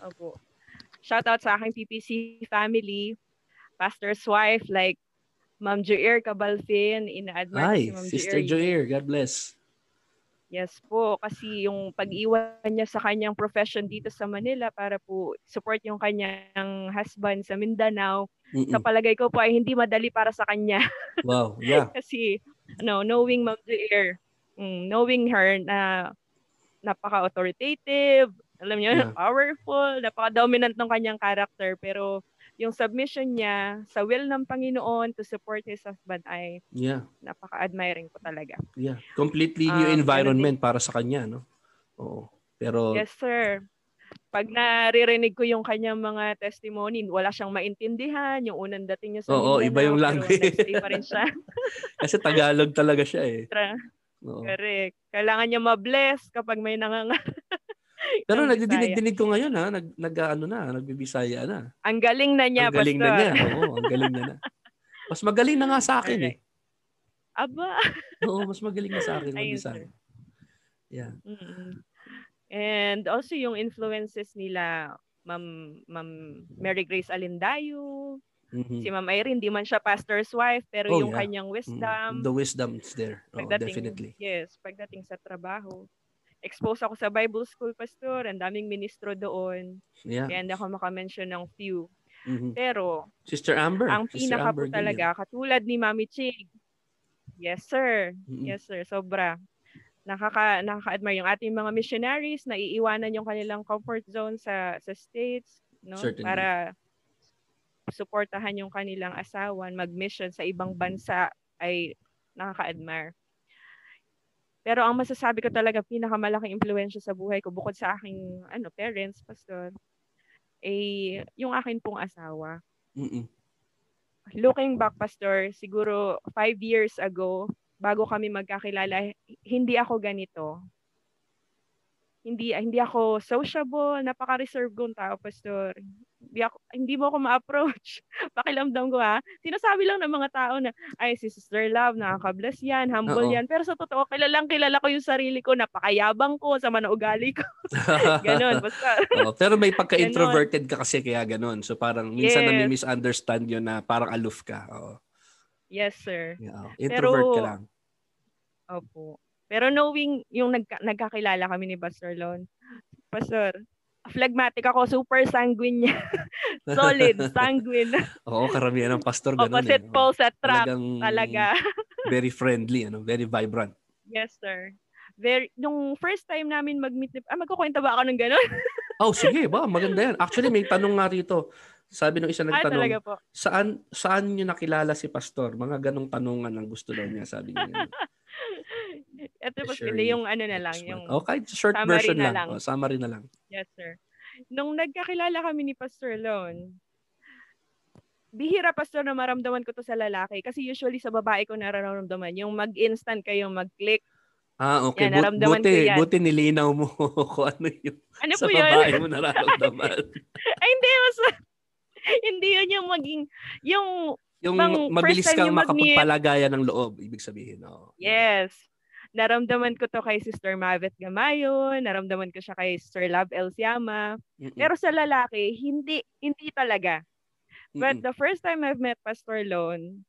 Opo. Shout out sa aking PPC family, pastor's wife, like Ma'am Joir Cabalfin, ina-admire si Ma'am Joir. Sister Joir, God bless. Yes po, kasi yung pag-iwan niya sa kanyang profession dito sa Manila para po support yung kanyang husband sa Mindanao, sa palagay ko po ay hindi madali para sa kanya. Wow, yeah. Kasi knowing Ma'am Joir, knowing her na napaka-authoritative, alam niyo, powerful, napaka-dominant ng kanyang character, pero yung submission niya sa will ng Panginoon to support his husband ay napaka-admiring po talaga. Yeah. Completely new environment para sa kanya, no? Oo. Pero yes, sir. Pag naririnig ko yung kanyang mga testimony, wala siyang maintindihan. Yung unang dating niya sa iba yung language. Pero next pa rin siya. Kasi Tagalog talaga siya eh. Correct. Kailangan niya ma-bless kapag may nangangaral. Pero nagdidinig ko ngayon ha, nagbibisaya na. Ang galing na niya, pastor. Ang galing na niya, oo, ang galing na. Mas magaling na nga sa akin eh. Aba. Oo, mas magaling na sa akin magbisaya. Yeah. And also yung influences nila, Ma'am Mary Grace Alindayo, si Ma'am Irene, hindi man siya pastor's wife, pero yung kanyang wisdom. The wisdom is there. Oh, definitely. Yes, pagdating sa trabaho. Exposed ako sa Bible School, Pastor. Ang daming ministro doon. Yeah. Kaya hindi ako maka-mention ng few. Pero, Sister Amber. Ang pinaka po talaga, katulad ni Mami Chig. Yes, sir. Yes, sir. Sobra. Nakaka-admire yung ating mga missionaries na iiwanan yung kanilang comfort zone sa States. No? Para suportahan yung kanilang asawan, mag-mission sa ibang bansa ay nakaka-admire. Pero ang masasabi ko talaga, pinakamalaking impluwensya sa buhay ko, bukod sa aking parents, pastor, ay yung akin pong asawa. Looking back, pastor, siguro 5 years ago, bago kami magkakilala, hindi ako ganito. Hindi ako sociable, napaka-reserve kong tao, pastor. Hindi mo ako ma-approach. Pakiramdam ko ha. Sinasabi lang ng mga tao na, ay si Sister Love, nakaka-bless yan, humble yan. Pero sa totoo, kilala ko yung sarili ko, napakayabang ko, sama na ugali ko. Ganon, basta. Pero may pagka-introverted ka kasi kaya ganon. So parang minsan nami-misunderstand yun na parang aloof ka. Oo. Yes, sir. Yeah, introvert ka lang. Opo. Pero knowing yung nagkakilala kami ni Pastor Lon, Pastor, phlegmatic ako, super sanguine niya. Solid, sanguine. Oo, karamihan ng pastor ganun. Opposite pole sa track talaga. Very friendly, very vibrant. Yes, sir. Nung first time namin mag-meet, magkukwenta ba ako ng ganun? Oh, sige, maganda yan. Actually, may tanong nga rito. Sabi nung isa nagtanong, saan niyo nakilala si pastor? Mga ganong tanongan ang gusto daw niya, sabi niya. Ito po sila yung short version lang. O, summary na lang. Yes, sir. Nung nagkakilala kami ni Pastor Lone, bihira, Pastor, na maramdaman ko to sa lalaki. Kasi usually sa babae ko nararamdaman. yung mag-instant kayo, mag-click. Ah, okay. Yan, buti nilinaw mo kung ano yung sa babae mo nararamdaman. Ay, hindi. Hindi yun yung maging... Yung mabilis kang makapagpalagayan ng loob, ibig sabihin. Oh. Yes. Naramdaman ko to kay Sister Mavet Gamayo, naramdaman ko siya kay Sister Love Elsiama. Pero sa lalaki, hindi talaga. But the first time I've met Pastor Lone,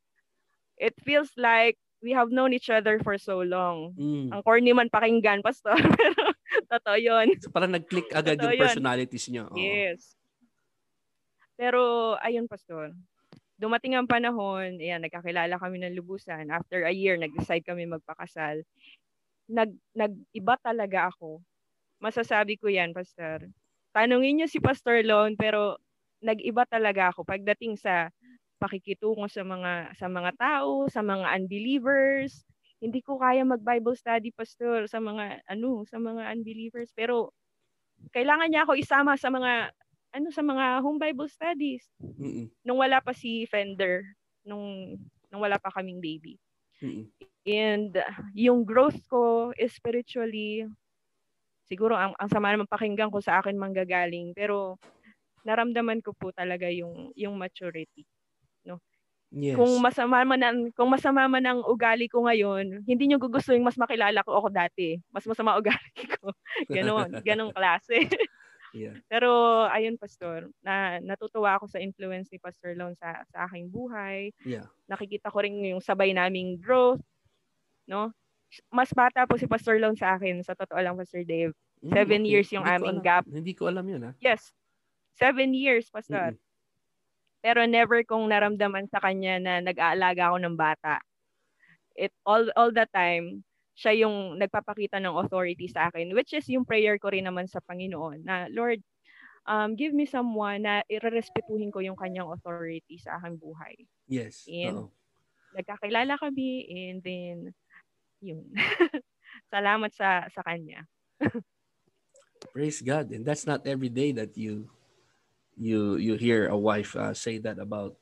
it feels like we have known each other for so long. Ang corny man pakinggan, Pastor. Pero totoo yun. So parang nag-click agad yung personalities niyo. Yes. Pero ayun, Pastor. Dumating ang panahon, ayan, nagkakilala kami ng lubusan. After a year, nag-decide kami magpakasal. Nag-iba talaga ako. Masasabi ko yan, Pastor. Tanungin niyo si Pastor Lone, pero nag-iba talaga ako pagdating sa pakikitungo sa mga tao, sa mga unbelievers. Hindi ko kaya mag-Bible study, Pastor, sa mga unbelievers, pero kailangan niya ako isama sa mga home Bible studies. Nung wala pa si Fender, nung wala pa kaming baby. And yung growth ko spiritually, siguro ang sama naman pakinggan ko sa akin manggagaling, pero naramdaman ko po talaga yung maturity, no? Yes. Kung masama man ang ugali ko ngayon, hindi niyo gugustuhin mas makilala ko ako dati. Mas masama ugali ko. Ganong klase. Yeah. Pero ayun, pastor, natutuwa ako sa influence ni Pastor Lone sa aking buhay. Yeah. Nakikita ko rin yung sabay naming growth, no? Mas bata po si Pastor Lone sa akin, sa totoo lang, Pastor Dave. 7 years yung aming gap. Hindi ko alam yun, ha? Yes. 7 years, pastor. Mm-hmm. Pero never kong naramdaman sa kanya na nag-aalaga ako ng bata. All the time, siya yung nagpapakita ng authority sa akin, which is yung prayer ko rin naman sa Panginoon na, Lord, give me someone na irerespetuhin ko yung kanyang authority sa aking buhay. Yes. And nagkakilala kami, and then, yun. Salamat sa kanya. Praise God. And that's not every day that you hear a wife say that about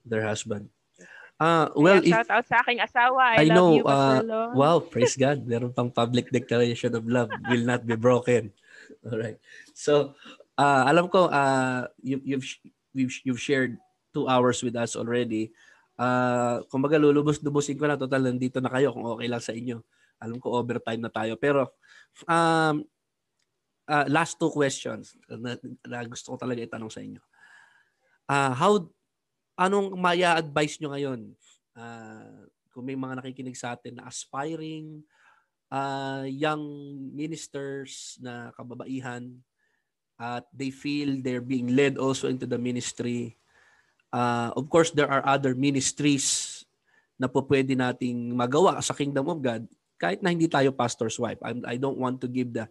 their husband. Shout out sa aking asawa. I love know, you, Pastor Lone. Wow, praise God. Meron pang public declaration of love will not be broken. All right. So, alam ko you've shared 2 hours with us already. Kumbaga lulubos-dubusin ko na, total nandito na kayo kung okay lang sa inyo. Alam ko overtime na tayo, pero last 2 questions na gusto ko talaga itanong sa inyo. Anong maya-advise nyo ngayon? Kung may mga nakikinig sa atin na aspiring young ministers na kababaihan at they feel they're being led also into the ministry. Of course, there are other ministries na po pwede nating magawa sa Kingdom of God kahit na hindi tayo pastor's wife. I don't want to give the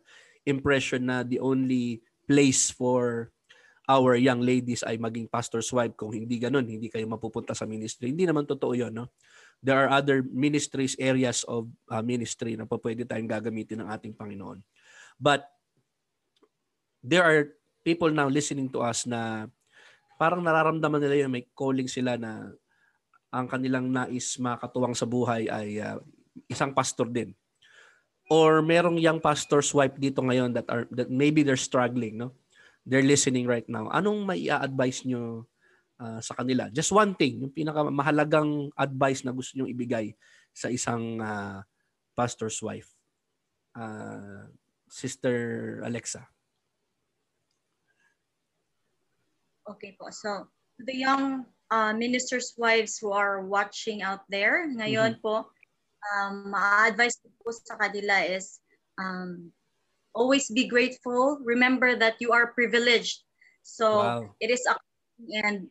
impression na the only place for our young ladies ay maging pastor's wife. Kung hindi ganun, hindi kayo mapupunta sa ministry. Hindi naman totoo yun, no? There are other ministries, areas of ministry na pwede tayong gagamitin ng ating Panginoon. But there are people now listening to us na parang nararamdaman nila yun, may calling sila na ang kanilang nais makatuwang sa buhay ay isang pastor din. Or merong young pastor's wife dito ngayon that maybe they're struggling, no? They're listening right now. Anong mai-advise nyo sa kanila? Just one thing, yung pinakamahalagang advice na gusto nyo ibigay sa isang pastor's wife. Sister Alexa. Okay po. So, the young ministers' wives who are watching out there, ngayon po, advice po sa kanila is always be grateful. Remember that you are privileged. So It is a and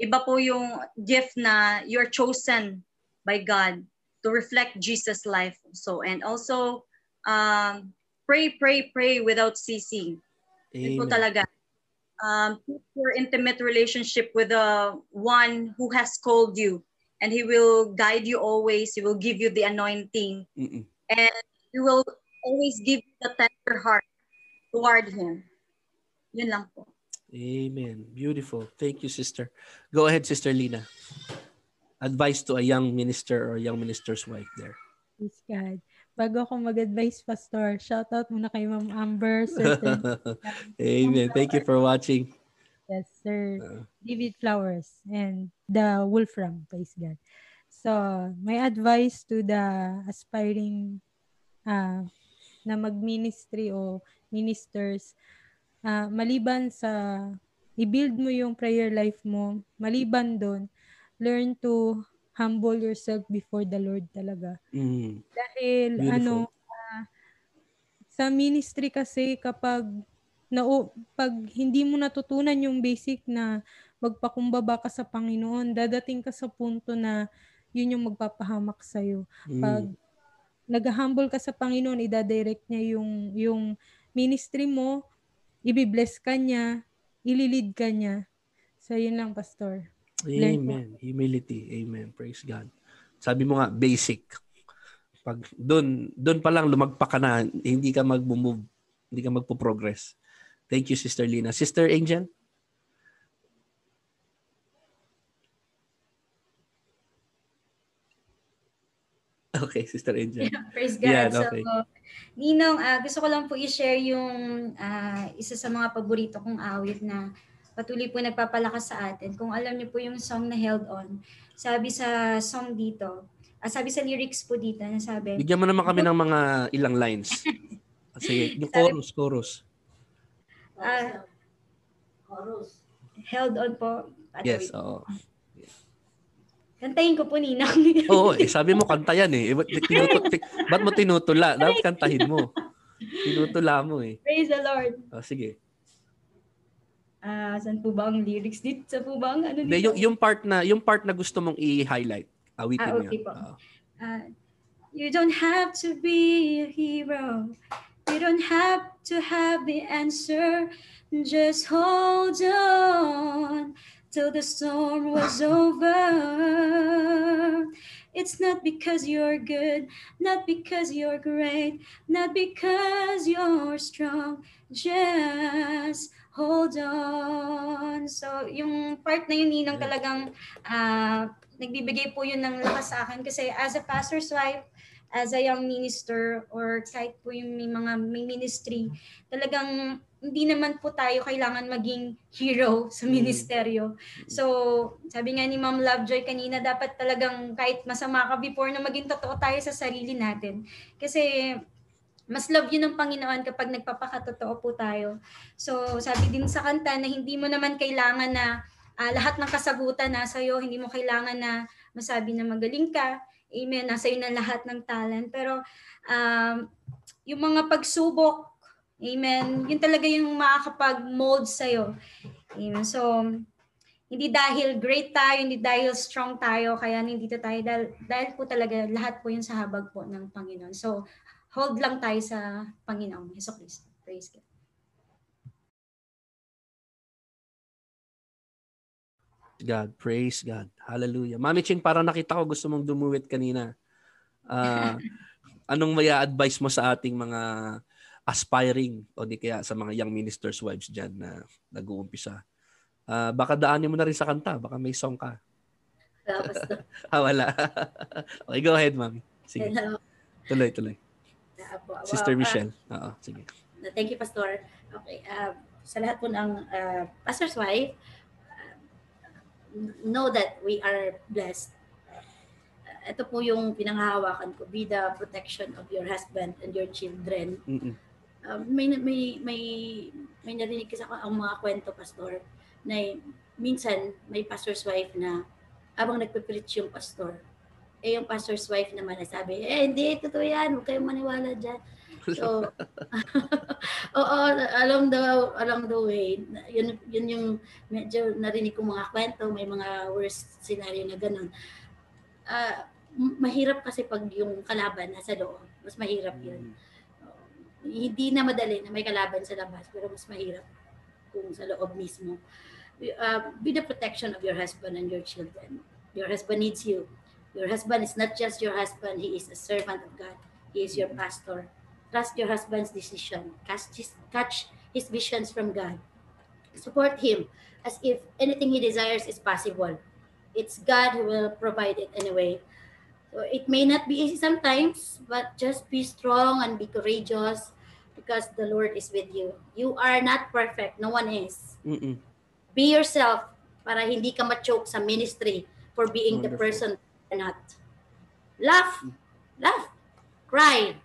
iba po yung gift na you're chosen by God to reflect Jesus' life. So and also pray without ceasing. Amen. Ito talaga. Keep your intimate relationship with the one who has called you. And He will guide you always. He will give you the anointing. Mm-mm. And He will always give you the tender heart toward Him. Yun lang po. Amen. Beautiful. Thank you, sister. Go ahead, Sister Lina. Advice to a young minister or young minister's wife there. Praise God. Bago akong mag-advise, Pastor, shout out muna kay Ma'am Amber. Amen. Thank you for watching. Yes, sir. David Flowers and the Wolfram, praise God. So, my advice to the aspiring na mag-ministry o ministers, maliban sa i-build mo yung prayer life mo, maliban doon, learn to humble yourself before the Lord talaga. Mm. Dahil beautiful. Sa ministry kasi kapag pag hindi mo natutunan yung basic na magpakumbaba ka sa Panginoon, dadating ka sa punto na yun yung magpapahamak sa'yo. Pag nag-humble ka sa Panginoon, idadirect niya yung ministry mo, ibibless ka niya, ililid ka niya. So, yun lang, Pastor. Amen. Humility. Amen. Praise God. Sabi mo nga, basic. Pag doon pa lang lumagpa ka na, hindi ka mag-move, hindi ka magpo-progress. Thank you, Sister Lina. Sister Angel? Okay, Sister Angel. Yeah, praise God. Yeah, okay. So, Ninong, gusto ko lang po i-share yung isa sa mga paborito kong awit na patuloy po nagpapalakas sa atin. Kung alam niyo po yung song na Held On, sabi sa song dito, sabi sa lyrics po dito, na sabi, bigyan mo naman kami ng mga ilang lines. Kasi yung chorus, chorus. Chorus. Held On po. Yes, oo. Kantahin ko po, Ninang. Oo, eh, sabi mo kanta yan eh. Ba't mo tinutula? Dapat kantahin mo. Tinutula mo eh. Praise the Lord. Oh, sige. Saan po ba ang lyrics dito? Saan po ba ang ano dito? Yung part na gusto mong i-highlight. Awitin niya. Okay po. You don't have to be a hero. You don't have to have the answer. Just hold on till the storm was over. It's not because you're good, not because you're great, not because you're strong. Just hold on. So, yung part na yun, Ninang, talagang nagbibigay po yun ng lakas sa akin. Kasi as a pastor's wife, as a young minister, or kahit po yung may ministry, talagang hindi naman po tayo kailangan maging hero sa ministeryo. So, sabi nga ni Ma'am Lovejoy kanina, dapat talagang kahit masama ka before na maging totoo tayo sa sarili natin. Kasi mas love yun ng Panginoon kapag nagpapakatotoo po tayo. So, sabi din sa kanta na hindi mo naman kailangan na lahat ng kasagutan nasa iyo, hindi mo kailangan na masabi na magaling ka. Amen, nasa iyo na lahat ng talent. Pero yung mga pagsubok, amen, yun talaga yung makakapag-mold sa'yo. Amen. So, hindi dahil great tayo, hindi dahil strong tayo, kaya nandito tayo. Dahil po talaga lahat po yun sa habag po ng Panginoon. So, hold lang tayo sa Panginoong Hesus Kristo. Praise God. Praise God. Hallelujah. Mami Ching, parang nakita ko gusto mong dumuwit kanina. Anong may advice mo sa ating mga aspiring o di kaya sa mga young ministers wives dyan na nag-uumpisa? Baka daanin mo na rin sa kanta. Baka may song ka. Wala. Okay, go ahead, Mami. Sige. Hello. Tuloy. Sister Michelle. Oo, sige. Thank you, Pastor. Okay. Sa lahat po ng pastor's wife, know that we are blessed. Ito po yung pinanghahawakan ko. Be the protection of your husband and your children. May narinig kasi ako ang mga kwento, Pastor, na minsan may pastor's wife na abang nagpe-preach yung pastor, yung pastor's wife naman nagsabi, hindi, totoo yan, huwag kayong maniwala dyan. So, along the way, yun yung medyo narinig ko mga kwento, may mga worst scenario na ganun. Mahirap kasi pag yung kalaban nasa loob, mas mahirap yun. Hindi na madali na may kalaban sa labas, pero mas mahirap kung sa loob mismo. Be the protection of your husband and your children. Your husband needs you. Your husband is not just your husband, he is a servant of God. He is your pastor. Trust your husband's decision. Catch his visions from God. Support him as if anything he desires is possible. It's God who will provide it anyway. So it may not be easy sometimes, but just be strong and be courageous because the Lord is with you. You are not perfect. No one is. Be yourself para hindi ka ma-choke sa ministry for being the person you're not. Laugh. Cry.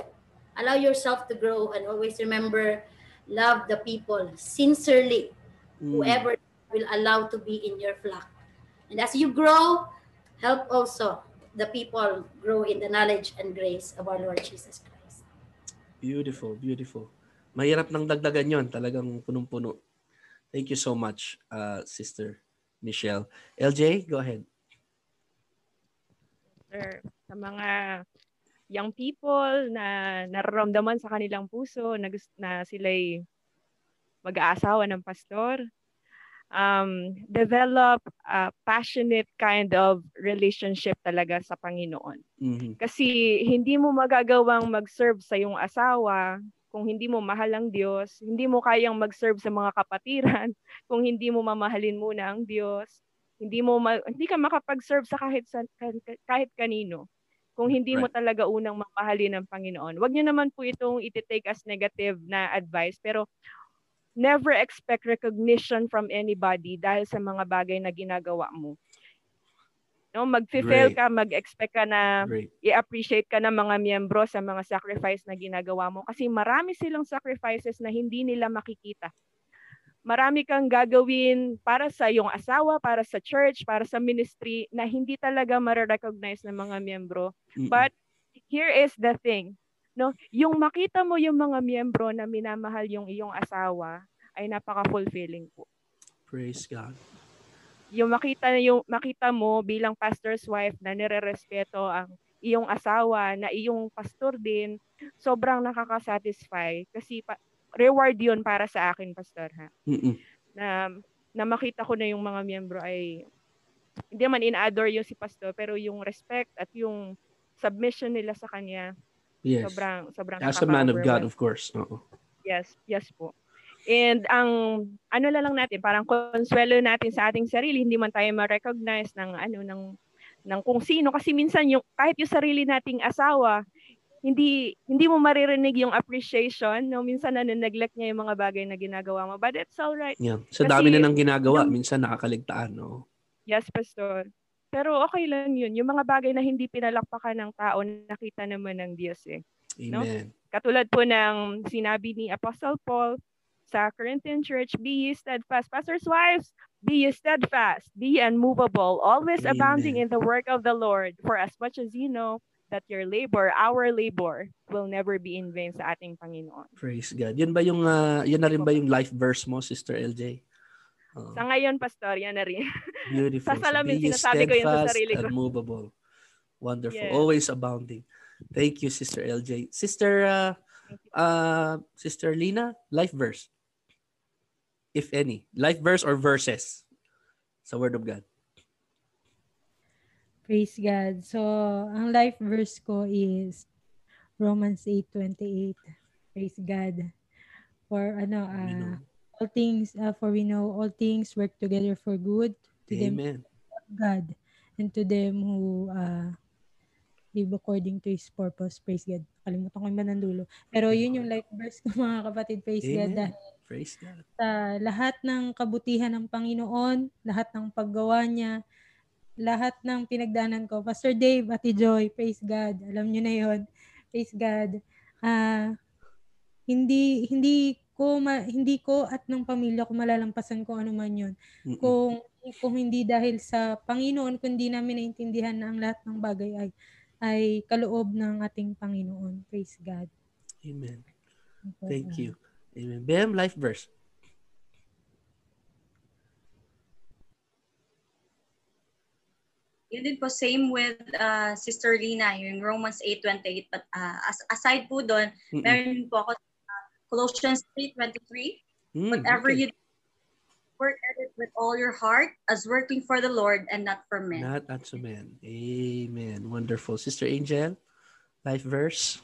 Allow yourself to grow and always remember, love the people sincerely. Whoever will allow to be in your flock. And as you grow, help also the people grow in the knowledge and grace of our Lord Jesus Christ. Beautiful, beautiful. Mahirap nang dagdagan yon, talagang punong-puno. Thank you so much, Sister Michelle. LJ, go ahead. Sir, sa mga young people na nararamdaman sa kanilang puso na sila'y mag-aasawa ng pastor, develop a passionate kind of relationship talaga sa Panginoon. Kasi hindi mo magagawang mag-serve sa iyong asawa kung hindi mo mahal ang Diyos, hindi mo kayang mag-serve sa mga kapatiran kung hindi mo mamahalin muna ang Diyos, hindi ka makapag-serve sa kahit kanino. Kung hindi mo talaga unang mamahalin ng Panginoon. Huwag niyo naman po itong iti-take as negative na advice, pero never expect recognition from anybody dahil sa mga bagay na ginagawa mo. No, mag-fail ka, mag-expect ka na i-appreciate ka ng mga miyembro sa mga sacrifice na ginagawa mo kasi marami silang sacrifices na hindi nila makikita. Marami kang gagawin para sa iyong asawa, para sa church, para sa ministry na hindi talaga ma-recognize ng mga miyembro. But here is the thing. No, yung makita mo yung mga miyembro na minamahal yung iyong asawa ay napaka-fulfilling po. Praise God. Yung makita mo bilang pastor's wife na nirerespeto ang iyong asawa na iyong pastor din, sobrang nakaka-satisfy kasi reward yun para sa akin, pastor, ha. Na makita ko na yung mga miyembro ay hindi man in-adore yung si pastor pero yung respect at yung submission nila sa kanya, sobrang as a man of God, of course. Yes po. And ang ano lang natin, parang konsuelo natin sa ating sarili, hindi man tayo ma-recognize ng ng kung sino kasi minsan yung kahit yung sarili nating asawa, hindi mo maririnig yung appreciation, no? Minsan nane-neglect niya yung mga bagay na ginagawa mo, but it's all right. Yeah. Sa dami na ng ginagawa, minsan nakakaligtaan, no? Yes, pastor. Pero okay lang yun, yung mga bagay na hindi pinalakpakan ng tao, nakita naman ng Diyos, eh. Amen. No? Katulad po ng sinabi ni Apostle Paul sa Corinthian Church, be ye steadfast. Pastors' wives, be ye steadfast, be ye unmovable, always abounding in the work of the Lord. For as much as you know that your labor, our labor, will never be in vain sa ating Panginoon. Praise God. Yun ba yung, yun na rin ba yung life verse mo, Sister LJ? Sa ngayon, Pastor, yan na rin. Beautiful. Sa salamin, sinasabi ko yun sa sarili ko. Be ye steadfast, unmovable. Wonderful. Yes. Always abounding. Thank you, Sister LJ. Sister Lina, life verse. If any, life verse or verses sa Word of God. Praise God. So, ang life verse ko is Romans 8:28. Praise God. For we know all things work together for good to them who love God and to them who live according to His purpose. Praise God. Kalimutan ko yung manandulo. Pero yun yung life verse ko, mga kapatid. Praise God. Praise God. Sa lahat ng kabutihan ng Panginoon, lahat ng paggawa niya, lahat ng pinagdaanan ko. Pastor Dave, Ate Joy, praise God. Alam niyo na yon. Praise God. Hindi ko at ng pamilya ko malalampasan ko anuman yon. Kung hindi dahil sa Panginoon, kundi namin naintindihan na ang lahat ng bagay ay kaloob ng ating Panginoon. Praise God. Amen. Thank you. Amen. Bam, life verse. Yun din po, same with Sister Lina, yung Romans 8:28. But aside po doon, meron po ako Colossians 3:23. Whatever you do, work at it with all your heart as working for the Lord and not for men. Not as a man. Amen. Wonderful. Sister Angel, life verse.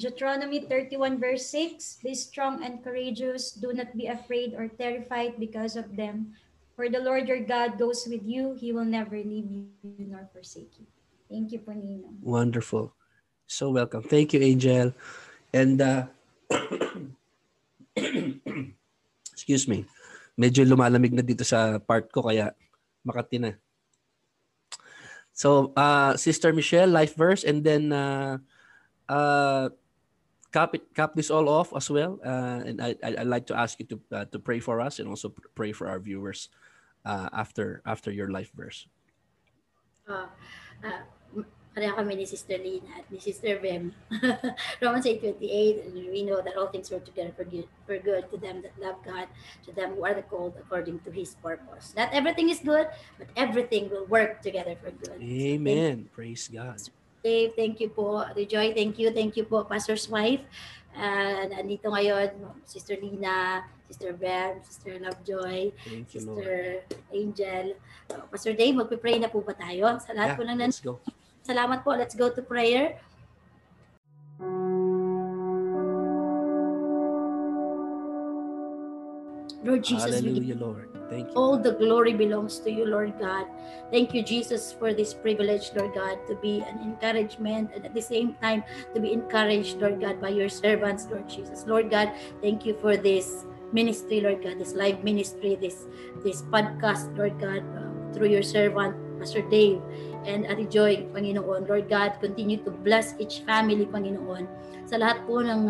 Deuteronomy 31:6, be strong and courageous, do not be afraid or terrified because of them, for the Lord your God goes with you, He will never leave you nor forsake you. Thank you po, Ninong. Wonderful. So welcome. Thank you, Angel. And excuse me, medyo lumalamig na dito sa part ko kaya makati na. So Sister Michelle, life verse, and then cap this all off as well, and I'd like to ask you to pray for us and also pray for our viewers after your life verse. Pareha kami ni Sister Lina at ni Sister Bem. Romans 8:28, and we know that all things work together for good to them that love God, to them who are the called according to His purpose. Not everything is good, but everything will work together for good. Amen. So, praise God. Dave, thank you po. Joy, thank you. Thank you po, Pastor's wife. Nandito ngayon, Sister Lina, Sister Bam, Sister Love Joy, thank you, Sister Lord. Angel. Pastor Dave, magpipray na po ba tayo? Sa lahat po lang let's go. Salamat po. Let's go to prayer. Lord Jesus, hallelujah, Lord. Thank you. All the glory belongs to you, Lord God. Thank you, Jesus, for this privilege, Lord God, to be an encouragement and at the same time to be encouraged, Lord God, by your servants, Lord Jesus. Lord God, thank you for this ministry, Lord God, this live ministry, this podcast, Lord God, through your servant, Pastor Dave and Ate Joy, Panginoon. Lord God, continue to bless each family, Panginoon. Sa lahat po ng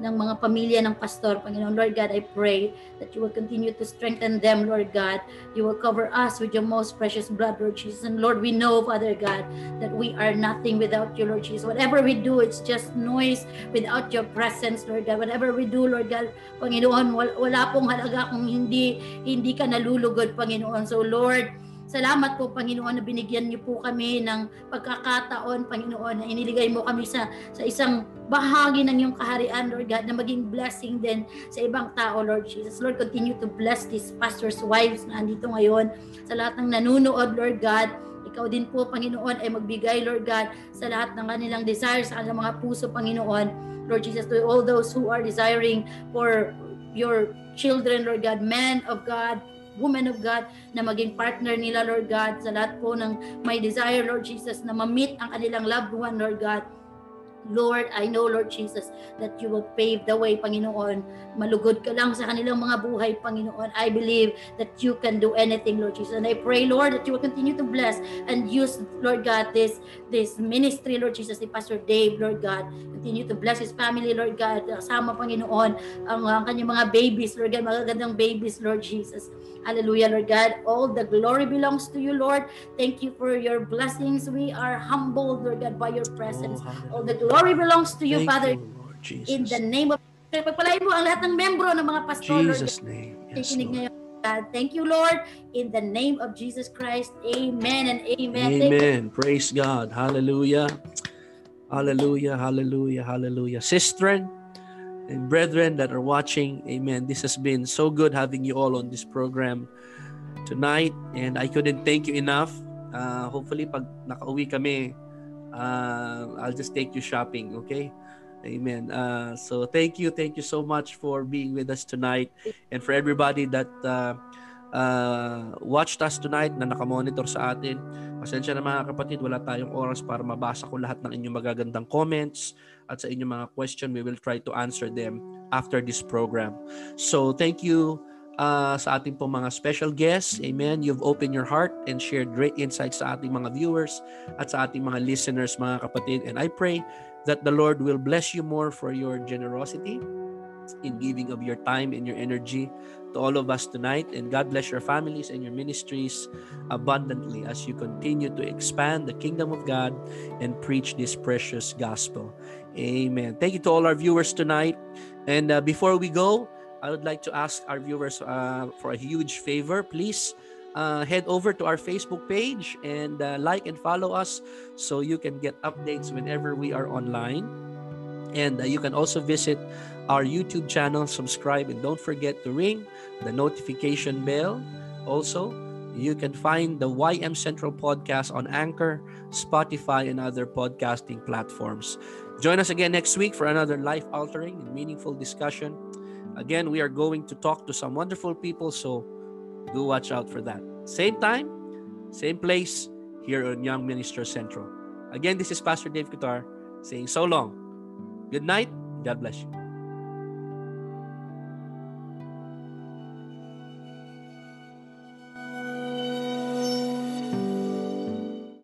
mga pamilya ng pastor, Panginoon, Lord God, I pray that you will continue to strengthen them, Lord God. You will cover us with your most precious blood, Lord Jesus. And Lord, we know, Father God, that we are nothing without you, Lord Jesus. Whatever we do, it's just noise without your presence, Lord God. Whatever we do, Lord God, Panginoon, wala pong halaga kung hindi ka nalulugod, Panginoon. So, Lord, salamat po, Panginoon, na binigyan niyo po kami ng pagkakataon, Panginoon, na iniligay mo kami sa isang bahagi ng iyong kaharian, Lord God, na maging blessing din sa ibang tao, Lord Jesus. Lord, continue to bless these pastors' wives na andito ngayon. Sa lahat ng nanunood, Lord God, ikaw din po, Panginoon, ay magbigay, Lord God, sa lahat ng kanilang desires, sa kanilang mga puso, Panginoon. Lord Jesus, to all those who are desiring for your children, Lord God, men of God, women of God, na maging partner nila, Lord God, sa lahat po ng may desire, Lord Jesus, na ma-meet ang kanilang loved one, Lord God. Lord, I know, Lord Jesus, that you will pave the way, Panginoon. Malugod ka lang sa kanilang mga buhay, Panginoon. I believe that you can do anything, Lord Jesus. And I pray, Lord, that you will continue to bless and use, Lord God, this ministry, Lord Jesus, ni Pastor Dave, Lord God. Continue to bless his family, Lord God. Kasama, Panginoon, ang kanyang mga babies, Lord God, magagandang babies, Lord Jesus. Hallelujah, Lord God. All the glory belongs to you, Lord. Thank you for your blessings. We are humbled, Lord God, by your presence. All the glory belongs to you, thank Father. You, Lord Jesus. In the name of Jesus. Pagpalain mo ang lahat ng membro ng mga pastor, Jesus' Lord. Name. Yes, Lord. God. Thank you, Lord. In the name of Jesus Christ. Amen and amen. Amen. Praise God. Hallelujah. Hallelujah. Hallelujah. Hallelujah. Sistren, and brethren that are watching, amen. This has been so good having you all on this program tonight, and I couldn't thank you enough. Hopefully, pag nakauwi kami, I'll just take you shopping, okay? Amen. So thank you so much for being with us tonight, and for everybody that watched us tonight na nakamonitor sa atin. Pasensya na mga kapatid, wala tayong oras para mabasa ko lahat ng inyong magagandang comments at sa inyong mga question. We will try to answer them after this program. So thank you sa ating po mga special guests. Amen. You've opened your heart and shared great insights sa ating mga viewers at sa ating mga listeners, mga kapatid. And I pray that the Lord will bless you more for your generosity in giving of your time and your energy to all of us tonight. And God bless your families and your ministries abundantly as you continue to expand the kingdom of God and preach this precious gospel. Amen. Thank you to all our viewers tonight. And before we go, I would like to ask our viewers for a huge favor. Please head over to our Facebook page and like and follow us so you can get updates whenever we are online. And you can also visit our YouTube channel, subscribe, and don't forget to ring the notification bell. Also, you can find the YM Central podcast on Anchor, Spotify, and other podcasting platforms. Join us again next week for another life-altering and meaningful discussion. Again, we are going to talk to some wonderful people, so do watch out for that. Same time, same place, here on Young Ministers Central. Again, this is Pastor Dave Guttar saying so long. Good night. God bless you.